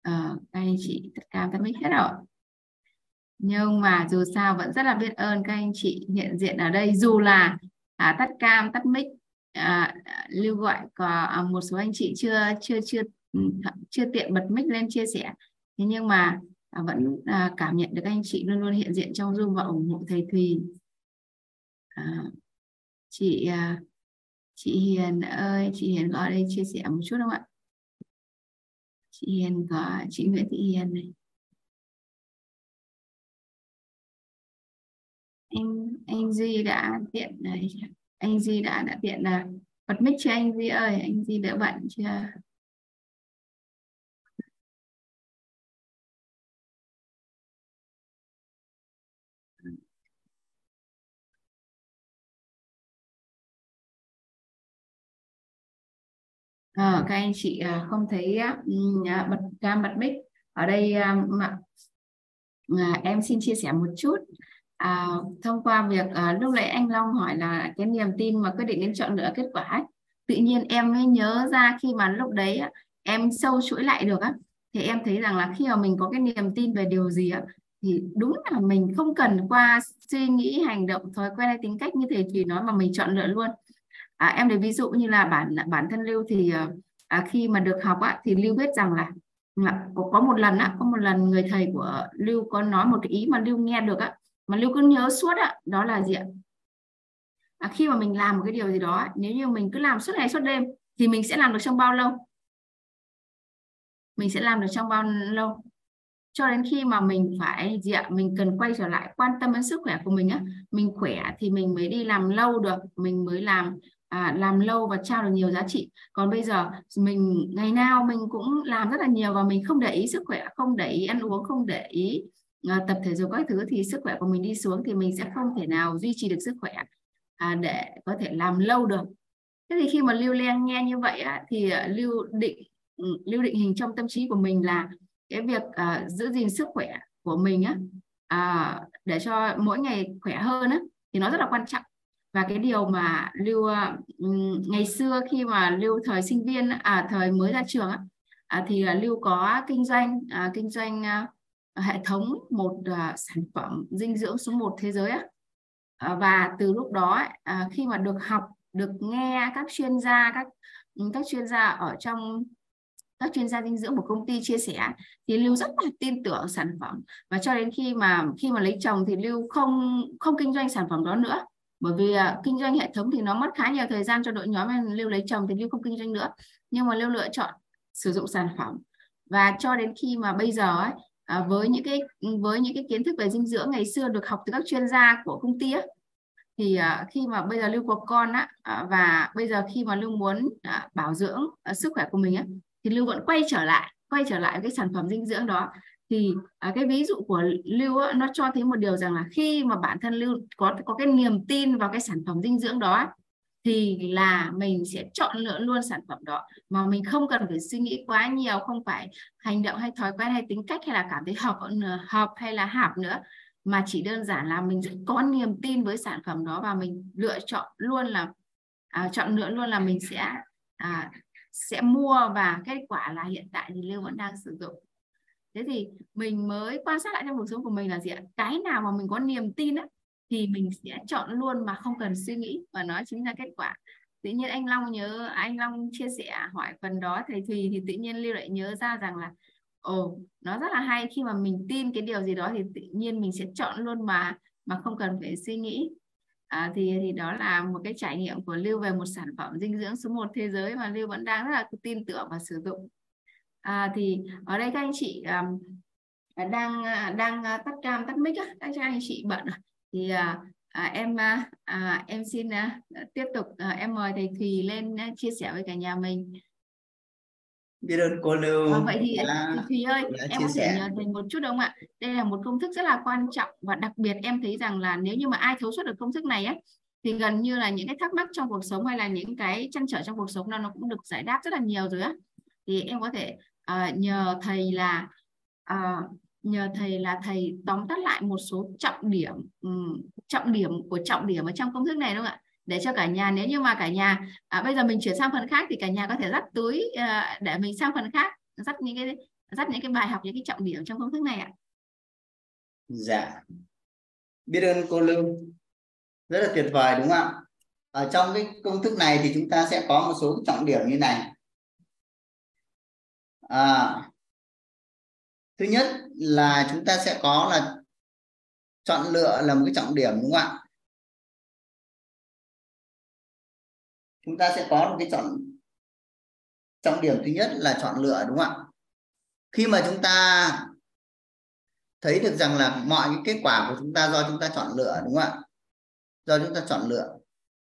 Ờ, các anh chị tất cam tắt mic hết rồi, nhưng mà dù sao vẫn rất là biết ơn các anh chị hiện diện ở đây, dù là à, tắt cam tắt mic à, lưu gọi. Có à, một số anh chị chưa chưa chưa chưa tiện bật mic lên chia sẻ, thế nhưng mà à, vẫn à, cảm nhận được các anh chị luôn luôn hiện diện trong Zoom và ủng hộ thầy Thùy. À, chị chị Hiền ơi, chị Hiền có ở đây chia sẻ một chút không ạ? Chị Hiền có, chị Nguyễn Thị Hiền này. Anh anh Di đã tiện này, anh Di đã đã tiện là bật mic chưa anh Di ơi? Anh Di đỡ bận chưa? À, các anh chị à, không thấy à, bật cam bật mic ở đây à, à, em xin chia sẻ một chút à, thông qua việc à, lúc nãy anh Long hỏi là cái niềm tin mà quyết định đến chọn lựa kết quả ấy, tự nhiên em mới nhớ ra khi mà lúc đấy á, em sâu chuỗi lại được á, thì em thấy rằng là khi mà mình có cái niềm tin về điều gì á, thì đúng là mình không cần qua suy nghĩ, hành động, thói quen hay tính cách như thế thì nói mà mình chọn lựa luôn. À, em để ví dụ như là bản bản thân Lưu thì à, khi mà được học á, thì Lưu biết rằng là có, có một lần á, có một lần người thầy của Lưu có nói một cái ý mà Lưu nghe được á, mà Lưu cứ nhớ suốt á, đó là gì ạ? à, khi mà mình làm một cái điều gì đó, nếu như mình cứ làm suốt ngày suốt đêm thì mình sẽ làm được trong bao lâu? Mình sẽ làm được trong bao lâu? Cho đến khi mà mình phải gì ạ? Mình cần quay trở lại quan tâm đến sức khỏe của mình á. Mình khỏe thì mình mới đi làm lâu được, mình mới làm à, làm lâu và trao được nhiều giá trị. Còn bây giờ mình ngày nào mình cũng làm rất là nhiều và mình không để ý sức khỏe, không để ý ăn uống, không để ý à, tập thể dục các thứ thì sức khỏe của mình đi xuống, thì mình sẽ không thể nào duy trì được sức khỏe à, để có thể làm lâu được. Thế thì khi mà Lưu Len nghe như vậy á, thì Lưu định Lưu định hình trong tâm trí của mình là cái việc uh, giữ gìn sức khỏe của mình á, uh, để cho mỗi ngày khỏe hơn á, thì nó rất là quan trọng. Và cái điều mà Lưu uh, ngày xưa khi mà Lưu thời sinh viên, à, thời mới ra trường á, à, thì Lưu có kinh doanh uh, kinh doanh uh, hệ thống một uh, sản phẩm dinh dưỡng số một thế giới á. Uh, và từ lúc đó uh, khi mà được học, được nghe các chuyên gia các các chuyên gia ở trong các chuyên gia dinh dưỡng của công ty chia sẻ, thì Lưu rất là tin tưởng sản phẩm. Và cho đến khi mà khi mà lấy chồng thì Lưu không không kinh doanh sản phẩm đó nữa, bởi vì uh, kinh doanh hệ thống thì nó mất khá nhiều thời gian cho đội nhóm, nên Lưu lấy chồng thì Lưu không kinh doanh nữa. Nhưng mà Lưu lựa chọn sử dụng sản phẩm. Và cho đến khi mà bây giờ ấy, uh, với những cái với những cái kiến thức về dinh dưỡng ngày xưa được học từ các chuyên gia của công ty ấy, thì uh, khi mà bây giờ Lưu có con á, uh, và bây giờ khi mà Lưu muốn uh, bảo dưỡng uh, sức khỏe của mình á, thì Lưu vẫn quay trở lại, quay trở lại cái sản phẩm dinh dưỡng đó. Thì à, cái ví dụ của Lưu á, nó cho thấy một điều rằng là khi mà bản thân Lưu có có cái niềm tin vào cái sản phẩm dinh dưỡng đó, thì là mình sẽ chọn lựa luôn sản phẩm đó, mà mình không cần phải suy nghĩ quá nhiều, không phải hành động hay thói quen hay tính cách hay là cảm thấy hợp hợp hay là hạp nữa, mà chỉ đơn giản là mình có niềm tin với sản phẩm đó và mình lựa chọn luôn là à, chọn lựa luôn là mình sẽ à, sẽ mua. Và kết quả là hiện tại thì Lưu vẫn đang sử dụng. Thế thì mình mới quan sát lại trong cuộc sống của mình là gì ạ? Cái nào mà mình có niềm tin á, thì mình sẽ chọn luôn mà không cần suy nghĩ, và nó chính là kết quả. Tự nhiên anh Long nhớ, anh Long chia sẻ hỏi phần đó thầy Thùy, thì tự nhiên Lưu lại nhớ ra rằng là ồ, nó rất là hay, khi mà mình tin cái điều gì đó thì tự nhiên mình sẽ chọn luôn mà mà không cần phải suy nghĩ. À, thì, thì đó là một cái trải nghiệm của Lưu về một sản phẩm dinh dưỡng số một thế giới mà Lưu vẫn đang rất là tin tưởng và sử dụng. À, thì ở đây các anh chị um, đang đang tắt cam tắt mic á, các anh chị bận thì uh, à, em à, em xin uh, tiếp tục uh, em mời thầy Thùy lên uh, chia sẻ với cả nhà mình. Biết ơn cô Lưu. À, vậy thì đã, Thùy ơi, em có thể nhờ thầy một chút đúng không ạ? Đây là một công thức rất là quan trọng, và đặc biệt em thấy rằng là nếu như mà ai thấu suốt được công thức này á, thì gần như là những cái thắc mắc trong cuộc sống hay là những cái trăn trở trong cuộc sống nó nó cũng được giải đáp rất là nhiều rồi á. Thì em có thể uh, nhờ thầy là uh, nhờ thầy là thầy tóm tắt lại một số trọng điểm um, trọng điểm của trọng điểm ở trong công thức này đúng không ạ? Để cho cả nhà, nếu như mà cả nhà à, bây giờ mình chuyển sang phần khác thì cả nhà có thể dắt túi à, để mình sang phần khác, dắt những cái dắt những cái bài học, những cái trọng điểm trong công thức này ạ. Dạ, biết ơn cô Lưu, rất là tuyệt vời đúng không ạ? Ở trong cái công thức này thì chúng ta sẽ có một số trọng điểm như này. À, thứ nhất là chúng ta sẽ có là chọn lựa là một cái trọng điểm đúng không ạ? Chúng ta sẽ có một cái chọn trọng điểm thứ nhất là chọn lựa đúng không ạ? Khi mà chúng ta thấy được rằng là mọi cái kết quả của chúng ta do chúng ta chọn lựa đúng không ạ? Do chúng ta chọn lựa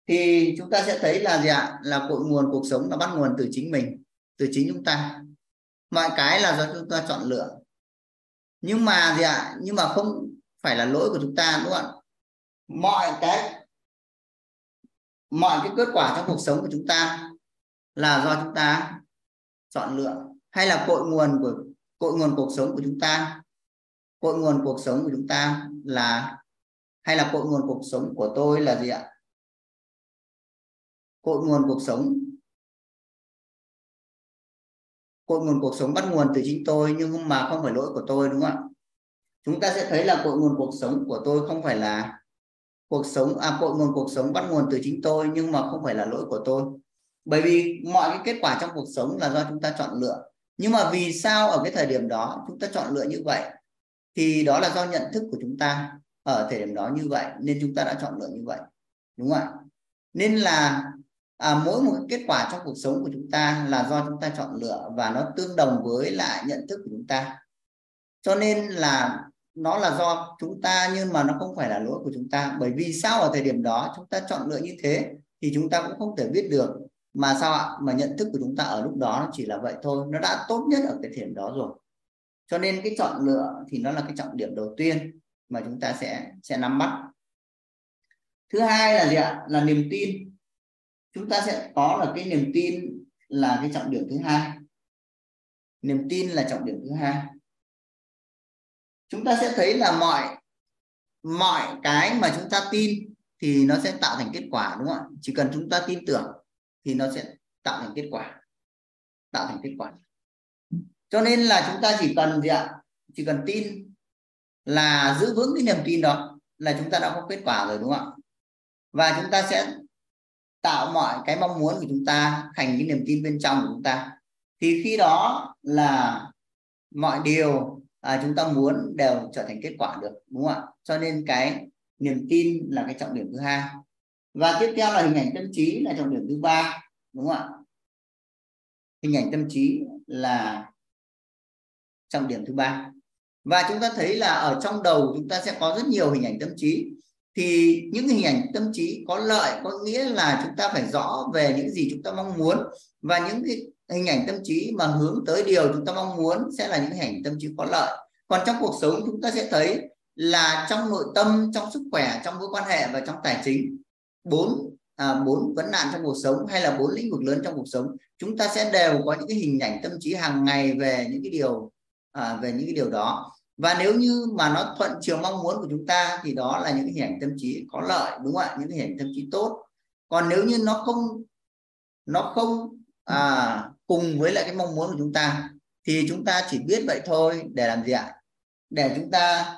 thì chúng ta sẽ thấy là gì ạ? Là cội nguồn cuộc sống nó bắt nguồn từ chính mình, từ chính chúng ta. Mọi cái là do chúng ta chọn lựa. Nhưng mà gì ạ? Nhưng mà không phải là lỗi của chúng ta đúng không ạ? Mọi cái Mọi cái kết quả trong cuộc sống của chúng ta là do chúng ta chọn lựa, hay là cội nguồn của cội nguồn cuộc sống của chúng ta, cội nguồn cuộc sống của chúng ta là, hay là cội nguồn cuộc sống của tôi là gì ạ? Cội nguồn cuộc sống, cội nguồn cuộc sống bắt nguồn từ chính tôi, nhưng mà không phải lỗi của tôi đúng không ạ? Chúng ta sẽ thấy là cội nguồn cuộc sống của tôi không phải là cuộc sống à, cội nguồn cuộc sống bắt nguồn từ chính tôi nhưng mà không phải là lỗi của tôi, bởi vì mọi cái kết quả trong cuộc sống là do chúng ta chọn lựa. Nhưng mà vì sao ở cái thời điểm đó chúng ta chọn lựa như vậy, thì đó là do nhận thức của chúng ta ở thời điểm đó như vậy nên chúng ta đã chọn lựa như vậy đúng không ạ? Nên là à, mỗi một kết quả trong cuộc sống của chúng ta là do chúng ta chọn lựa và nó tương đồng với lại nhận thức của chúng ta. Cho nên là nó là do chúng ta nhưng mà nó không phải là lỗi của chúng ta. Bởi vì sao ở thời điểm đó chúng ta chọn lựa như thế thì chúng ta cũng không thể biết được. Mà sao ạ? Mà nhận thức của chúng ta ở lúc đó nó chỉ là vậy thôi. Nó đã tốt nhất ở cái thời điểm đó rồi. Cho nên cái chọn lựa thì nó là cái trọng điểm đầu tiên mà chúng ta sẽ, sẽ nắm bắt. Thứ hai là gì ạ? Là niềm tin. Chúng ta sẽ có là cái niềm tin là cái trọng điểm thứ hai. Niềm tin là trọng điểm thứ hai. Chúng ta sẽ thấy là mọi mọi cái mà chúng ta tin thì nó sẽ tạo thành kết quả, đúng không ạ? Chỉ cần chúng ta tin tưởng thì nó sẽ tạo thành kết quả. Tạo thành kết quả. Cho nên là chúng ta chỉ cần gì ạ? Chỉ cần tin, là giữ vững cái niềm tin đó là chúng ta đã có kết quả rồi, đúng không ạ? Và chúng ta sẽ tạo mọi cái mong muốn của chúng ta thành cái niềm tin bên trong của chúng ta. Thì khi đó là mọi điều à, chúng ta muốn đều trở thành kết quả được, đúng không ạ? Cho nên cái niềm tin là cái trọng điểm thứ hai. Và tiếp theo là hình ảnh tâm trí là trọng điểm thứ ba, đúng không ạ? Hình ảnh tâm trí là trọng điểm thứ ba. Và chúng ta thấy là ở trong đầu chúng ta sẽ có rất nhiều hình ảnh tâm trí. Thì những hình ảnh tâm trí có lợi có nghĩa là chúng ta phải rõ về những gì chúng ta mong muốn. Và những cái hình ảnh tâm trí mà hướng tới điều chúng ta mong muốn sẽ là những hình ảnh tâm trí có lợi. Còn trong cuộc sống chúng ta sẽ thấy là trong nội tâm, trong sức khỏe, trong mối quan hệ và trong tài chính, bốn à, bốn vấn nạn trong cuộc sống hay là bốn lĩnh vực lớn trong cuộc sống, chúng ta sẽ đều có những cái hình ảnh tâm trí hàng ngày về những cái điều à, về những cái điều đó. Và nếu như mà nó thuận chiều mong muốn của chúng ta thì đó là những hình ảnh tâm trí có lợi, đúng không ạ? Những hình ảnh tâm trí tốt. Còn nếu như nó không nó không à, cùng với lại cái mong muốn của chúng ta thì chúng ta chỉ biết vậy thôi để làm gì ạ? Để chúng ta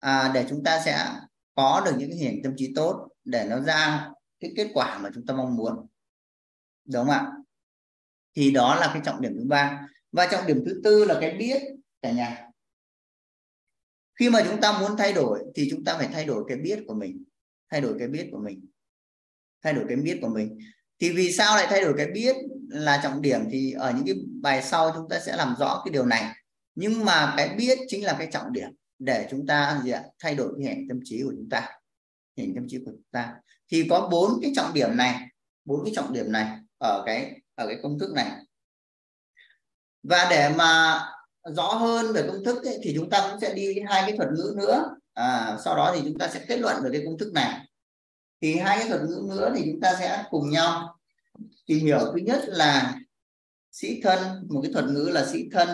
à, để chúng ta sẽ có được những cái hình ảnh tâm trí tốt để nó ra cái kết quả mà chúng ta mong muốn, đúng không ạ? Thì đó là cái trọng điểm thứ ba. Và trọng điểm thứ tư là cái biết, cả nhà. Khi mà chúng ta muốn thay đổi thì chúng ta phải thay đổi cái biết của mình. Thay đổi cái biết của mình. Thay đổi cái biết của mình. Thì vì sao lại thay đổi cái biết là trọng điểm? Thì ở những cái bài sau chúng ta sẽ làm rõ cái điều này. Nhưng mà cái biết chính là cái trọng điểm để chúng ta gì ạ? Thay đổi cái hình tâm trí của chúng ta. Hình tâm trí của chúng ta. Thì có bốn cái trọng điểm này, bốn cái trọng điểm này ở cái ở cái công thức này. Và để mà rõ hơn về công thức ấy, thì chúng ta cũng sẽ đi hai cái thuật ngữ nữa. À, sau đó thì chúng ta sẽ kết luận về cái công thức này. Thì hai cái thuật ngữ nữa thì chúng ta sẽ cùng nhau tìm hiểu. Thứ nhất là sĩ thân, một cái thuật ngữ là sĩ thân.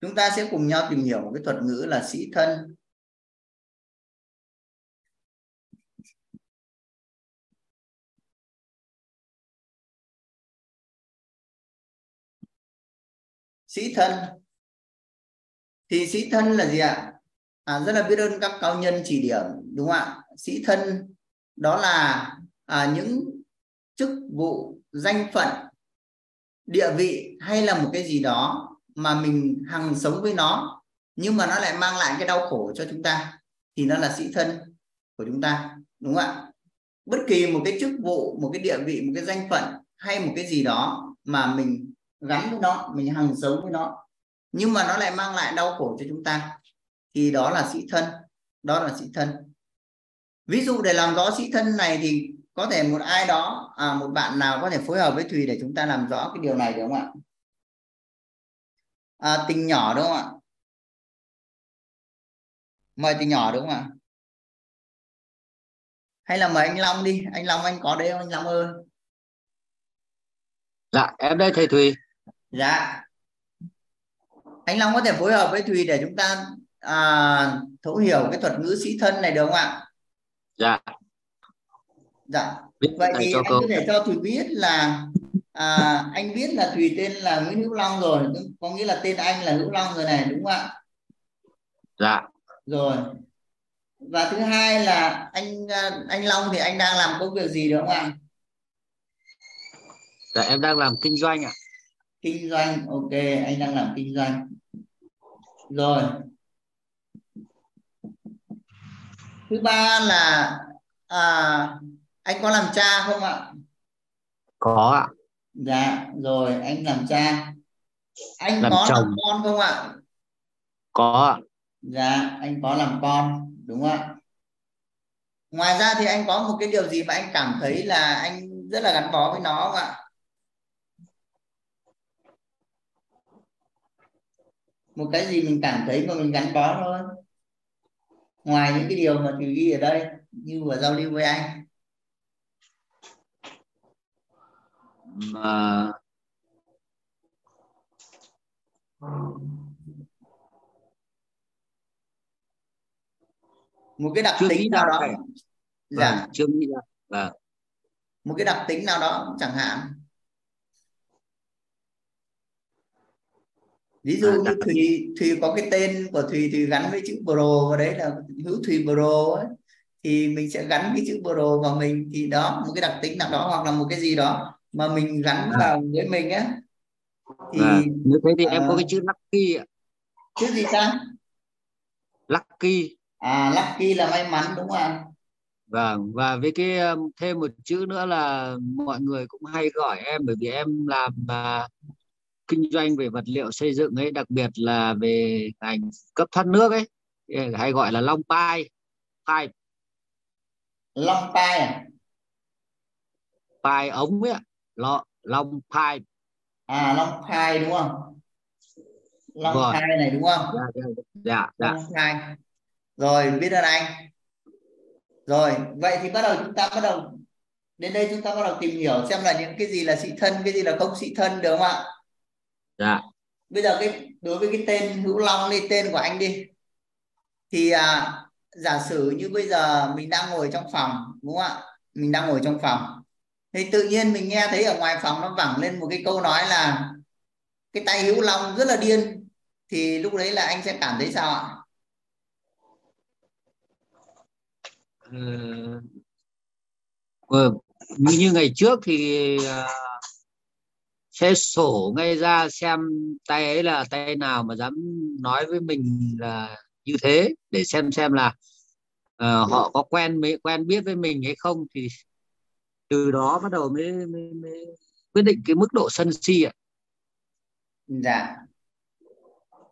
Chúng ta sẽ cùng nhau tìm hiểu một cái thuật ngữ là sĩ thân. Sĩ thân. Thì sĩ thân là gì ạ? À, rất là biết ơn các cao nhân chỉ điểm, đúng không ạ? Sĩ thân đó là à, những chức vụ, danh phận, địa vị hay là một cái gì đó mà mình hằng sống với nó nhưng mà nó lại mang lại cái đau khổ cho chúng ta thì nó là sĩ thân của chúng ta, đúng không ạ? Bất kỳ một cái chức vụ, một cái địa vị, một cái danh phận hay một cái gì đó mà mình gắn với nó, mình hằng sống với nó nhưng mà nó lại mang lại đau khổ cho chúng ta thì đó là sĩ thân. Đó là sĩ thân. Ví dụ để làm rõ sĩ thân này thì có thể một ai đó à, một bạn nào có thể phối hợp với Thùy để chúng ta làm rõ cái điều này, đúng không ạ? À, tình nhỏ, đúng không ạ? Mời tình nhỏ, đúng không ạ? Hay là mời anh Long đi. Anh Long, anh có đấy không anh Long ơi? Dạ em đây thầy Thùy. Dạ anh Long có thể phối hợp với Thùy để chúng ta à, thấu hiểu cái thuật ngữ sĩ thân này được không ạ? Dạ. Dạ vậy thì anh có thể cho Thùy biết là à, anh biết là Thùy tên là Nguyễn Hữu Long rồi, có nghĩa là tên anh là Hữu Long rồi này, đúng không ạ? Dạ. Rồi. Và thứ hai là anh anh Long thì anh đang làm công việc gì, đúng không ạ? Dạ em đang làm kinh doanh ạ. À. Kinh doanh, ok, anh đang làm kinh doanh. Rồi. Thứ ba là à, anh có làm cha không ạ? Có ạ. Dạ, rồi anh làm cha. Anh làm có chồng. Làm con không ạ? Có ạ. Dạ, anh có làm con, đúng không ạ? Ngoài ra thì anh có một cái điều gì mà anh cảm thấy là anh rất là gắn bó với nó không ạ? Một cái gì mình cảm thấy mà mình gắn bó thôi. Ngoài những cái điều mà Thùy ghi ở đây, như vừa giao lưu với anh. Mà... một cái đặc chưa tính nào đó. Phải. Dạ. Vâng, chưa nghĩ ra. Vâng. Một cái đặc tính nào đó chẳng hạn. Ví dụ à, như Thùy, Thùy có cái tên của Thùy, Thùy gắn với chữ Pro vào đấy là Hữu Thùy Pro ấy. Thì mình sẽ gắn cái chữ Pro vào mình. Thì đó, một cái đặc tính nào đó hoặc là một cái gì đó mà mình gắn à. vào với mình á. Thì à, như thế thì à, em có cái chữ Lucky ạ. Chữ gì ta? Lucky. À, lucky là may mắn đúng không ạ? Vâng, và với cái thêm một chữ nữa là mọi người cũng hay gọi em bởi vì em làm à, kinh doanh về vật liệu xây dựng ấy, đặc biệt là về ngành cấp thoát nước ấy, hay gọi là long pipe. Pipe. Long pipe à? Pipe ống ấy ạ. Long pipe. À, long pipe đúng không? Long rồi. Pipe này đúng không? Dạ, dạ. Long pipe. Rồi, biết ơn anh. Rồi, vậy thì bắt đầu chúng ta bắt đầu đến đây chúng ta bắt đầu tìm hiểu xem là những cái gì là sĩ thân, cái gì là không sĩ thân được không ạ? Dạ. Bây giờ cái đối với cái tên Hữu Long đi, tên của anh đi. Thì à, giả sử như bây giờ mình đang ngồi trong phòng, đúng không ạ? Mình đang ngồi trong phòng. Thì tự nhiên mình nghe thấy ở ngoài phòng nó vẳng lên một cái câu nói là cái tay Hữu Long rất là điên. Thì lúc đấy là anh sẽ cảm thấy sao ạ? Uh, như ngày trước thì uh, sẽ sổ ngay ra xem tay ấy là tay nào mà dám nói với mình là như thế để xem xem là uh, họ có quen mới quen biết với mình hay không, thì từ đó bắt đầu mới, mới, mới quyết định cái mức độ sân si ạ. Dạ.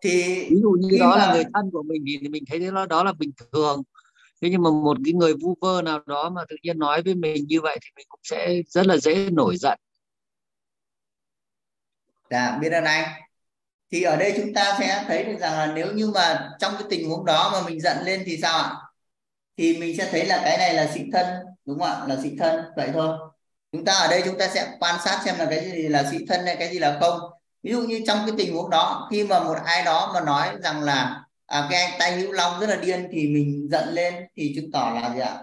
Thì ví dụ như đó mà... là người thân của mình thì mình thấy nó đó là bình thường. Thế nhưng mà một cái người vu vơ nào đó mà tự nhiên nói với mình như vậy thì mình cũng sẽ rất là dễ nổi giận. Dạ, biết ơn anh. Thì ở đây chúng ta sẽ thấy được rằng là nếu như mà trong cái tình huống đó mà mình giận lên thì sao ạ? Thì mình sẽ thấy là cái này là sĩ thân, đúng không ạ? Là sĩ thân, vậy thôi. Chúng ta ở đây chúng ta sẽ quan sát xem là cái gì là sĩ thân hay cái gì là không. Ví dụ như trong cái tình huống đó, khi mà một ai đó mà nói rằng là à, cái anh tay Hữu Long rất là điên thì mình giận lên thì chứng tỏ là gì ạ?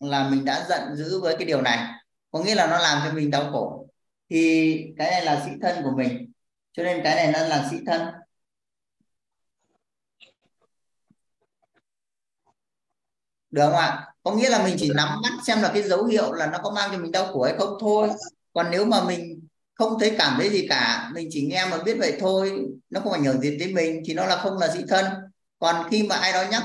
Là mình đã giận dữ với cái điều này. Có nghĩa là nó làm cho mình đau khổ. Thì cái này là sĩ thân của mình. Cho nên cái này nó là sĩ thân. Được không ạ? Có nghĩa là mình chỉ nắm bắt xem là cái dấu hiệu là nó có mang cho mình đau khổ hay không thôi. Còn nếu mà mình không thấy cảm thấy gì cả, mình chỉ nghe mà biết vậy thôi, nó không ảnh hưởng gì tới mình thì nó là không là sĩ thân. Còn khi mà ai đó nhắc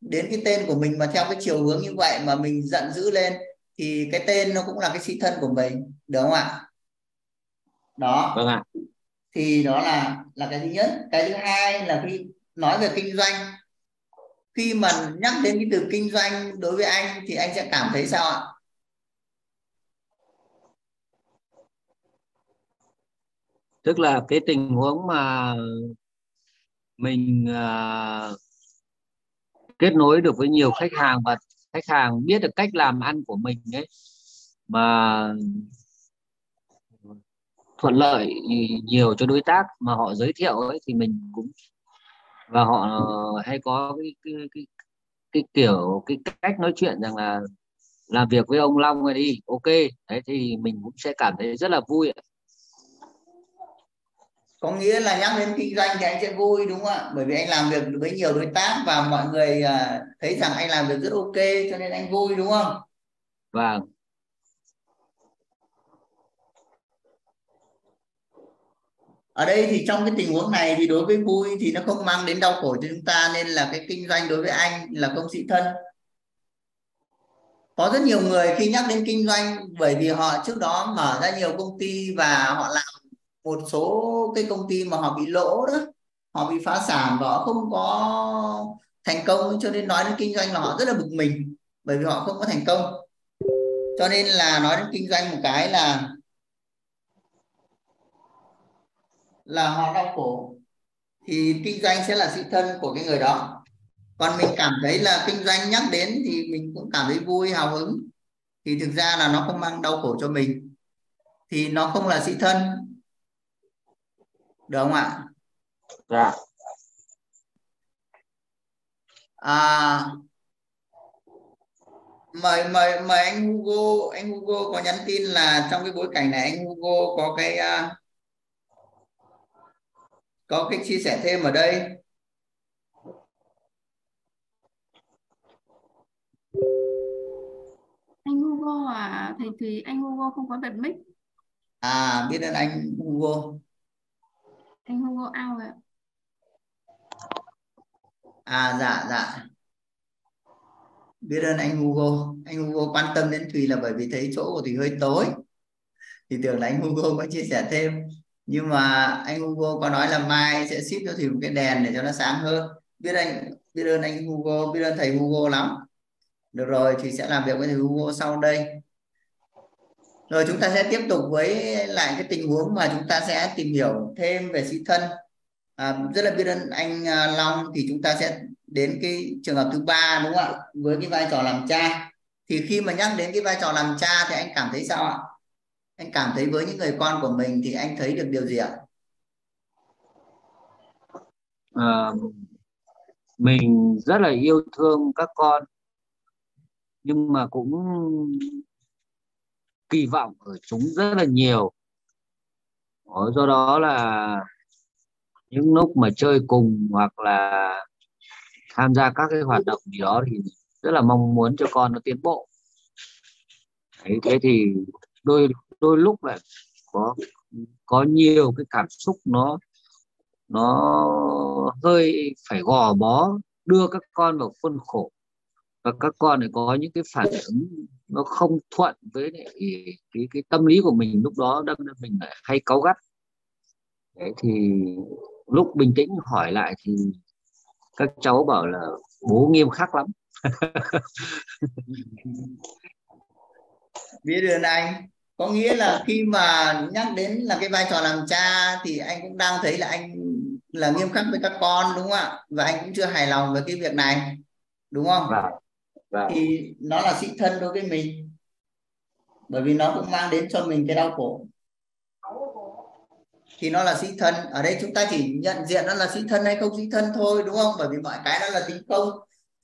đến cái tên của mình mà theo cái chiều hướng như vậy mà mình giận dữ lên thì cái tên nó cũng là cái sĩ thân của mình, được không ạ? Đó. Vâng ạ. Thì đó là là cái thứ nhất. Cái thứ hai là khi nói về kinh doanh, khi mà nhắc đến cái từ kinh doanh đối với anh thì anh sẽ cảm thấy sao ạ? Tức là cái tình huống mà mình uh, kết nối được với nhiều khách hàng và khách hàng biết được cách làm ăn của mình ấy mà thuận lợi nhiều cho đối tác mà họ giới thiệu ấy, thì mình cũng và họ hay có cái, cái, cái, cái kiểu cái cách nói chuyện rằng là làm việc với ông Long này đi, ok đấy, thì mình cũng sẽ cảm thấy rất là vui ạ. Có nghĩa là nhắc đến kinh doanh thì anh sẽ vui, đúng không ạ? Bởi vì anh làm việc với nhiều đối tác và mọi người thấy rằng anh làm việc rất ok cho nên anh vui, đúng không? Vâng. Ở đây thì trong cái tình huống này thì đối với Bui thì nó không mang đến đau khổ cho chúng ta, nên là cái kinh doanh đối với anh là công sĩ thân. Có rất nhiều người khi nhắc đến kinh doanh, bởi vì họ trước đó mở ra nhiều công ty và họ làm một số cái công ty mà họ bị lỗ đó, họ bị phá sản và họ không có thành công, cho nên nói đến kinh doanh là họ rất là bực mình, bởi vì họ không có thành công. Cho nên là nói đến kinh doanh một cái là là họ đau khổ, thì kinh doanh sẽ là sĩ thân của cái người đó. Còn mình cảm thấy là kinh doanh nhắc đến thì mình cũng cảm thấy vui, hào hứng, thì thực ra là nó không mang đau khổ cho mình, thì nó không là sĩ thân, được không ạ? Dạ. À, mời mời mời anh Hugo, anh Hugo có nhắn tin là trong cái bối cảnh này anh Hugo có cái uh, có cái chia sẻ thêm ở đây. Anh Hugo à, thầy Thùy, anh Hugo không có bật mic. À, biết ơn anh Hugo. Anh Hugo ao ạ. À dạ dạ. Biết ơn anh Hugo. Anh Hugo quan tâm đến Thùy là bởi vì thấy chỗ của Thùy hơi tối, thì tưởng là anh Hugo có chia sẻ thêm. Nhưng mà anh Hugo có nói là mai sẽ ship cho Thùy một cái đèn để cho nó sáng hơn. Biết anh, biết ơn anh Hugo, biết ơn thầy Hugo lắm. Được rồi, thì sẽ làm việc với thầy Hugo sau đây. Rồi chúng ta sẽ tiếp tục với lại cái tình huống mà chúng ta sẽ tìm hiểu thêm về sĩ thân. À, rất là biết ơn anh Long, thì chúng ta sẽ đến cái trường hợp thứ ba, đúng không ạ? Với cái vai trò làm cha. Thì khi mà nhắc đến cái vai trò làm cha thì anh cảm thấy sao ạ? Anh cảm thấy với những người con của mình thì anh thấy được điều gì ạ? À, mình rất là yêu thương các con, nhưng mà cũng kỳ vọng ở chúng rất là nhiều. Do đó là những lúc mà chơi cùng hoặc là tham gia các cái hoạt động gì đó thì rất là mong muốn cho con nó tiến bộ. Đấy, thế thì đôi đôi lúc lại có có nhiều cái cảm xúc nó nó hơi phải gò bó, đưa các con vào khuôn khổ, và các con lại có những cái phản ứng nó không thuận với cái, cái cái tâm lý của mình. Lúc đó đâm ra mình lại hay cáu gắt. Đấy, thì lúc bình tĩnh hỏi lại thì các cháu bảo là bố nghiêm khắc lắm. Biết ơn anh. Có nghĩa là khi mà nhắc đến là cái vai trò làm cha thì anh cũng đang thấy là anh là nghiêm khắc với các con, đúng không ạ? Và anh cũng chưa hài lòng với cái việc này, đúng không? Và, và. Thì nó là sĩ thân đối với mình, bởi vì nó cũng mang đến cho mình cái đau khổ. Thì nó là sĩ thân. Ở đây chúng ta chỉ nhận diện nó là sĩ thân hay không sĩ thân thôi, đúng không? Bởi vì mọi cái đó là tính công.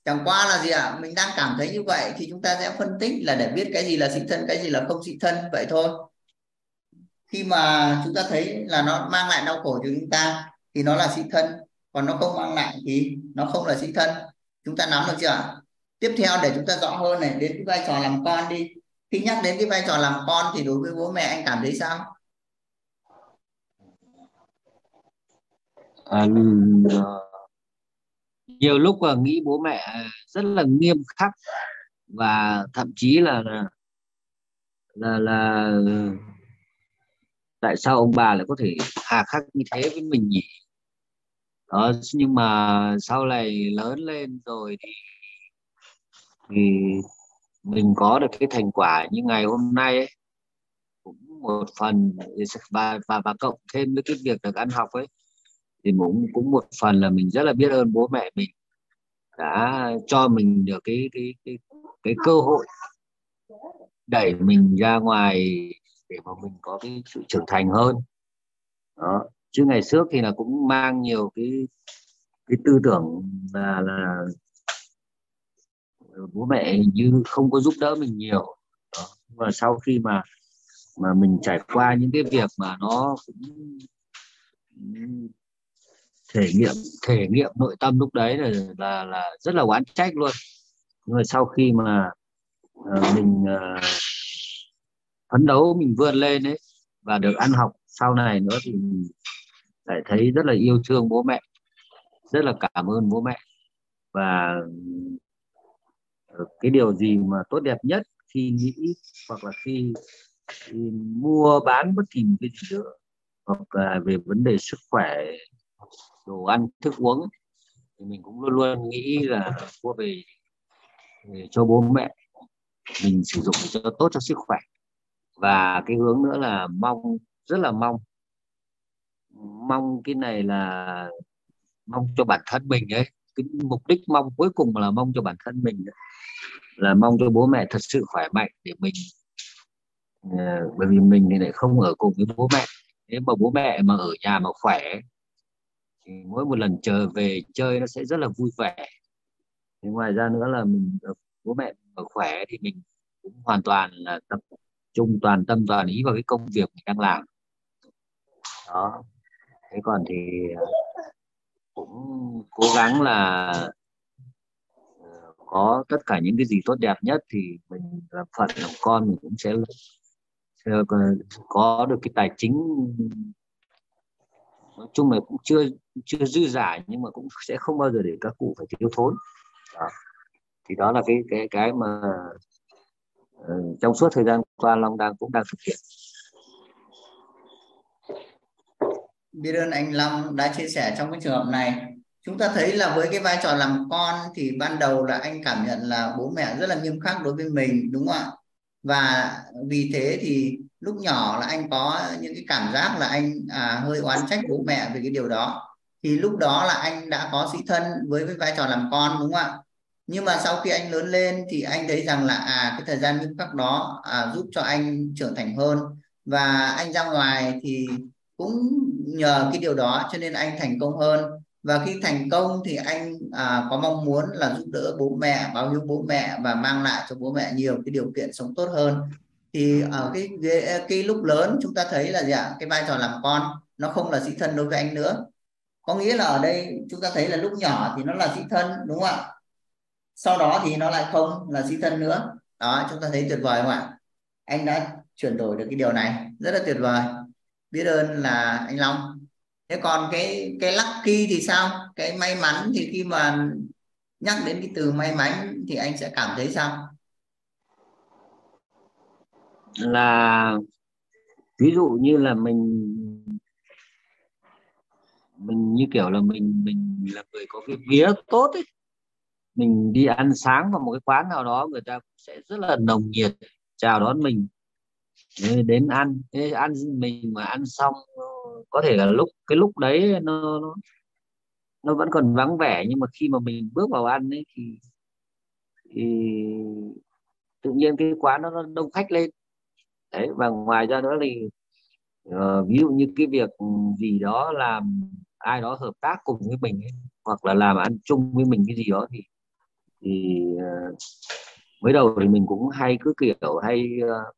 Chẳng qua là gì ạ? À? Mình đang cảm thấy như vậy thì chúng ta sẽ phân tích là để biết cái gì là sĩ thân, cái gì là không sĩ thân, vậy thôi. Khi mà chúng ta thấy là nó mang lại đau khổ cho chúng ta thì nó là sĩ thân, còn nó không mang lại thì nó không là sĩ thân. Chúng ta nắm được chưa ạ? Tiếp theo để chúng ta rõ hơn này, đến cái vai trò làm con đi. Khi nhắc đến cái vai trò làm con thì đối với bố mẹ anh cảm thấy sao? À, nhiều lúc là nghĩ bố mẹ rất là nghiêm khắc, và thậm chí là là, là là tại sao ông bà lại có thể hà khắc như thế với mình nhỉ? Đó, nhưng mà sau này lớn lên rồi thì, thì mình có được cái thành quả như ngày hôm nay ấy, cũng một phần và và và cộng thêm với cái việc được ăn học ấy, thì cũng cũng một phần là mình rất là biết ơn bố mẹ mình đã cho mình được cái cái cái, cái cơ hội đẩy mình ra ngoài để mà mình có cái sự trưởng thành hơn. Đó, chứ ngày trước thì là cũng mang nhiều cái cái tư tưởng là là bố mẹ hình như không có giúp đỡ mình nhiều. Đó, và sau khi mà mà mình trải qua những cái việc mà nó cũng thể nghiệm thể nghiệm nội tâm lúc đấy là là, là rất là oán trách luôn. Nhưng mà sau khi mà uh, mình uh, phấn đấu, mình vươn lên ấy và được ăn học sau này nữa thì lại thấy rất là yêu thương bố mẹ, rất là cảm ơn bố mẹ. Và cái điều gì mà tốt đẹp nhất khi nghĩ hoặc là khi, khi mua bán bất kỳ một cái gì nữa, hoặc là về vấn đề sức khỏe, đồ ăn, thức uống, thì mình cũng luôn luôn nghĩ là mua về cho bố mẹ mình sử dụng cho tốt cho sức khỏe. Và cái hướng nữa là mong, rất là mong mong cái này là mong cho bản thân mình ấy. Cái mục đích mong cuối cùng là mong cho bản thân mình ấy, là mong cho bố mẹ thật sự khỏe mạnh để mình, bởi vì mình thì lại không ở cùng với bố mẹ. Nếu mà bố mẹ mà ở nhà mà khỏe thì mỗi một lần trở về chơi nó sẽ rất là vui vẻ. Thì ngoài ra nữa là mình bố mẹ mà khỏe thì mình cũng hoàn toàn là tập trung toàn tâm toàn ý vào cái công việc mình đang làm đó. Thế còn thì cũng cố gắng là có tất cả những cái gì tốt đẹp nhất thì mình làm phận làm con mình cũng sẽ có được cái tài chính, nói chung là cũng chưa chưa dư dả nhưng mà cũng sẽ không bao giờ để các cụ phải thiếu thốn đó. Thì đó là cái cái cái mà ừ, trong suốt thời gian qua Long đang cũng đang thực hiện. Biết ơn anh Long đã chia sẻ. Trong cái trường hợp này chúng ta thấy là với cái vai trò làm con thì ban đầu là anh cảm nhận là bố mẹ rất là nghiêm khắc đối với mình, đúng không ạ? Và vì thế thì lúc nhỏ là anh có những cái cảm giác là anh à, hơi oán trách bố mẹ về cái điều đó. Thì lúc đó là anh đã có sĩ thân với cái vai trò làm con, đúng không ạ? Nhưng mà sau khi anh lớn lên thì anh thấy rằng là à cái thời gian nghiêm khắc đó à, giúp cho anh trưởng thành hơn. Và anh ra ngoài thì cũng nhờ cái điều đó cho nên anh thành công hơn. Và khi thành công thì anh à, có mong muốn là giúp đỡ bố mẹ, báo hiếu bố mẹ và mang lại cho bố mẹ nhiều cái điều kiện sống tốt hơn. Thì ở cái, cái, cái lúc lớn chúng ta thấy là gì ạ? Cái vai trò làm con nó không là sĩ thân đối với anh nữa. Có nghĩa là ở đây chúng ta thấy là lúc nhỏ thì nó là sĩ thân, đúng không ạ? Sau đó thì nó lại không là sĩ thân nữa. Đó, chúng ta thấy tuyệt vời không ạ? Anh đã chuyển đổi được cái điều này, rất là tuyệt vời. Biết ơn là anh Long. Thế còn cái cái lucky thì sao? Cái may mắn thì khi mà nhắc đến cái từ may mắn thì anh sẽ cảm thấy sao? Là ví dụ như là mình mình như kiểu là mình mình là người có cái vía tốt ấy. Mình đi ăn sáng vào một cái quán nào đó, người ta sẽ rất là nồng nhiệt chào đón mình đến ăn. Thế ăn mình mà ăn xong có thể là lúc cái lúc đấy nó nó vẫn còn vắng vẻ, nhưng mà khi mà mình bước vào ăn ấy thì, thì tự nhiên cái quán nó đông khách lên đấy. Và ngoài ra nữa thì uh, ví dụ như cái việc gì đó làm ai đó hợp tác cùng với mình ấy, hoặc là làm ăn chung với mình cái gì đó thì thì uh, mới đầu thì mình cũng hay cứ kiểu hay uh,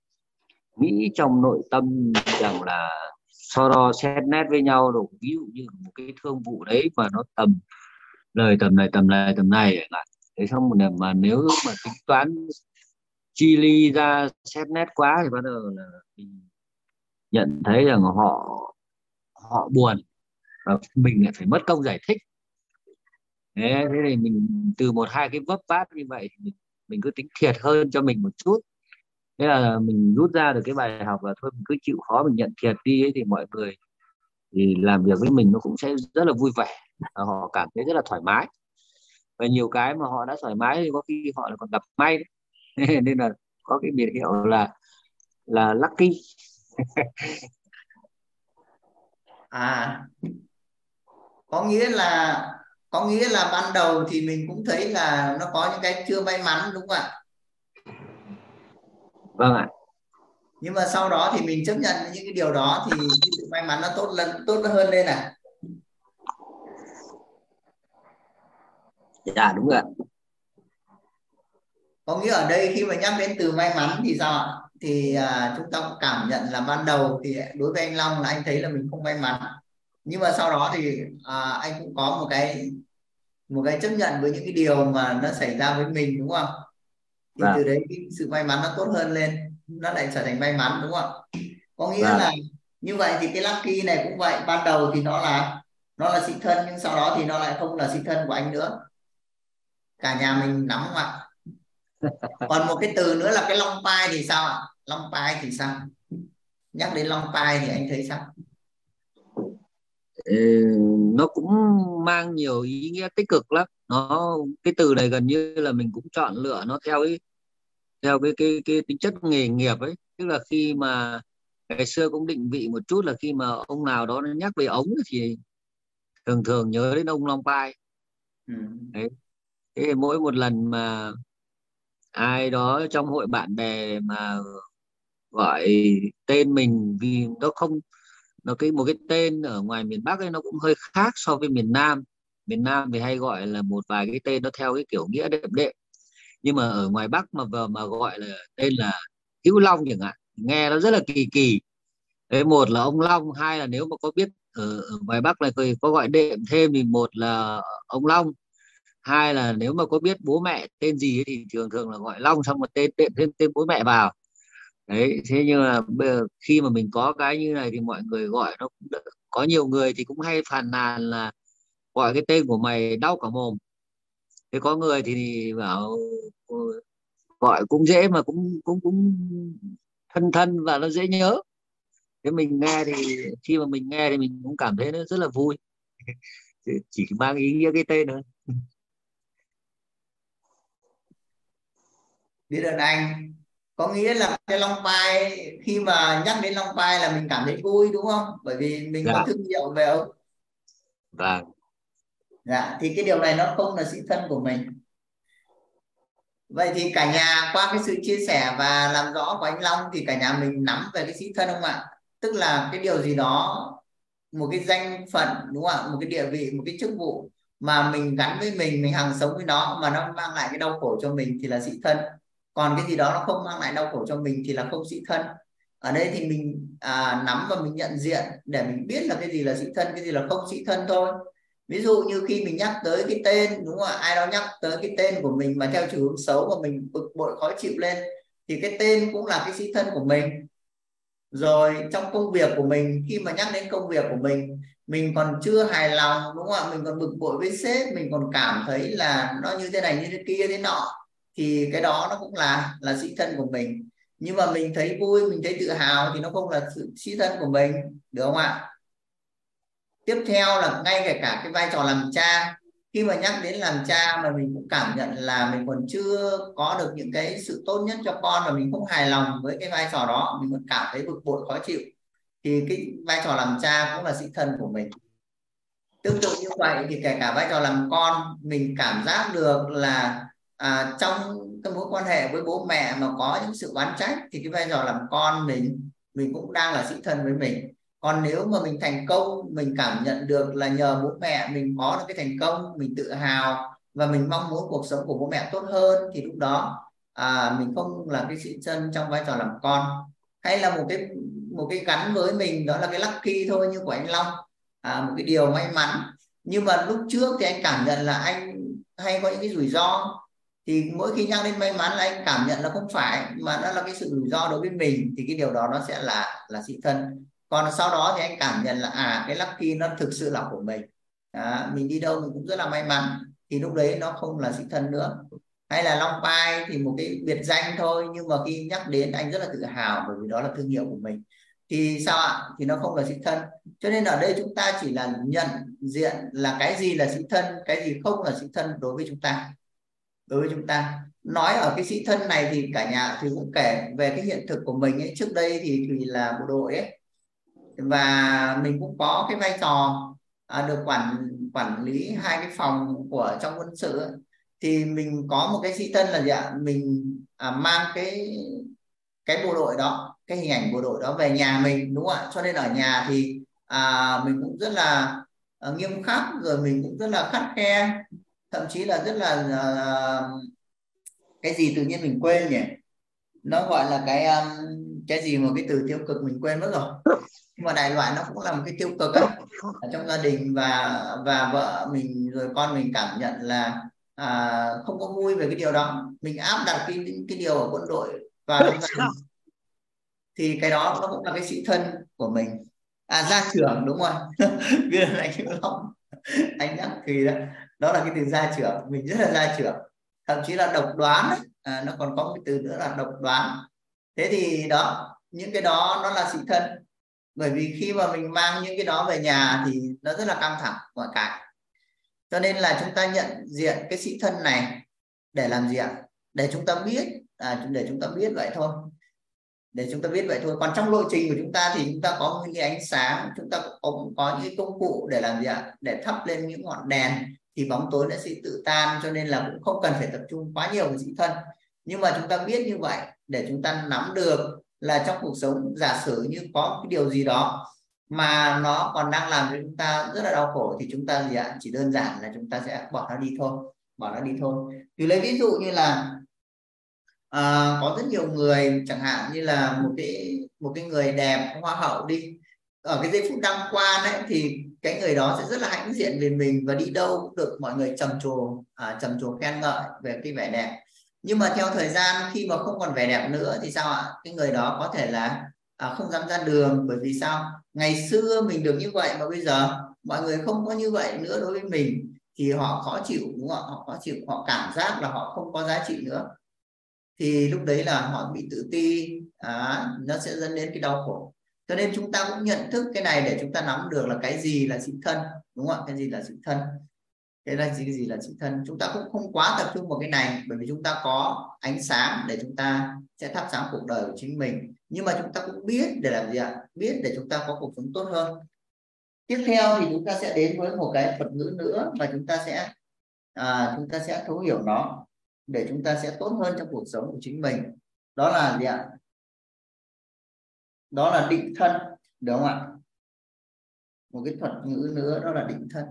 nghĩ trong nội tâm rằng là so đo xét nét với nhau đồ. Ví dụ như một cái thương vụ đấy mà nó tầm lời tầm này tầm này tầm này thế, xong mà, mà nếu mà tính toán chi ly ra xét nét quá thì bắt đầu là mình nhận thấy rằng họ họ buồn và mình lại phải mất công giải thích. Thế thì mình từ một hai cái vấp váp như vậy mình, mình cứ tính thiệt hơn cho mình một chút. Thế là mình rút ra được cái bài học là thôi mình cứ chịu khó mình nhận thiệt đi ấy, thì mọi người thì làm việc với mình nó cũng sẽ rất là vui vẻ, họ cảm thấy rất là thoải mái. Và nhiều cái mà họ đã thoải mái thì có khi họ lại còn gặp may đấy. Nên là có cái biệt hiệu là là lucky. À có nghĩa là có nghĩa là ban đầu thì mình cũng thấy là nó có những cái chưa may mắn, đúng không ạ? Vâng ạ. Nhưng mà sau đó thì mình chấp nhận những cái điều đó thì cái sự may mắn nó tốt lần tốt hơn lên à? Dạ đúng rồi. Có nghĩa ở đây khi mà nhắc đến từ may mắn thì sao ạ? Thì à, chúng ta cũng cảm nhận là ban đầu thì đối với anh Long là anh thấy là mình không may mắn, nhưng mà sau đó thì à, anh cũng có một cái một cái chấp nhận với những cái điều mà nó xảy ra với mình, đúng không? Thì à. Từ đấy cái sự may mắn nó tốt hơn lên, nó lại trở thành may mắn, đúng không ạ? Có nghĩa à. là Như vậy thì cái lucky này cũng vậy, ban đầu thì nó là nó là sĩ thân, nhưng sau đó thì nó lại không là sĩ thân của anh nữa. Cả nhà mình nắm không ạ? Còn một cái từ nữa là cái long pai thì sao ạ? Long pai thì sao? Nhắc đến long pai thì anh thấy sao? Ừ, nó cũng mang nhiều ý nghĩa tích cực lắm. Nó cái từ này gần như là mình cũng chọn lựa nó theo ý, theo cái cái cái tính chất nghề nghiệp ấy, tức là khi mà ngày xưa cũng định vị một chút là khi mà ông nào đó nhắc về ống thì thường thường nhớ đến ông long pai. Ừ. Đấy. Thế thì mỗi một lần mà ai đó trong hội bạn bè mà gọi tên mình, vì nó không nó cái một cái tên ở ngoài miền Bắc ấy nó cũng hơi khác so với miền Nam. Miền Nam thì hay gọi là một vài cái tên nó theo cái kiểu nghĩa đệm đệm, nhưng mà ở ngoài Bắc mà vừa mà gọi là tên là Hữu Long chẳng hạn, nghe nó rất là kỳ kỳ. Đấy, một là ông Long, hai là nếu mà có biết ở, ở ngoài Bắc là có gọi đệm thêm thì một là ông Long, hai là nếu mà có biết bố mẹ tên gì ấy, thì thường thường là gọi Long xong một tên đệm thêm tên bố mẹ vào. Đấy, thế nhưng mà khi mà mình có cái như này thì mọi người gọi nó cũng được. Có nhiều người thì cũng hay phàn nàn là gọi cái tên của mày đau cả mồm. Thế có người thì bảo gọi cũng dễ mà cũng cũng cũng thân thân và nó dễ nhớ. Thế mình nghe thì khi mà mình nghe thì mình cũng cảm thấy nó rất là vui. Chỉ mang ý nghĩa cái tên thôi. Biết ơn anh. Có nghĩa là cái long pai, khi mà nhắc đến long pai là mình cảm thấy vui đúng không? Bởi vì mình dạ. có thương hiệu về ông. Vâng. Dạ, thì cái điều này nó không là sĩ thân của mình. Vậy thì cả nhà qua cái sự chia sẻ và làm rõ của anh Long thì cả nhà mình nắm về cái sĩ thân không ạ? Tức là cái điều gì đó, một cái danh phận đúng không ạ? Một cái địa vị, một cái chức vụ mà mình gắn với mình, mình hàng sống với nó mà nó mang lại cái đau khổ cho mình thì là sĩ thân. Còn cái gì đó nó không mang lại đau khổ cho mình thì là không sĩ thân. Ở đây thì mình à, nắm và mình nhận diện để mình biết là cái gì là sĩ thân, cái gì là không sĩ thân thôi. Ví dụ như khi mình nhắc tới cái tên, đúng không ạ? Ai đó nhắc tới cái tên của mình mà theo chiều hướng xấu và mình bực bội khó chịu lên thì cái tên cũng là cái sĩ thân của mình. Rồi trong công việc của mình, khi mà nhắc đến công việc của mình, mình còn chưa hài lòng, đúng không ạ? Mình còn bực bội với sếp, mình còn cảm thấy là nó như thế này, như thế kia, thế nọ, thì cái đó nó cũng là là sĩ thân của mình. Nhưng mà mình thấy vui, mình thấy tự hào thì nó không là sự sĩ thân của mình, được không ạ? Tiếp theo là ngay kể cả cái vai trò làm cha, khi mà nhắc đến làm cha mà mình cũng cảm nhận là mình còn chưa có được những cái sự tốt nhất cho con và mình không hài lòng với cái vai trò đó, mình còn cảm thấy bực bội khó chịu, thì cái vai trò làm cha cũng là sĩ thân của mình. Tương tự như vậy thì kể cả vai trò làm con, mình cảm giác được là À, trong cái mối quan hệ với bố mẹ mà có những sự oán trách thì cái vai trò làm con mình mình cũng đang là sĩ thân với mình. Còn nếu mà mình thành công, mình cảm nhận được là nhờ bố mẹ mình có được cái thành công, mình tự hào và mình mong muốn cuộc sống của bố mẹ tốt hơn, thì lúc đó à, mình không là cái sĩ thân trong vai trò làm con. Hay là một cái một cái gắn với mình đó là cái lucky thôi, như của anh Long, à, một cái điều may mắn. Nhưng mà lúc trước thì anh cảm nhận là anh hay có những cái rủi ro, thì mỗi khi nhắc đến may mắn là anh cảm nhận là không phải mà nó là cái sự rủi ro đối với mình, thì cái điều đó nó sẽ là là sĩ thân. Còn sau đó thì anh cảm nhận là à cái lucky nó thực sự là của mình, à, mình đi đâu mình cũng rất là may mắn, thì lúc đấy nó không là sĩ thân nữa. Hay là long pai thì một cái biệt danh thôi, nhưng mà khi nhắc đến anh rất là tự hào bởi vì đó là thương hiệu của mình, thì sao ạ? Thì nó không là sĩ thân. Cho nên ở đây chúng ta chỉ là nhận diện là cái gì là sĩ thân, cái gì không là sĩ thân đối với chúng ta. Đối với chúng ta, nói ở cái sĩ thân này thì cả nhà thì cũng kể về cái hiện thực của mình ấy. Trước đây thì Thùy là bộ đội ấy, và mình cũng có cái vai trò à, được quản quản lý hai cái phòng của trong quân sự ấy. Thì mình có một cái sĩ thân là gì ạ? Mình à, mang cái cái bộ đội đó, cái hình ảnh bộ đội đó về nhà mình, đúng không ạ? Cho nên ở nhà thì à, mình cũng rất là à, nghiêm khắc, rồi mình cũng rất là khắt khe, thậm chí là rất là uh, cái gì tự nhiên mình quên nhỉ, nó gọi là cái um, cái gì mà cái từ tiêu cực mình quên mất rồi, nhưng mà đại loại nó cũng là một cái tiêu cực ấy, ở trong gia đình, và và vợ mình rồi con mình cảm nhận là uh, không có vui về cái điều đó. Mình áp đặt cái cái điều ở quân đội và thì cái đó nó cũng là cái sĩ thân của mình. à gia trưởng, đúng rồi. Biết là anh Hữu Long, anh đắc kỳ đó, đó là cái từ gia trưởng. Mình rất là gia trưởng, thậm chí là độc đoán. À, nó còn có một cái từ nữa là độc đoán. Thế thì đó, những cái đó nó là sĩ thân, bởi vì khi mà mình mang những cái đó về nhà thì nó rất là căng thẳng mọi cái. Cho nên là chúng ta nhận diện cái sĩ thân này để làm gì ạ? Để chúng ta biết, à, để chúng ta biết vậy thôi. Để chúng ta biết vậy thôi. Còn trong lộ trình của chúng ta thì chúng ta có những cái ánh sáng, chúng ta cũng có những công cụ để làm gì ạ? Để thắp lên những ngọn đèn thì bóng tối nó sẽ tự tan, cho nên là cũng không cần phải tập trung quá nhiều vào sĩ thân. Nhưng mà chúng ta biết như vậy để chúng ta nắm được là trong cuộc sống, giả sử như có cái điều gì đó mà nó còn đang làm cho chúng ta rất là đau khổ thì chúng ta gì ạ? Chỉ đơn giản là chúng ta sẽ bỏ nó đi thôi, bỏ nó đi thôi. Thì lấy ví dụ như là à, có rất nhiều người, chẳng hạn như là một cái một cái người đẹp, hoa hậu đi, ở cái giây phút đăng quang ấy thì cái người đó sẽ rất là hãnh diện về mình và đi đâu cũng được mọi người trầm trồ à, trầm trồ khen ngợi về cái vẻ đẹp. Nhưng mà theo thời gian khi mà không còn vẻ đẹp nữa thì sao ạ? Cái người đó có thể là à, không dám ra đường. Bởi vì sao? Ngày xưa mình được như vậy mà bây giờ mọi người không có như vậy nữa đối với mình thì họ khó chịu, đúng không? Họ khó chịu, họ cảm giác là họ không có giá trị nữa. Thì lúc đấy là họ bị tự ti, à, nó sẽ dẫn đến cái đau khổ. Cho nên chúng ta cũng nhận thức cái này để chúng ta nắm được là cái gì là sĩ thân, đúng không ạ? Cái gì là sĩ thân? Cái là gì, cái gì là sĩ thân? Chúng ta cũng không quá tập trung vào cái này, bởi vì chúng ta có ánh sáng để chúng ta sẽ thắp sáng cuộc đời của chính mình. Nhưng mà chúng ta cũng biết để làm gì ạ? Biết để chúng ta có cuộc sống tốt hơn. Tiếp theo thì chúng ta sẽ đến với một cái thuật ngữ nữa và chúng ta sẽ à, chúng ta sẽ thấu hiểu nó để chúng ta sẽ tốt hơn trong cuộc sống của chính mình. Đó là gì ạ? Đó là định thân, đúng không ạ? Một cái thuật ngữ nữa đó là định thân.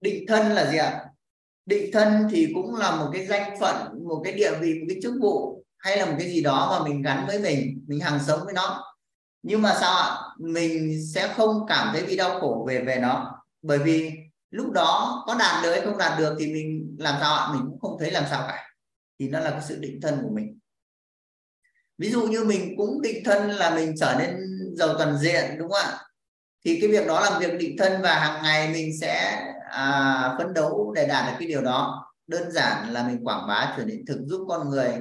Định thân là gì ạ? Định thân thì cũng là một cái danh phận, một cái địa vị, một cái chức vụ hay là một cái gì đó mà mình gắn với mình, mình hàng sống với nó. Nhưng mà sao ạ? Mình sẽ không cảm thấy bị đau khổ về về nó. Bởi vì lúc đó có đạt được hay không đạt được thì mình làm sao ạ? Mình cũng không thấy làm sao cả. Thì nó là cái sự định thân của mình. Ví dụ như mình cũng định thân là mình trở nên giàu toàn diện, đúng không ạ? Thì cái việc đó là việc định thân và hàng ngày mình sẽ à, phấn đấu để đạt được cái điều đó. Đơn giản là mình quảng bá chuyển hiện thực, giúp con người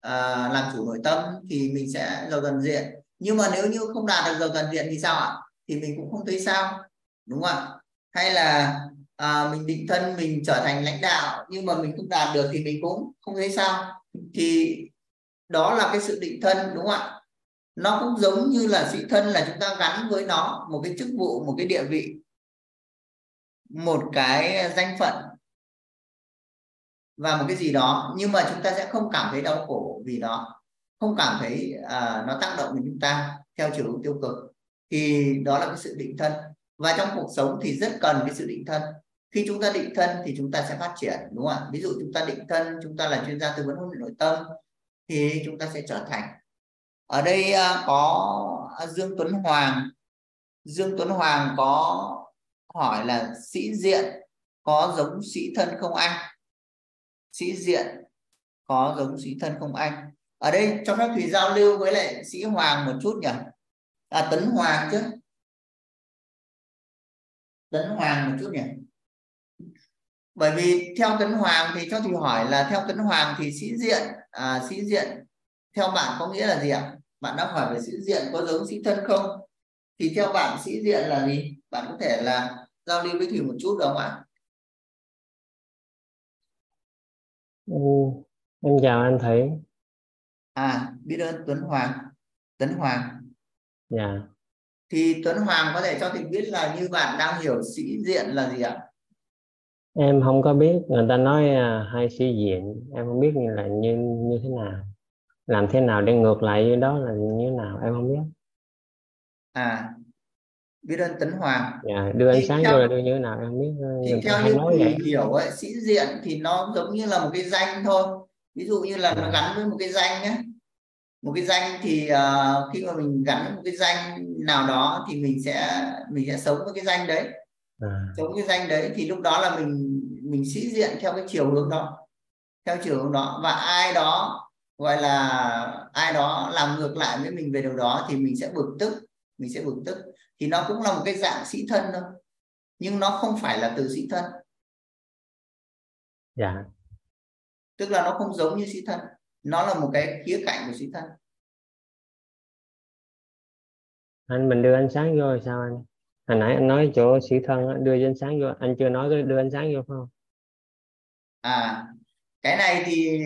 à, làm chủ nội tâm thì mình sẽ giàu toàn diện. Nhưng mà nếu như không đạt được giàu toàn diện thì sao ạ? Thì mình cũng không thấy sao, đúng không ạ? Hay là à, mình định thân mình trở thành lãnh đạo nhưng mà mình không đạt được thì mình cũng không thấy sao. Thì đó là cái sự định thân, đúng không ạ? Nó cũng giống như là sĩ thân, là chúng ta gắn với nó một cái chức vụ, một cái địa vị, một cái danh phận và một cái gì đó. Nhưng mà chúng ta sẽ không cảm thấy đau khổ vì nó, không cảm thấy à, nó tác động đến chúng ta theo chiều tiêu cực. Thì đó là cái sự định thân. Và trong cuộc sống thì rất cần cái sự định thân. Khi chúng ta định thân thì chúng ta sẽ phát triển, đúng không ạ? Ví dụ chúng ta định thân, chúng ta là chuyên gia tư vấn huấn luyện nội tâm thì chúng ta sẽ trở thành. Ở đây có Dương Tuấn Hoàng. Dương Tuấn Hoàng có hỏi là sĩ diện có giống sĩ thân không anh? Sĩ diện có giống sĩ thân không anh? Ở đây cho phép Thùy giao lưu với lại sĩ Hoàng một chút nhỉ? À, Tấn Hoàng chứ. Tấn Hoàng một chút nhỉ? Bởi vì theo Tấn Hoàng thì cho Thùy hỏi là theo Tấn Hoàng thì sĩ diện, à, sĩ diện theo bạn có nghĩa là gì ạ? Bạn đã hỏi về sĩ diện có giống sĩ thân không? Thì theo bạn sĩ diện là gì? Bạn có thể là giao lưu với Thùy một chút được không ạ? Ừ, em chào anh Thủy. À, biết ơn Tuấn Hoàng, Tuấn Hoàng. Dạ. Yeah. Thì Tuấn Hoàng có thể cho Thùy biết là như bạn đang hiểu sĩ diện là gì ạ? Em không có biết, người ta nói hay sĩ diện, em không biết là như như thế nào, làm thế nào để ngược lại với đó là như thế nào, em không biết. À, biết ơn Tuấn Hoàng. Yeah, đưa ánh sáng vô là đưa như thế nào em không biết. Thì theo như Thùy hiểu ấy, sĩ diện thì nó giống như là một cái danh thôi. Ví dụ như là nó gắn với một cái danh ấy. Một cái danh thì uh, khi mà mình gắn với một cái danh nào đó thì mình sẽ mình sẽ sống với cái danh đấy. à. Chống cái danh đấy thì lúc đó là mình mình sĩ diện theo cái chiều hướng đó, theo chiều hướng đó, và ai đó gọi là ai đó làm ngược lại với mình về điều đó thì mình sẽ bực tức, mình sẽ bực tức. Thì nó cũng là một cái dạng sĩ thân thôi, nhưng nó không phải là từ sĩ thân. Dạ. Yeah. Tức là nó không giống như sĩ thân, nó là một cái khía cạnh của sĩ thân. Anh mình đưa ánh sáng vô rồi sao anh? Hồi nãy anh nói chỗ sĩ thân đưa ánh sáng vô, anh chưa nói đưa ánh sáng vô phải không? À, cái này thì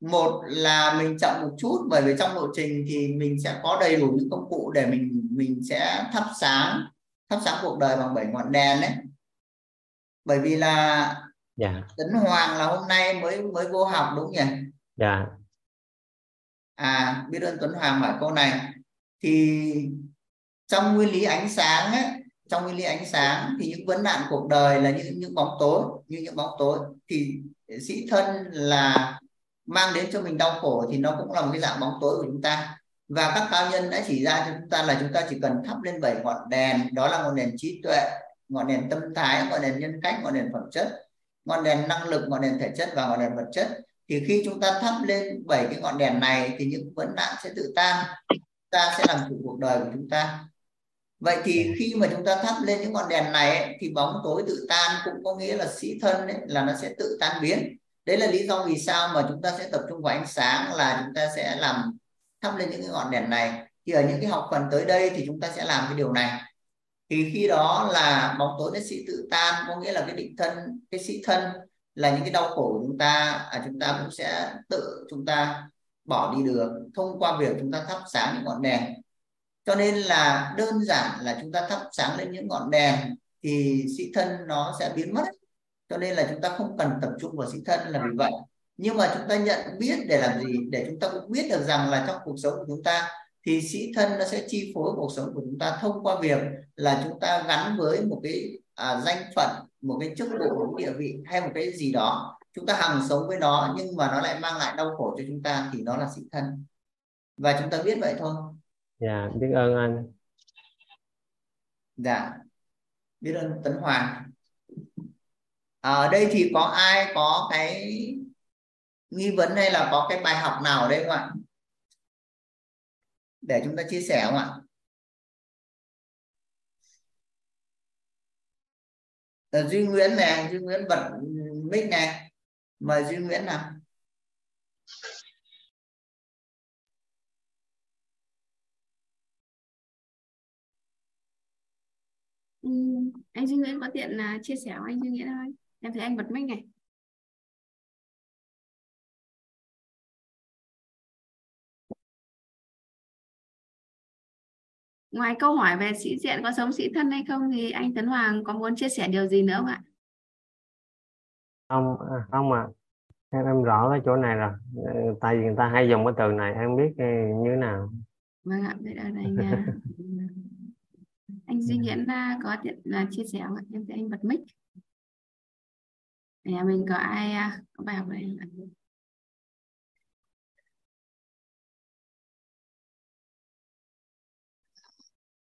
một là mình chậm một chút, bởi vì trong lộ trình thì mình sẽ có đầy đủ những công cụ để mình mình sẽ thắp sáng thắp sáng cuộc đời bằng bảy ngọn đèn đấy. Bởi vì là dạ. Tuấn Hoàng là hôm nay mới mới vô học đúng nhỉ? Dạ. À, biết ơn Tuấn Hoàng hỏi câu này. Thì trong nguyên lý ánh sáng ấy, trong nguyên lý ánh sáng thì những vấn nạn cuộc đời là những những bóng tối, như những bóng tối thì sĩ thân là mang đến cho mình đau khổ, thì nó cũng là một cái dạng bóng tối của chúng ta. Và các cao nhân đã chỉ ra cho chúng ta là chúng ta chỉ cần thắp lên bảy ngọn đèn, đó là ngọn đèn trí tuệ, ngọn đèn tâm thái, ngọn đèn nhân cách, ngọn đèn phẩm chất, ngọn đèn năng lực, ngọn đèn thể chất và ngọn đèn vật chất. Thì khi chúng ta thắp lên bảy cái ngọn đèn này thì những vấn nạn sẽ tự tan, ta sẽ làm chủ cuộc đời của chúng ta. Vậy thì khi mà chúng ta thắp lên những ngọn đèn này ấy, thì bóng tối tự tan, cũng có nghĩa là sĩ thân ấy, là nó sẽ tự tan biến. Đấy là lý do vì sao mà chúng ta sẽ tập trung vào ánh sáng, là chúng ta sẽ làm thắp lên những cái ngọn đèn này. Thì ở những cái học phần tới đây thì chúng ta sẽ làm cái điều này. Thì khi đó là bóng tối nó sẽ tự tan, có nghĩa là cái định thân, cái sĩ thân là những cái đau khổ của chúng ta, à, chúng ta cũng sẽ tự chúng ta bỏ đi được thông qua việc chúng ta thắp sáng những ngọn đèn. Cho nên là đơn giản là chúng ta thắp sáng lên những ngọn đèn thì sĩ thân nó sẽ biến mất. Cho nên là chúng ta không cần tập trung vào sĩ thân là vì vậy. Nhưng mà chúng ta nhận biết để làm gì? Để chúng ta cũng biết được rằng là trong cuộc sống của chúng ta thì sĩ thân nó sẽ chi phối cuộc sống của chúng ta thông qua việc là chúng ta gắn với một cái à, danh phận, một cái chức vụ, một cái địa vị hay một cái gì đó. Chúng ta hằng sống với nó nhưng mà nó lại mang lại đau khổ cho chúng ta, thì nó là sĩ thân. Và chúng ta biết vậy thôi. Dạ, biết ơn anh. Dạ, biết ơn Tấn Hoàng. Ở đây thì có ai có cái nghi vấn hay là có cái bài học nào ở đây không ạ? Để chúng ta chia sẻ không ạ? Duy Nguyễn này, Duy Nguyễn bật mic này. Mời Duy Nguyễn nào. Ừ, anh Duy Nguyễn có tiện uh, chia sẻ anh Duy Nguyễn thôi. Em thấy anh bật mic này. Ngoài câu hỏi về sĩ diện có sống sĩ thân hay không thì anh Tuấn Hoàng có muốn chia sẻ điều gì nữa không ạ? Không, không ạ. À. Em rõ cái chỗ này rồi. Tại vì người ta hay dùng cái từ này, em biết như thế nào. Vâng ạ, bây giờ anh anh Duy Nguyễn có tiện là chia sẻ không ạ? Em thấy anh bật mic. Nhà mình có ai có bài học này không ạ?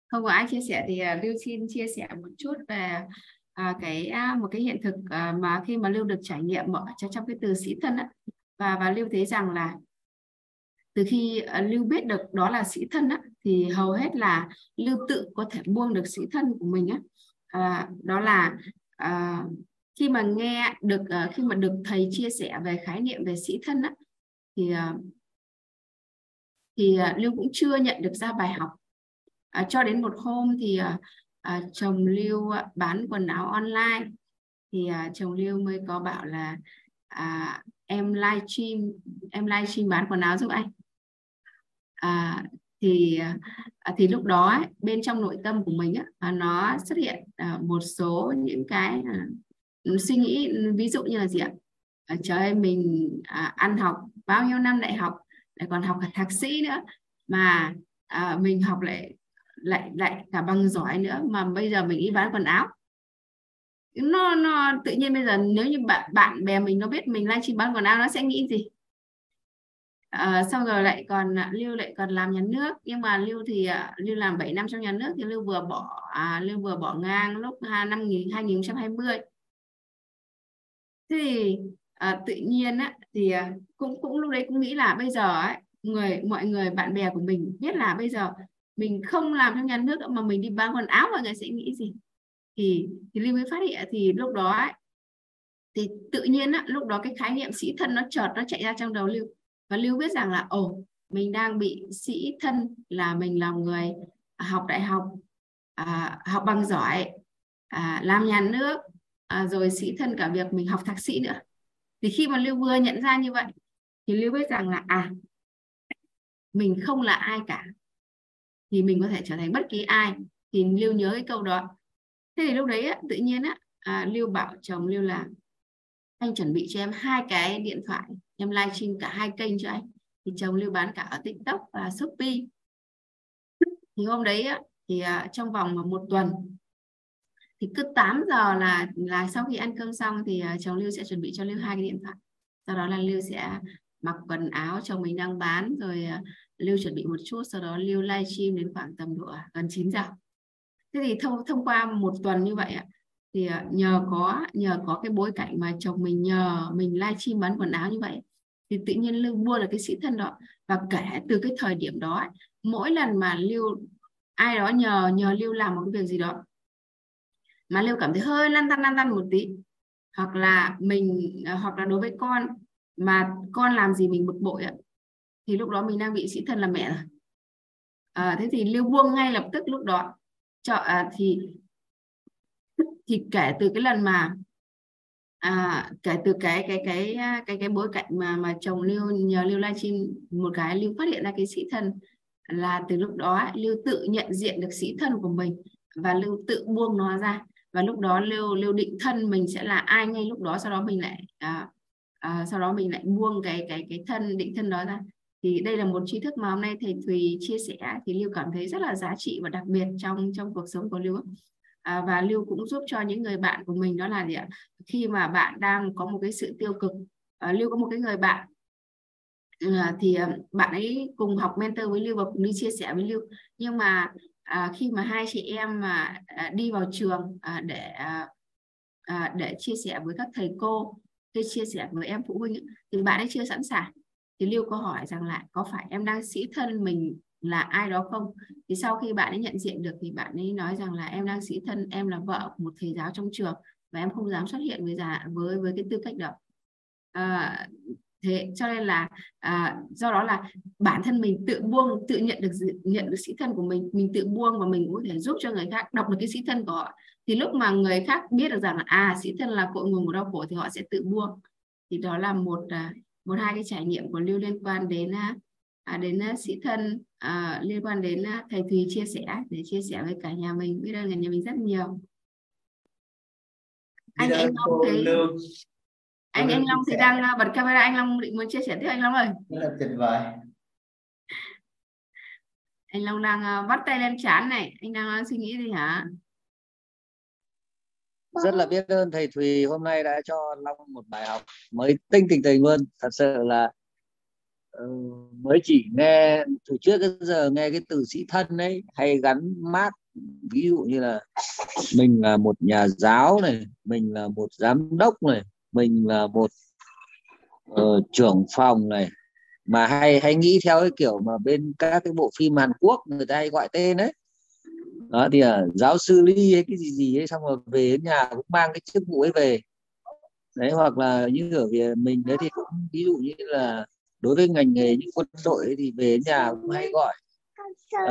Không có ai chia sẻ thì Lưu xin chia sẻ một chút về à, cái một cái hiện thực à, mà khi mà Lưu được trải nghiệm ở trong cái từ sĩ thân á, và và Lưu thấy rằng là từ khi Lưu biết được đó là sĩ thân á, thì hầu hết là Lưu tự có thể buông được sĩ thân của mình á. À, đó là à, khi mà nghe được à, khi mà được thầy chia sẻ về khái niệm về sĩ thân á, thì à, thì à, Lưu cũng chưa nhận được ra bài học. À, cho đến một hôm thì à, à, chồng Lưu à, bán quần áo online, thì à, chồng Lưu mới có bảo là à, em live stream em live stream bán quần áo giúp anh. À, thì à, thì lúc đó ấy, bên trong nội tâm của mình ấy, à, nó xuất hiện à, một số những cái à, suy nghĩ, ví dụ như là gì ạ? À, trời ơi, mình à, ăn học bao nhiêu năm đại học, lại còn học cả thạc sĩ nữa, mà à, mình học lại lại lại cả bằng giỏi nữa, mà bây giờ mình đi bán quần áo. Nó nó tự nhiên bây giờ nếu như bạn bạn bè mình nó biết mình livestream bán quần áo nó sẽ nghĩ gì? À, sau rồi lại còn Lưu lại còn làm nhà nước, nhưng mà Lưu thì Lưu làm bảy năm trong nhà nước thì Lưu vừa bỏ à, Lưu vừa bỏ ngang lúc năm hai nghìn không trăm hai mươi. Thế thì à, tự nhiên á, thì cũng cũng lúc đấy cũng nghĩ là bây giờ ấy, người mọi người bạn bè của mình biết là bây giờ mình không làm trong nhà nước mà mình đi bán quần áo mọi người sẽ nghĩ gì, thì thì Lưu mới phát hiện. Thì lúc đó ấy, thì tự nhiên á, lúc đó cái khái niệm sĩ thân nó chợt nó chạy ra trong đầu Lưu. Và Lưu biết rằng là ồ, mình đang bị sĩ thân là mình là người học đại học, à, học bằng giỏi, à, làm nhà nước, à, rồi sĩ thân cả việc mình học thạc sĩ nữa. Thì khi mà Lưu vừa nhận ra như vậy thì Lưu biết rằng là à, mình không là ai cả, thì mình có thể trở thành bất kỳ ai. Thì Lưu nhớ cái câu đó. Thế thì lúc đấy á, tự nhiên á, à, Lưu bảo chồng Lưu là anh chuẩn bị cho em hai cái điện thoại, em live stream cả hai kênh cho anh. Thì chồng Lưu bán cả ở TikTok và Shopee. Thì hôm đấy á, thì trong vòng một tuần thì cứ tám giờ là là sau khi ăn cơm xong thì chồng Lưu sẽ chuẩn bị cho Lưu hai cái điện thoại. Sau đó là Lưu sẽ mặc quần áo chồng mình đang bán, rồi Lưu chuẩn bị một chút, sau đó Lưu live stream đến khoảng tầm độ gần chín giờ. Thế thì thông thông qua một tuần như vậy ạ, thì nhờ có nhờ có cái bối cảnh mà chồng mình nhờ mình live stream bán quần áo như vậy, thì tự nhiên Lưu mua được cái sĩ thân đó. Và kể từ cái thời điểm đó, mỗi lần mà Lưu ai đó nhờ nhờ Lưu làm một cái việc gì đó mà Lưu cảm thấy hơi lăn tăn lăn tăn một tí, hoặc là mình hoặc là đối với con mà con làm gì mình bực bội, thì lúc đó mình đang bị sĩ thân là mẹ rồi. À, thế thì Lưu buông ngay lập tức lúc đó. Chợ, thì thì kể từ cái lần mà à, kể từ cái cái cái cái cái bối cảnh mà mà chồng Lưu nhờ Lưu livestream một cái, Lưu phát hiện ra cái sĩ thân, là từ lúc đó Lưu tự nhận diện được sĩ thân của mình và Lưu tự buông nó ra. Và lúc đó Lưu Lưu định thân mình sẽ là ai ngay lúc đó, sau đó mình lại à, à, sau đó mình lại buông cái cái cái thân định thân đó ra. Thì đây là một tri thức mà hôm nay thầy Thùy chia sẻ thì Lưu cảm thấy rất là giá trị và đặc biệt trong trong cuộc sống của Lưu. À, và Lưu cũng giúp cho những người bạn của mình, đó là gì ạ? Khi mà bạn đang có một cái sự tiêu cực, à, Lưu có một cái người bạn, à, thì à, bạn ấy cùng học mentor với Lưu và cùng đi chia sẻ với Lưu. Nhưng mà à, khi mà hai chị em mà à, đi vào trường à, để à, để chia sẻ với các thầy cô, để chia sẻ với em phụ huynh ấy, thì bạn ấy chưa sẵn sàng. Thì Lưu có hỏi rằng là có phải em đang sĩ thân mình là ai đó không? Thì sau khi bạn ấy nhận diện được thì bạn ấy nói rằng là em đang sĩ thân, em là vợ của một thầy giáo trong trường và em không dám xuất hiện với già với với cái tư cách đó. À, thế cho nên là à, do đó là bản thân mình tự buông, tự nhận được nhận được sĩ thân của mình, mình tự buông và mình có thể giúp cho người khác đọc được cái sĩ thân của họ. Thì lúc mà người khác biết được rằng là à, sĩ thân là cội nguồn của đau khổ thì họ sẽ tự buông. Thì đó là một một hai cái trải nghiệm của Lưu liên quan đến À, đến uh, sĩ thân, uh, liên quan đến uh, thầy Thùy chia sẻ, để chia sẻ với cả nhà mình. Biết ơn cả nhà mình rất nhiều. Anh anh Long thấy anh anh Long thì đang uh, bật camera. Anh Long định muốn chia sẻ tiếp anh Long ơi. Rất là tuyệt vời. Anh Long đang uh, bắt tay lên trán này. Anh đang uh, suy nghĩ gì hả? Rất là biết ơn thầy Thùy hôm nay đã cho Long một bài học mới tinh tình tình luôn. Thật sự là Ừ, mới chỉ nghe từ trước đến giờ nghe cái từ sĩ thân ấy hay gắn mác, ví dụ như là mình là một nhà giáo này, mình là một giám đốc này, mình là một uh, trưởng phòng này, mà hay hay nghĩ theo cái kiểu mà bên các cái bộ phim Hàn Quốc người ta hay gọi tên đấy đó, thì là giáo sư Ly hay cái gì gì ấy, xong rồi về nhà cũng mang cái chức vụ ấy về đấy. Hoặc là như ở Việt mình đấy thì cũng ví dụ như là đối với ngành nghề những quân đội ấy, thì về nhà cũng hay gọi,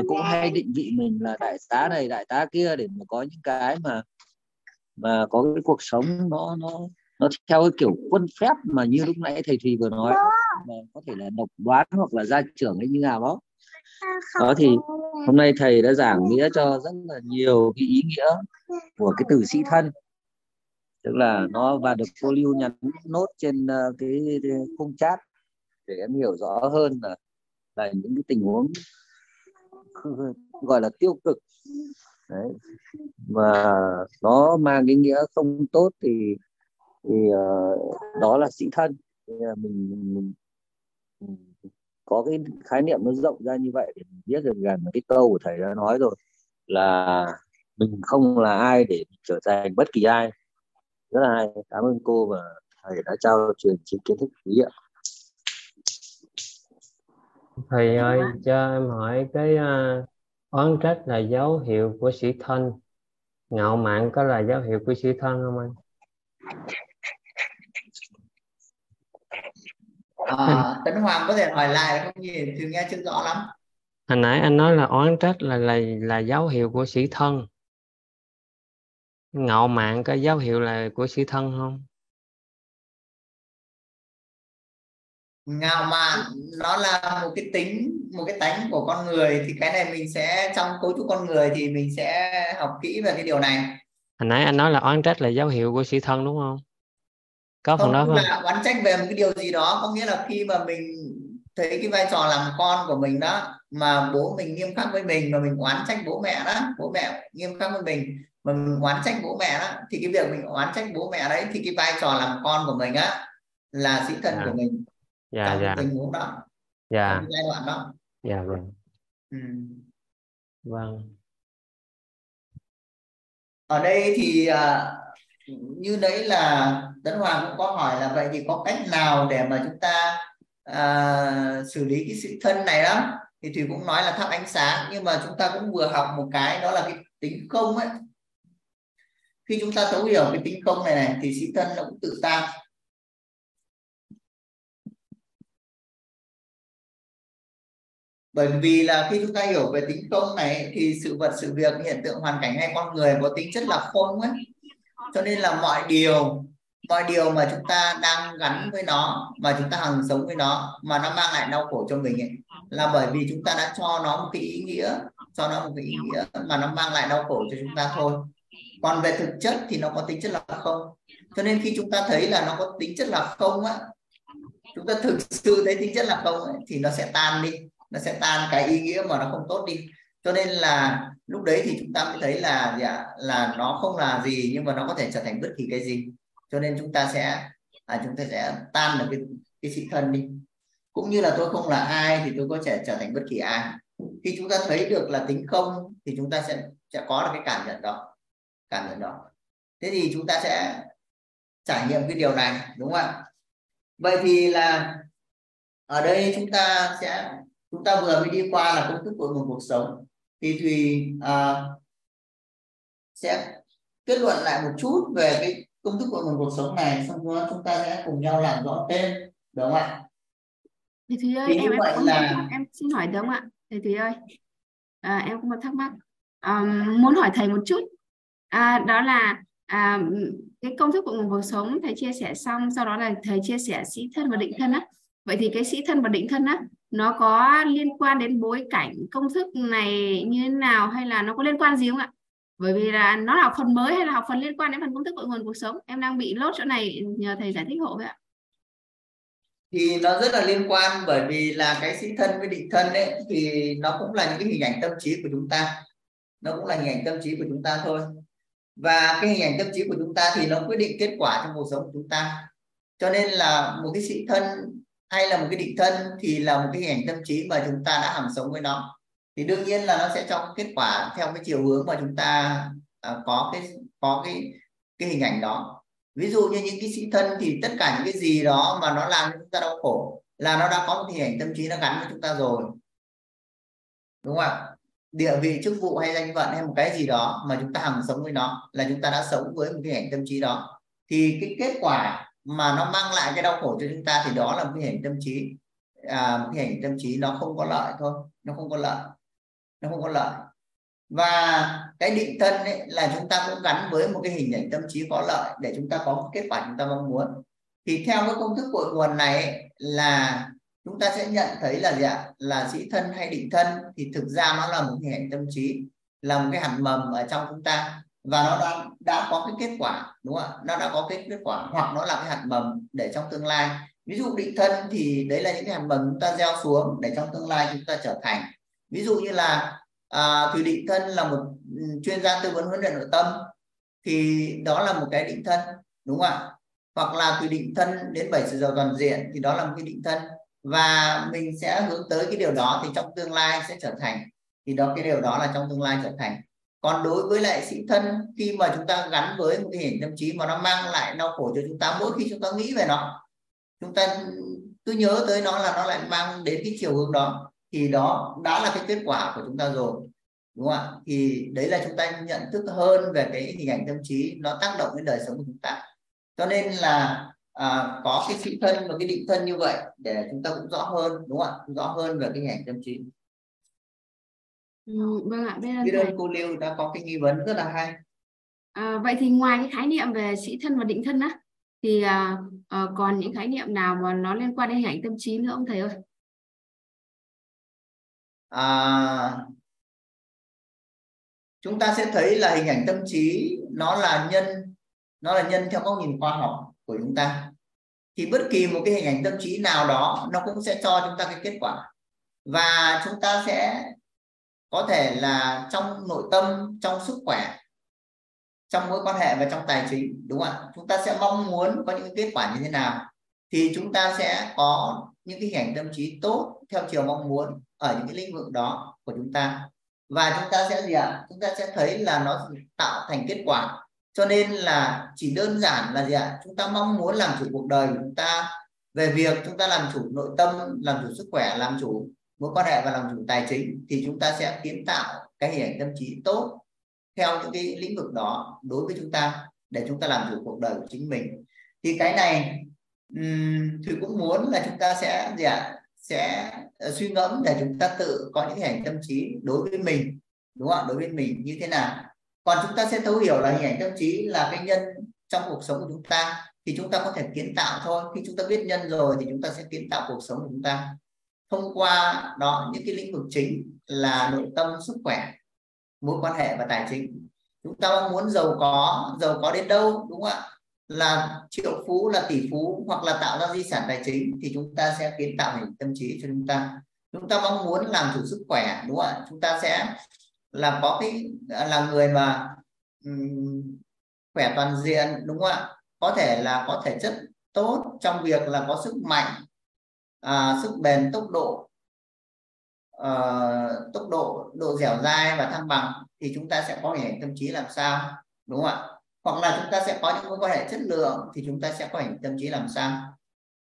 cũng hay định vị mình là đại tá này, đại tá kia, để mà có những cái mà mà có cái cuộc sống nó nó nó theo cái kiểu quân phép mà như lúc nãy thầy Thùy vừa nói, mà có thể là độc đoán hoặc là gia trưởng hay như nào đó. Đó thì hôm nay thầy đã giảng nghĩa cho rất là nhiều cái ý nghĩa của cái từ sĩ thân. Tức là nó và được cô Lưu nhắn nốt trên cái khung chat để em hiểu rõ hơn là, là những cái tình huống gọi là tiêu cực đấy, mà nó mang cái nghĩa không tốt thì, thì uh, đó là sĩ thân. Thì, uh, mình, mình, mình có cái khái niệm nó rộng ra như vậy để mình biết được rằng cái câu của thầy đã nói rồi là mình không là ai để trở thành bất kỳ ai. Rất là hay. Cảm ơn cô và thầy đã trao truyền những kiến thức quý ạ. Thầy ơi, cho em hỏi cái uh, oán trách là dấu hiệu của sĩ thân, ngạo mạn có là dấu hiệu của sĩ thân không anh? À, Tuấn Hoàng có thể hỏi lại không nhỉ? Chưa nghe chưa rõ lắm. Hồi nãy anh nói là oán trách là là là dấu hiệu của sĩ thân, ngạo mạn có dấu hiệu là của sĩ thân không? Ngạo mạn nó là một cái tính, một cái tánh của con người, thì cái này mình sẽ trong cấu trúc con người thì mình sẽ học kỹ về cái điều này. Hồi nãy anh nói là oán trách là dấu hiệu của sĩ thân đúng không? Có phần đó không? Là oán trách về một cái điều gì đó, có nghĩa là khi mà mình thấy cái vai trò làm con của mình đó mà bố mình nghiêm khắc với mình mà mình oán trách bố mẹ đó, bố mẹ nghiêm khắc với mình mà mình oán trách bố mẹ đó, thì cái việc mình oán trách bố mẹ đấy thì cái vai trò làm con của mình á là sĩ thân à. của mình. Dạ dạ. Tình huống đó. Dạ. Giai đoạn đó. Dạ vâng. Ừ. Vâng. Ở đây thì uh, như đấy là Tuấn Hoàng cũng có hỏi là vậy thì có cách nào để mà chúng ta uh, xử lý cái sự thân này đó, thì Thùy cũng nói là thắp ánh sáng, nhưng mà chúng ta cũng vừa học một cái đó là cái tính không ấy. Khi chúng ta thấu hiểu cái tính không này này thì sĩ thân nó cũng tự tan. Bởi vì là khi chúng ta hiểu về tính không này thì sự vật, sự việc, hiện tượng, hoàn cảnh hay con người có tính chất là không ấy. Cho nên là mọi điều, mọi điều mà chúng ta đang gắn với nó, mà chúng ta hằng sống với nó, mà nó mang lại đau khổ cho mình ấy, là bởi vì chúng ta đã cho nó một cái ý nghĩa, cho nó một cái ý nghĩa mà nó mang lại đau khổ cho chúng ta thôi. Còn về thực chất thì nó có tính chất là không. Cho nên khi chúng ta thấy là nó có tính chất là không ấy, chúng ta thực sự thấy tính chất là không ấy, thì nó sẽ tan đi. Nó sẽ tan cái ý nghĩa mà nó không tốt đi. Cho nên là lúc đấy thì chúng ta mới thấy là gì ạ? Là nó không là gì, nhưng mà nó có thể trở thành bất kỳ cái gì. Cho nên chúng ta sẽ à, chúng ta sẽ tan được cái, cái sĩ thân đi. Cũng như là tôi không là ai thì tôi có thể trở thành bất kỳ ai. Khi chúng ta thấy được là tính không thì chúng ta sẽ, sẽ có được cái cảm nhận đó. Cảm nhận đó. Thế thì chúng ta sẽ trải nghiệm cái điều này, đúng không ạ? Vậy thì là ở đây chúng ta sẽ chúng ta vừa mới đi qua là công thức của một cuộc sống, thì Thùy à, sẽ kết luận lại một chút về cái công thức của một cuộc sống này, xong rồi chúng ta sẽ cùng nhau làm rõ tên, đúng không ạ? Thì Thùy ơi, thì em, em, cũng là... em xin hỏi đúng không ạ? Thì Thùy ơi, à, em cũng có thắc mắc, à, muốn hỏi thầy một chút, à, đó là à, cái công thức của một cuộc sống thầy chia sẻ xong, sau đó là thầy chia sẻ sĩ thân và định thân á. Vậy thì cái sĩ thân và định thân á, nó có liên quan đến bối cảnh công thức này như thế nào, hay là nó có liên quan gì không ạ? Bởi vì là nó là học phần mới hay là học phần liên quan đến phần công thức cội nguồn cuộc sống? Em đang bị lốt chỗ này, nhờ thầy giải thích hộ vậy ạ. Thì nó rất là liên quan, bởi vì là cái sĩ thân với định thân ấy, thì nó cũng là những cái hình ảnh tâm trí của chúng ta. Nó cũng là hình ảnh tâm trí của chúng ta thôi. Và cái hình ảnh tâm trí của chúng ta thì nó quyết định kết quả trong cuộc sống của chúng ta. Cho nên là một cái sĩ thân hay là một cái định thân thì là một cái hình ảnh tâm trí mà chúng ta đã hằng sống với nó, thì đương nhiên là nó sẽ cho kết quả theo cái chiều hướng mà chúng ta uh, có cái có cái cái hình ảnh đó. Ví dụ như những cái sĩ thân thì tất cả những cái gì đó mà nó làm chúng ta đau khổ là nó đã có một hình ảnh tâm trí nó gắn với chúng ta rồi, đúng không ạ? Địa vị, chức vụ hay danh phận hay một cái gì đó mà chúng ta hằng sống với nó là chúng ta đã sống với một cái hình ảnh tâm trí đó, thì cái kết quả mà nó mang lại cái đau khổ cho chúng ta thì đó là một cái hình tâm trí, à, một cái hình tâm trí nó không có lợi thôi, nó không có lợi, nó không có lợi. Và cái định thân ấy là chúng ta cũng gắn với một cái hình ảnh tâm trí có lợi để chúng ta có kết quả chúng ta mong muốn. Thì theo cái công thức cội nguồn này ấy, là chúng ta sẽ nhận thấy là gì ạ? Là sĩ thân hay định thân thì thực ra nó là một cái hình ảnh tâm trí, là một cái hạt mầm ở trong chúng ta. Và nó đã, đã có cái kết quả, đúng không ạ? Nó đã có cái kết quả, hoặc nó là cái hạt mầm để trong tương lai. Ví dụ định thân thì đấy là những cái hạt mầm chúng ta gieo xuống để trong tương lai chúng ta trở thành. Ví dụ như là à, Thùy định thân là một chuyên gia tư vấn huấn luyện nội tâm, thì đó là một cái định thân, đúng không ạ? Hoặc là Thùy định thân đến bảy sự giàu toàn diện thì đó là một cái định thân. và mình sẽ hướng tới cái điều đó thì trong tương lai sẽ trở thành, thì đó cái điều đó là trong tương lai trở thành. Còn đối với lại sĩ thân, khi mà chúng ta gắn với một cái hình tâm trí mà nó mang lại đau khổ cho chúng ta, mỗi khi chúng ta nghĩ về nó, chúng ta cứ nhớ tới nó là nó lại mang đến cái chiều hướng đó, thì đó đã là cái kết quả của chúng ta rồi, đúng không ạ? Thì đấy là chúng ta nhận thức hơn về cái hình ảnh tâm trí nó tác động đến đời sống của chúng ta. Cho nên là à, có cái sĩ thân và cái định thân như vậy để chúng ta cũng rõ hơn, đúng không ạ? Rõ hơn về cái hình ảnh tâm trí. Ừ, vâng ạ. Đây là cái đơn cô Lưu đã có cái nghi vấn rất là hay. À, vậy thì ngoài cái khái niệm về sĩ thân và định thân á, thì à, à, còn những khái niệm nào mà nó liên quan đến hình ảnh tâm trí nữa không thầy ơi? À, chúng ta sẽ thấy là hình ảnh tâm trí nó là nhân, nó là nhân theo góc nhìn khoa học của chúng ta. Thì bất kỳ một cái hình ảnh tâm trí nào đó nó cũng sẽ cho chúng ta cái kết quả, và chúng ta sẽ có thể là trong nội tâm, trong sức khỏe, trong mối quan hệ và trong tài chính, đúng không ạ? Chúng ta sẽ mong muốn có những kết quả như thế nào thì chúng ta sẽ có những cái hình ảnh tâm trí tốt theo chiều mong muốn ở những cái lĩnh vực đó của chúng ta, và chúng ta sẽ gì ạ? Chúng ta sẽ thấy là nó tạo thành kết quả. Cho nên là chỉ đơn giản là gì ạ? Chúng ta mong muốn làm chủ cuộc đời của chúng ta về việc chúng ta làm chủ nội tâm, làm chủ sức khỏe, làm chủ mối quan hệ và làm chủ tài chính, thì chúng ta sẽ kiến tạo cái hình ảnh tâm trí tốt theo những cái lĩnh vực đó đối với chúng ta để chúng ta làm chủ cuộc đời của chính mình. Thì cái này thì cũng muốn là chúng ta sẽ gì ạ? Sẽ suy ngẫm để chúng ta tự có những hình ảnh tâm trí đối với mình, đúng không? Đối với mình như thế nào. Còn chúng ta sẽ thấu hiểu là hình ảnh tâm trí là cái nhân trong cuộc sống của chúng ta, thì chúng ta có thể kiến tạo thôi. Khi chúng ta biết nhân rồi thì chúng ta sẽ kiến tạo cuộc sống của chúng ta thông qua đó những cái lĩnh vực chính là nội tâm, sức khỏe, mối quan hệ và tài chính. Chúng ta mong muốn giàu có, giàu có đến đâu, đúng không ạ? Là triệu phú, là tỷ phú, hoặc là tạo ra di sản tài chính, thì chúng ta sẽ kiến tạo hình tâm trí cho chúng ta. Chúng ta mong muốn làm chủ sức khỏe, đúng không ạ? Chúng ta sẽ là có cái là người mà um, khỏe toàn diện, đúng không ạ? Có thể là có thể chất tốt trong việc là có sức mạnh, à, sức bền, tốc độ, à, tốc độ, độ dẻo dai và thăng bằng, thì chúng ta sẽ có hình ảnh tâm trí làm sao, đúng không ạ? Hoặc là chúng ta sẽ có những mối quan hệ chất lượng, thì chúng ta sẽ có hình ảnh tâm trí làm sao.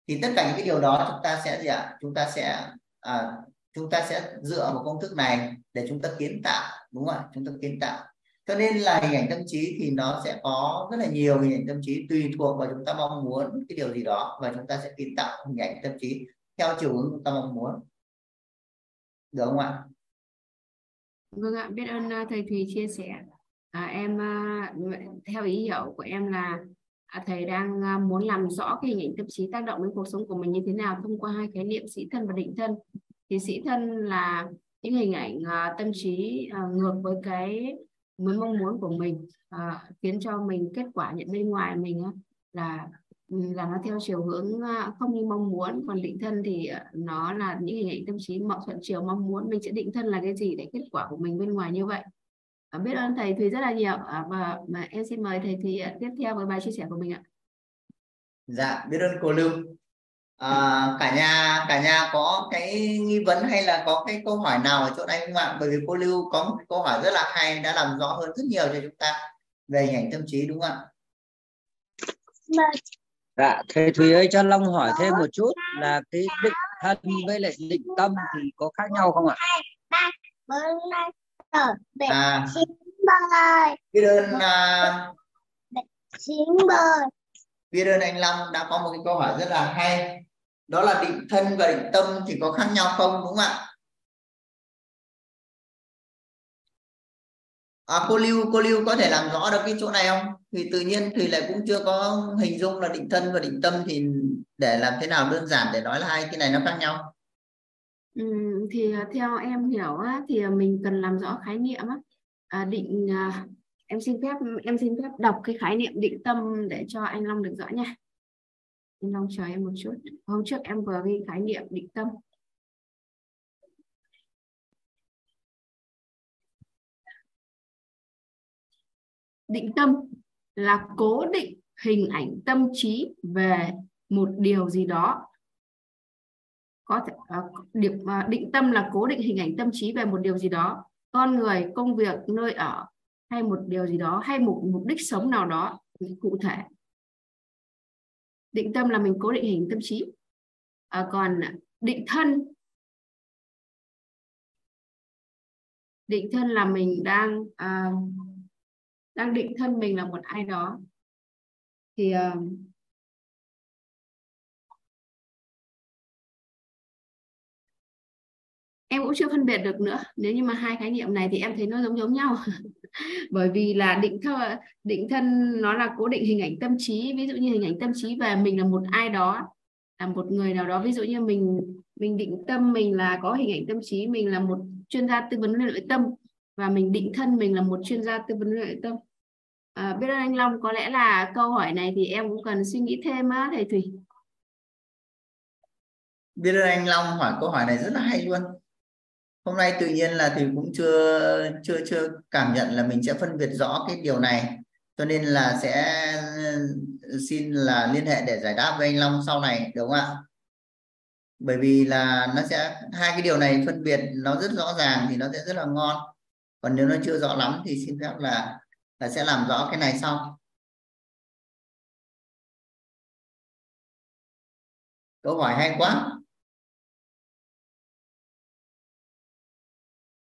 Thì tất cả những cái điều đó chúng ta sẽ gì ạ? Chúng ta sẽ à, chúng ta sẽ dựa vào công thức này để chúng ta kiến tạo, đúng không ạ? Chúng ta kiến tạo. Cho nên là hình ảnh tâm trí thì nó sẽ có rất là nhiều hình ảnh tâm trí tùy thuộc vào chúng ta mong muốn cái điều gì đó, và chúng ta sẽ kiến tạo hình ảnh tâm trí theo chiều hướng chúng ta mong muốn, được không ạ? Vâng ạ, biết ơn thầy Thùy chia sẻ. À, em theo ý hiểu của em là thầy đang muốn làm rõ cái hình ảnh tâm trí tác động đến cuộc sống của mình như thế nào thông qua hai khái niệm sĩ thân và định thân. Thì sĩ thân là những hình ảnh tâm trí ngược với cái muốn mong muốn của mình, à, khiến cho mình kết quả nhận bên ngoài mình là là nó theo chiều hướng không như mong muốn. Còn định thân thì nó là những hình ảnh tâm trí mạo thuận chiều mong muốn, mình sẽ định thân là cái gì để kết quả của mình bên ngoài như vậy. À, biết ơn thầy Thùy rất là nhiều, à, và mà em xin mời thầy Thùy tiếp theo với bài chia sẻ của mình ạ. Dạ, biết ơn cô Lưu. À, cả nhà cả nhà có cái nghi vấn hay là có cái câu hỏi nào ở chỗ này không ạ? Bởi vì cô Lưu có một câu hỏi rất là hay đã làm rõ hơn rất nhiều cho chúng ta về hình ảnh tâm trí, đúng không ạ? Dạ, thầy Thùy ơi, cho Long hỏi thêm một chút là cái định thân với lại định tâm thì có khác nhau không ạ? À, biết ơn uh, biết ơn anh Long đã có một cái câu hỏi rất là hay, đó là định thân và định tâm thì có khác nhau không, đúng không ạ? À, cô Lưu cô Lưu có thể làm rõ được cái chỗ này không? Thì tự nhiên thì lại cũng chưa có hình dung là định thân và định tâm thì để làm thế nào đơn giản để nói là hai cái này nó khác nhau. Ừ, thì theo em hiểu thì mình cần làm rõ khái niệm định. Em xin phép em xin phép đọc cái khái niệm định tâm để cho anh Long được rõ nha. Anh Long chờ em một chút. Hôm trước em vừa ghi khái niệm định tâm. Định tâm là cố định hình ảnh tâm trí về một điều gì đó có thể, điểm, định tâm là cố định hình ảnh tâm trí về một điều gì đó, con người, công việc, nơi ở hay một điều gì đó, hay một mục đích sống nào đó cụ thể. Định tâm là mình cố định hình tâm trí. À, còn định thân, định thân là mình đang à, đang định thân mình là một ai đó. Thì à, em cũng chưa phân biệt được nữa. Nếu như mà hai khái niệm này thì em thấy nó giống giống nhau. Bởi vì là định thân, định thân nó là cố định hình ảnh tâm trí. Ví dụ như hình ảnh tâm trí về mình là một ai đó, là một người nào đó. Ví dụ như mình mình định tâm mình là có hình ảnh tâm trí, mình là một chuyên gia tư vấn về nội tâm, và mình định thân mình là một chuyên gia tư vấn về nội tâm. À, biết ơn anh Long, có lẽ là câu hỏi này thì em cũng cần suy nghĩ thêm á thầy Thùy. Biết ơn anh Long hỏi câu hỏi này rất là hay luôn. Hôm nay tự nhiên là thì cũng chưa chưa chưa cảm nhận là mình sẽ phân biệt rõ cái điều này, cho nên là sẽ xin là liên hệ để giải đáp với anh Long sau này, đúng không ạ? Bởi vì là nó sẽ hai cái điều này phân biệt nó rất rõ ràng thì nó sẽ rất là ngon. Còn nếu nó chưa rõ lắm thì xin phép là là sẽ làm rõ cái này sau. Câu hỏi hay quá.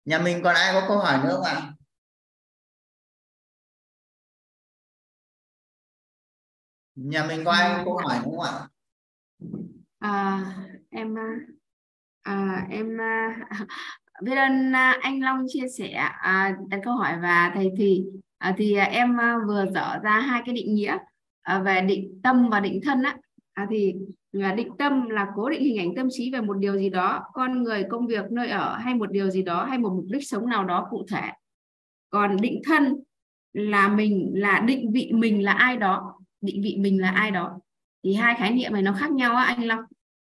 Nhà mình còn ai có câu hỏi nữa không ạ? Nhà mình có ai có câu hỏi nữa không ạ? À, em à, em biết ơn anh Long chia sẻ à, đặt câu hỏi và thầy Thùy. À, thì em vừa dở ra hai cái định nghĩa à, về định tâm và định thân á. À, thì là định tâm là cố định hình ảnh tâm trí về một điều gì đó, con người, công việc, nơi ở hay một điều gì đó, hay một mục đích sống nào đó cụ thể. Còn định thân là mình là định vị mình là ai đó, định vị mình là ai đó. Thì hai khái niệm này nó khác nhau á anh Long.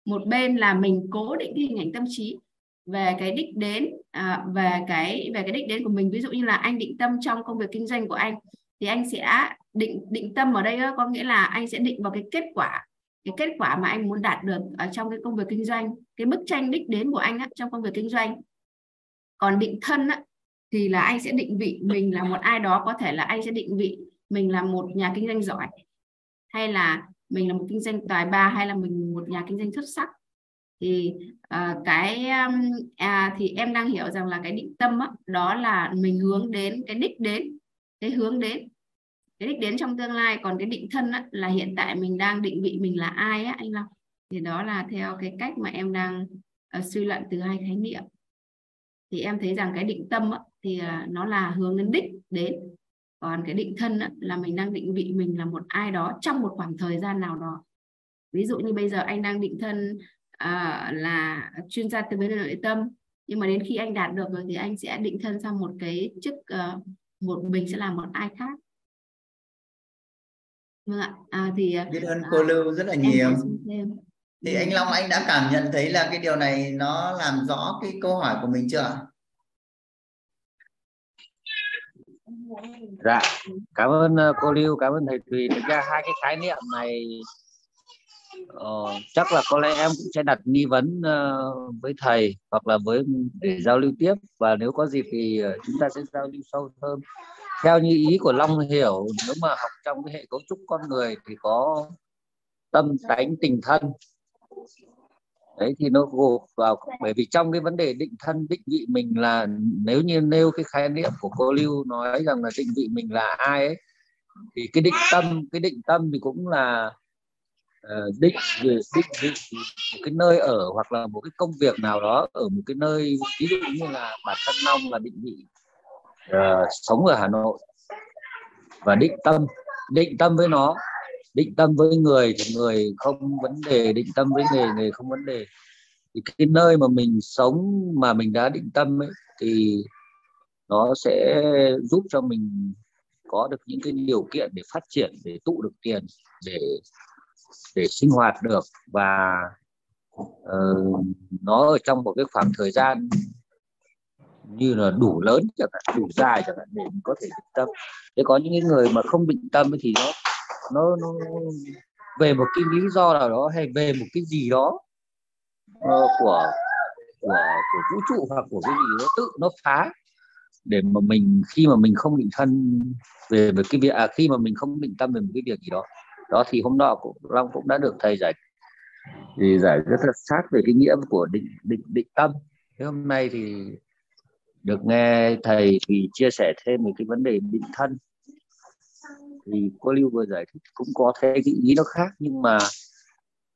Một bên là mình cố định hình ảnh tâm trí về cái đích đến, à, về cái về cái đích đến của mình. Ví dụ như là anh định tâm trong công việc kinh doanh của anh, thì anh sẽ định định tâm ở đây đó, có nghĩa là anh sẽ định vào cái kết quả, cái kết quả mà anh muốn đạt được ở trong cái công việc kinh doanh, cái bức tranh đích đến của anh á, trong công việc kinh doanh. Còn định thân á, thì là anh sẽ định vị mình là một ai đó, có thể là anh sẽ định vị mình là một nhà kinh doanh giỏi, hay là mình là một kinh doanh tài ba, hay là mình một nhà kinh doanh xuất sắc. Thì à, cái à, thì em đang hiểu rằng là cái định tâm á, đó là mình hướng đến cái đích đến, cái hướng đến cái đích đến trong tương lai. Còn cái định thân á, là hiện tại mình đang định vị mình là ai á anh Long. Thì đó là theo cái cách mà em đang uh, suy luận từ hai khái niệm. Thì em thấy rằng cái định tâm á, thì uh, nó là hướng đến đích đến. Còn cái định thân á, là mình đang định vị mình là một ai đó trong một khoảng thời gian nào đó. Ví dụ như bây giờ anh đang định thân uh, là chuyên gia tư vấn nội tâm, nhưng mà đến khi anh đạt được rồi thì anh sẽ định thân sang một cái chức, uh, một mình sẽ là một ai khác. Vâng ạ. À, thì biết ơn cô à, Lưu rất là nhiều. Thì anh Long, anh đã cảm nhận thấy là cái điều này nó làm rõ cái câu hỏi của mình chưa? Dạ, cảm ơn cô Lưu, cảm ơn thầy Thùy. Thực ra hai cái khái niệm này uh, chắc là có lẽ em cũng sẽ đặt nghi vấn uh, với thầy, hoặc là với để giao lưu tiếp, và nếu có dịp thì chúng ta sẽ giao lưu sâu hơn. Theo như ý của Long hiểu, nếu mà học trong cái hệ cấu trúc con người thì có tâm, tánh, tình, thân. Đấy thì nó gộp vào, bởi vì trong cái vấn đề định thân, định vị mình là, nếu như nêu cái khái niệm của cô Lưu nói rằng là định vị mình là ai ấy, thì cái định tâm, cái định tâm thì cũng là uh, định, định định một cái nơi ở hoặc là một cái công việc nào đó ở một cái nơi, ví dụ như là bản thân Long là định vị Uh, sống ở Hà Nội, và định tâm định tâm với nó, định tâm với người thì người không vấn đề, định tâm với nghề nghề không vấn đề. Thì cái nơi mà mình sống mà mình đã định tâm ấy, thì nó sẽ giúp cho mình có được những cái điều kiện để phát triển, để tụ được tiền, để để sinh hoạt được, và uh, nó ở trong một cái khoảng thời gian như là đủ lớn chẳng hạn, đủ dài chẳng hạn, để mình có thể định tâm. Thế có những người mà không định tâm thì nó, nó nó về một cái lý do nào đó hay về một cái gì đó uh, của, của của vũ trụ hoặc của cái gì nó tự nó phá, để mà mình khi mà mình không định thân về một cái việc, à, khi mà mình không định tâm về một cái việc gì đó đó thì hôm nọ cũng, Long cũng đã được thầy giải thì giải rất là sát về cái nghĩa của định định định tâm. Thế hôm nay thì được nghe thầy thì chia sẻ thêm về cái vấn đề định thân, thì cô Lưu vừa giải thích cũng có thể cái ý nó khác, nhưng mà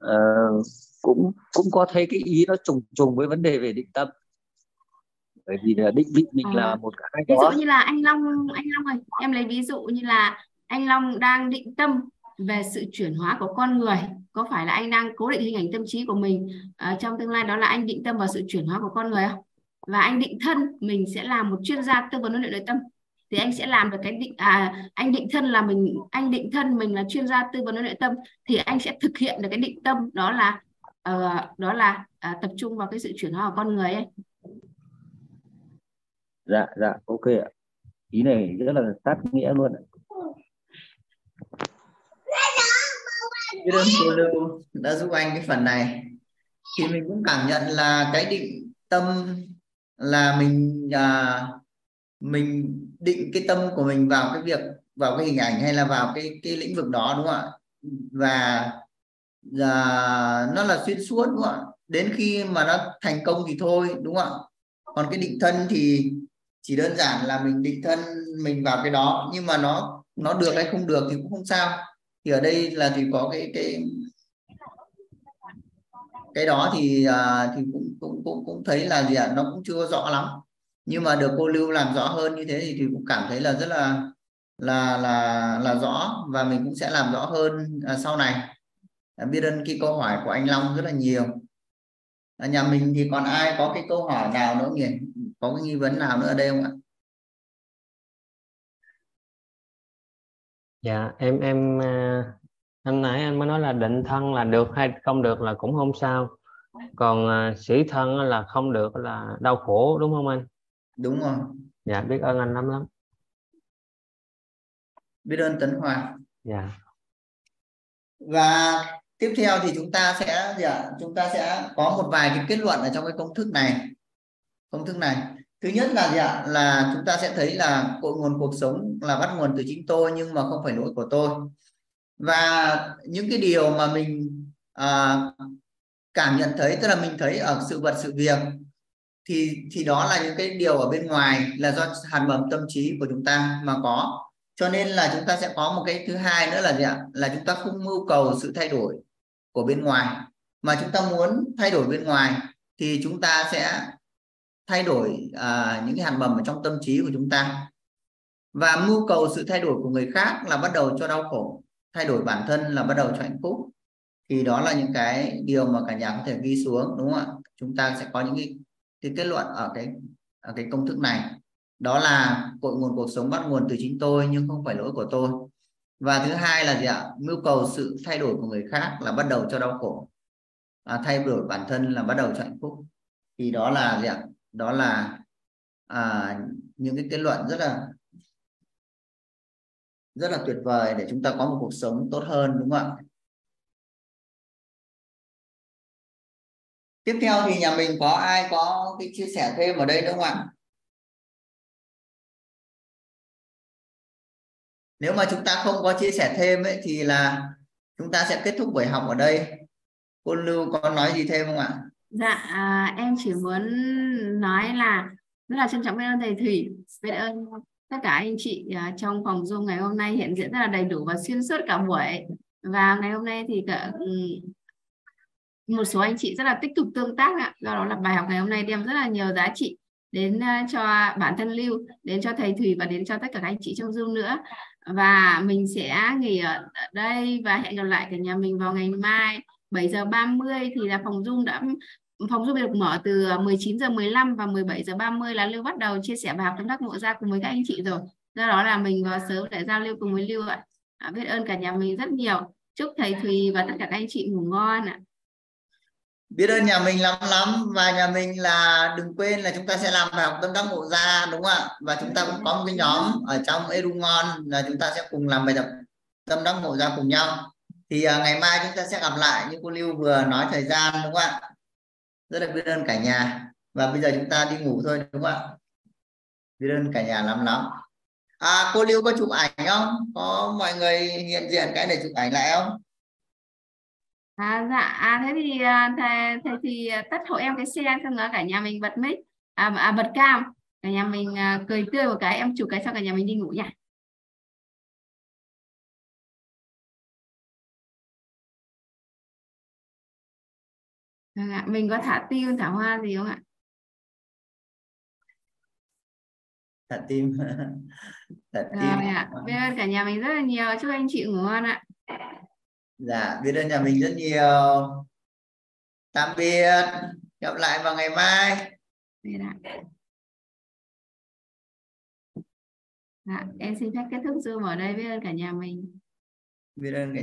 uh, cũng cũng có thể cái ý nó trùng trùng với vấn đề về định tâm, bởi vì là định định mình à. là một cái ví dụ đó. Như là anh Long anh Long ơi, em lấy ví dụ như là anh Long đang định tâm về sự chuyển hóa của con người, có phải là anh đang cố định hình ảnh tâm trí của mình uh, trong tương lai, đó là anh định tâm vào sự chuyển hóa của con người không? Và anh định thân mình sẽ là một chuyên gia tư vấn huấn luyện nội tâm, thì anh sẽ làm được cái định à anh định thân là mình anh định thân mình là chuyên gia tư vấn huấn luyện tâm, thì anh sẽ thực hiện được cái định tâm đó là uh, đó là uh, tập trung vào cái sự chuyển hóa của con người ấy. Dạ dạ ok ạ, ý này rất là sát nghĩa luôn ạ. Biết ơn cô Lưu đã giúp anh cái phần này. Thì mình cũng cảm nhận là cái định tâm là mình à, mình định cái tâm của mình vào cái việc, vào cái hình ảnh hay là vào cái cái lĩnh vực đó, đúng không ạ? Và à, nó là xuyên suốt, đúng không ạ? Đến khi mà nó thành công thì thôi, đúng không ạ? Còn cái định thân thì chỉ đơn giản là mình định thân mình vào cái đó, nhưng mà nó nó được hay không được thì cũng không sao. Thì ở đây là thì có cái cái cái đó thì à, thì cũng cũng cũng cũng thấy là gì ạ, à, nó cũng chưa rõ lắm, nhưng mà được cô Lưu làm rõ hơn như thế thì, thì cũng cảm thấy là rất là là là là rõ, và mình cũng sẽ làm rõ hơn à, sau này. À, biết ơn cái câu hỏi của anh Long rất là nhiều. À, nhà mình thì còn ai có cái câu hỏi nào nữa nhỉ, có cái nghi vấn nào nữa ở đây không ạ? Dạ em em anh nãy anh mới nói là định thân là được hay không được là cũng không sao, còn sĩ thân là không được là đau khổ, đúng không anh? Đúng rồi. Dạ biết ơn anh lắm lắm. Biết ơn Tấn Hoàng. Dạ. Và tiếp theo thì chúng ta sẽ dạ, chúng ta sẽ có một vài cái kết luận ở trong cái công thức này. Công thức này. Thứ nhất là gì ạ? Là chúng ta sẽ thấy là cội nguồn cuộc sống là bắt nguồn từ chính tôi, nhưng mà không phải lỗi của tôi. Và những cái điều mà mình à, cảm nhận thấy, tức là mình thấy ở sự vật sự việc, thì thì đó là những cái điều ở bên ngoài, là do hạt mầm tâm trí của chúng ta mà có. Cho nên là chúng ta sẽ có một cái thứ hai nữa là gì ạ? Là chúng ta không mưu cầu sự thay đổi của bên ngoài, mà chúng ta muốn thay đổi bên ngoài thì chúng ta sẽ thay đổi à, những cái hạt mầm ở trong tâm trí của chúng ta. Và mưu cầu sự thay đổi của người khác là bắt đầu cho đau khổ, thay đổi bản thân là bắt đầu cho hạnh phúc. Thì đó là những cái điều mà cả nhà có thể ghi xuống, đúng không ạ? Chúng ta sẽ có những cái, cái kết luận ở cái, ở cái công thức này. Đó là cội nguồn cuộc sống bắt nguồn từ chính tôi, nhưng không phải lỗi của tôi. Và thứ hai là gì ạ? Mưu cầu sự thay đổi của người khác là bắt đầu cho đau khổ, à, thay đổi bản thân là bắt đầu cho hạnh phúc. Thì đó là gì ạ? Đó là à, những cái kết luận rất là rất là tuyệt vời để chúng ta có một cuộc sống tốt hơn, đúng không ạ? Tiếp theo thì nhà mình có ai có cái chia sẻ thêm ở đây nữa không ạ? Nếu mà chúng ta không có chia sẻ thêm ấy, thì là chúng ta sẽ kết thúc buổi học ở đây. Cô Lưu có nói gì thêm không ạ? Dạ à, em chỉ muốn nói là rất là trân trọng biết ơn thầy Thùy, biết ơn tất cả anh chị uh, trong phòng Zoom ngày hôm nay hiện diện rất là đầy đủ và xuyên suốt cả buổi. Và ngày hôm nay thì cả, um, một số anh chị rất là tích cực tương tác ạ. Do đó là bài học ngày hôm nay đem rất là nhiều giá trị đến uh, cho bản thân Lưu, đến cho thầy Thùy và đến cho tất cả các anh chị trong Zoom nữa. Và mình sẽ nghỉ ở đây và hẹn gặp lại cả nhà mình vào ngày mai bảy giờ ba mươi thì là phòng Zoom đã phòng Zoom được mở từ mười chín giờ mười lăm và mười bảy giờ ba mươi là Lưu bắt đầu chia sẻ bài học tâm đắc ngộ ra cùng với các anh chị rồi. Do đó là mình vào sớm để giao lưu cùng với Lưu ạ. À, biết ơn cả nhà mình rất nhiều. Chúc thầy Thùy và tất cả các anh chị ngủ ngon ạ. Biết ơn nhà mình lắm lắm. Và nhà mình là đừng quên là chúng ta sẽ làm bài học tâm đắc ngộ ra, đúng không ạ? Và chúng ta cũng có một cái nhóm ở trong Edu Ngon là chúng ta sẽ cùng làm bài tập tâm đắc ngộ ra cùng nhau. Thì uh, ngày mai chúng ta sẽ gặp lại, như cô Lưu vừa nói thời gian, đúng không ạ? Rất là biết ơn cả nhà. Và bây giờ chúng ta đi ngủ thôi đúng không ạ? Biết ơn cả nhà lắm lắm. À, cô Lưu có chụp ảnh không? Có mọi người hiện diện cái này chụp ảnh lại không? À, dạ, à, thế thì thầy, thầy thì tắt hộ em cái xe, xong rồi cả nhà mình bật mic, à, à, bật cam, cả nhà mình à, cười tươi một cái, em chụp cái xong cả nhà mình đi ngủ nha. À, mình có thả tim, thả hoa gì không ạ? Thả tim, thả tim. À, biết ơn cả nhà mình rất là nhiều, chúc anh chị ngủ ngon ạ. Dạ, biết ơn nhà mình rất nhiều. Tạm biệt, gặp lại vào ngày mai. Dạ, em xin phép kết thúc Zoom ở đây. Biết ơn cả nhà mình. Biết ơn cả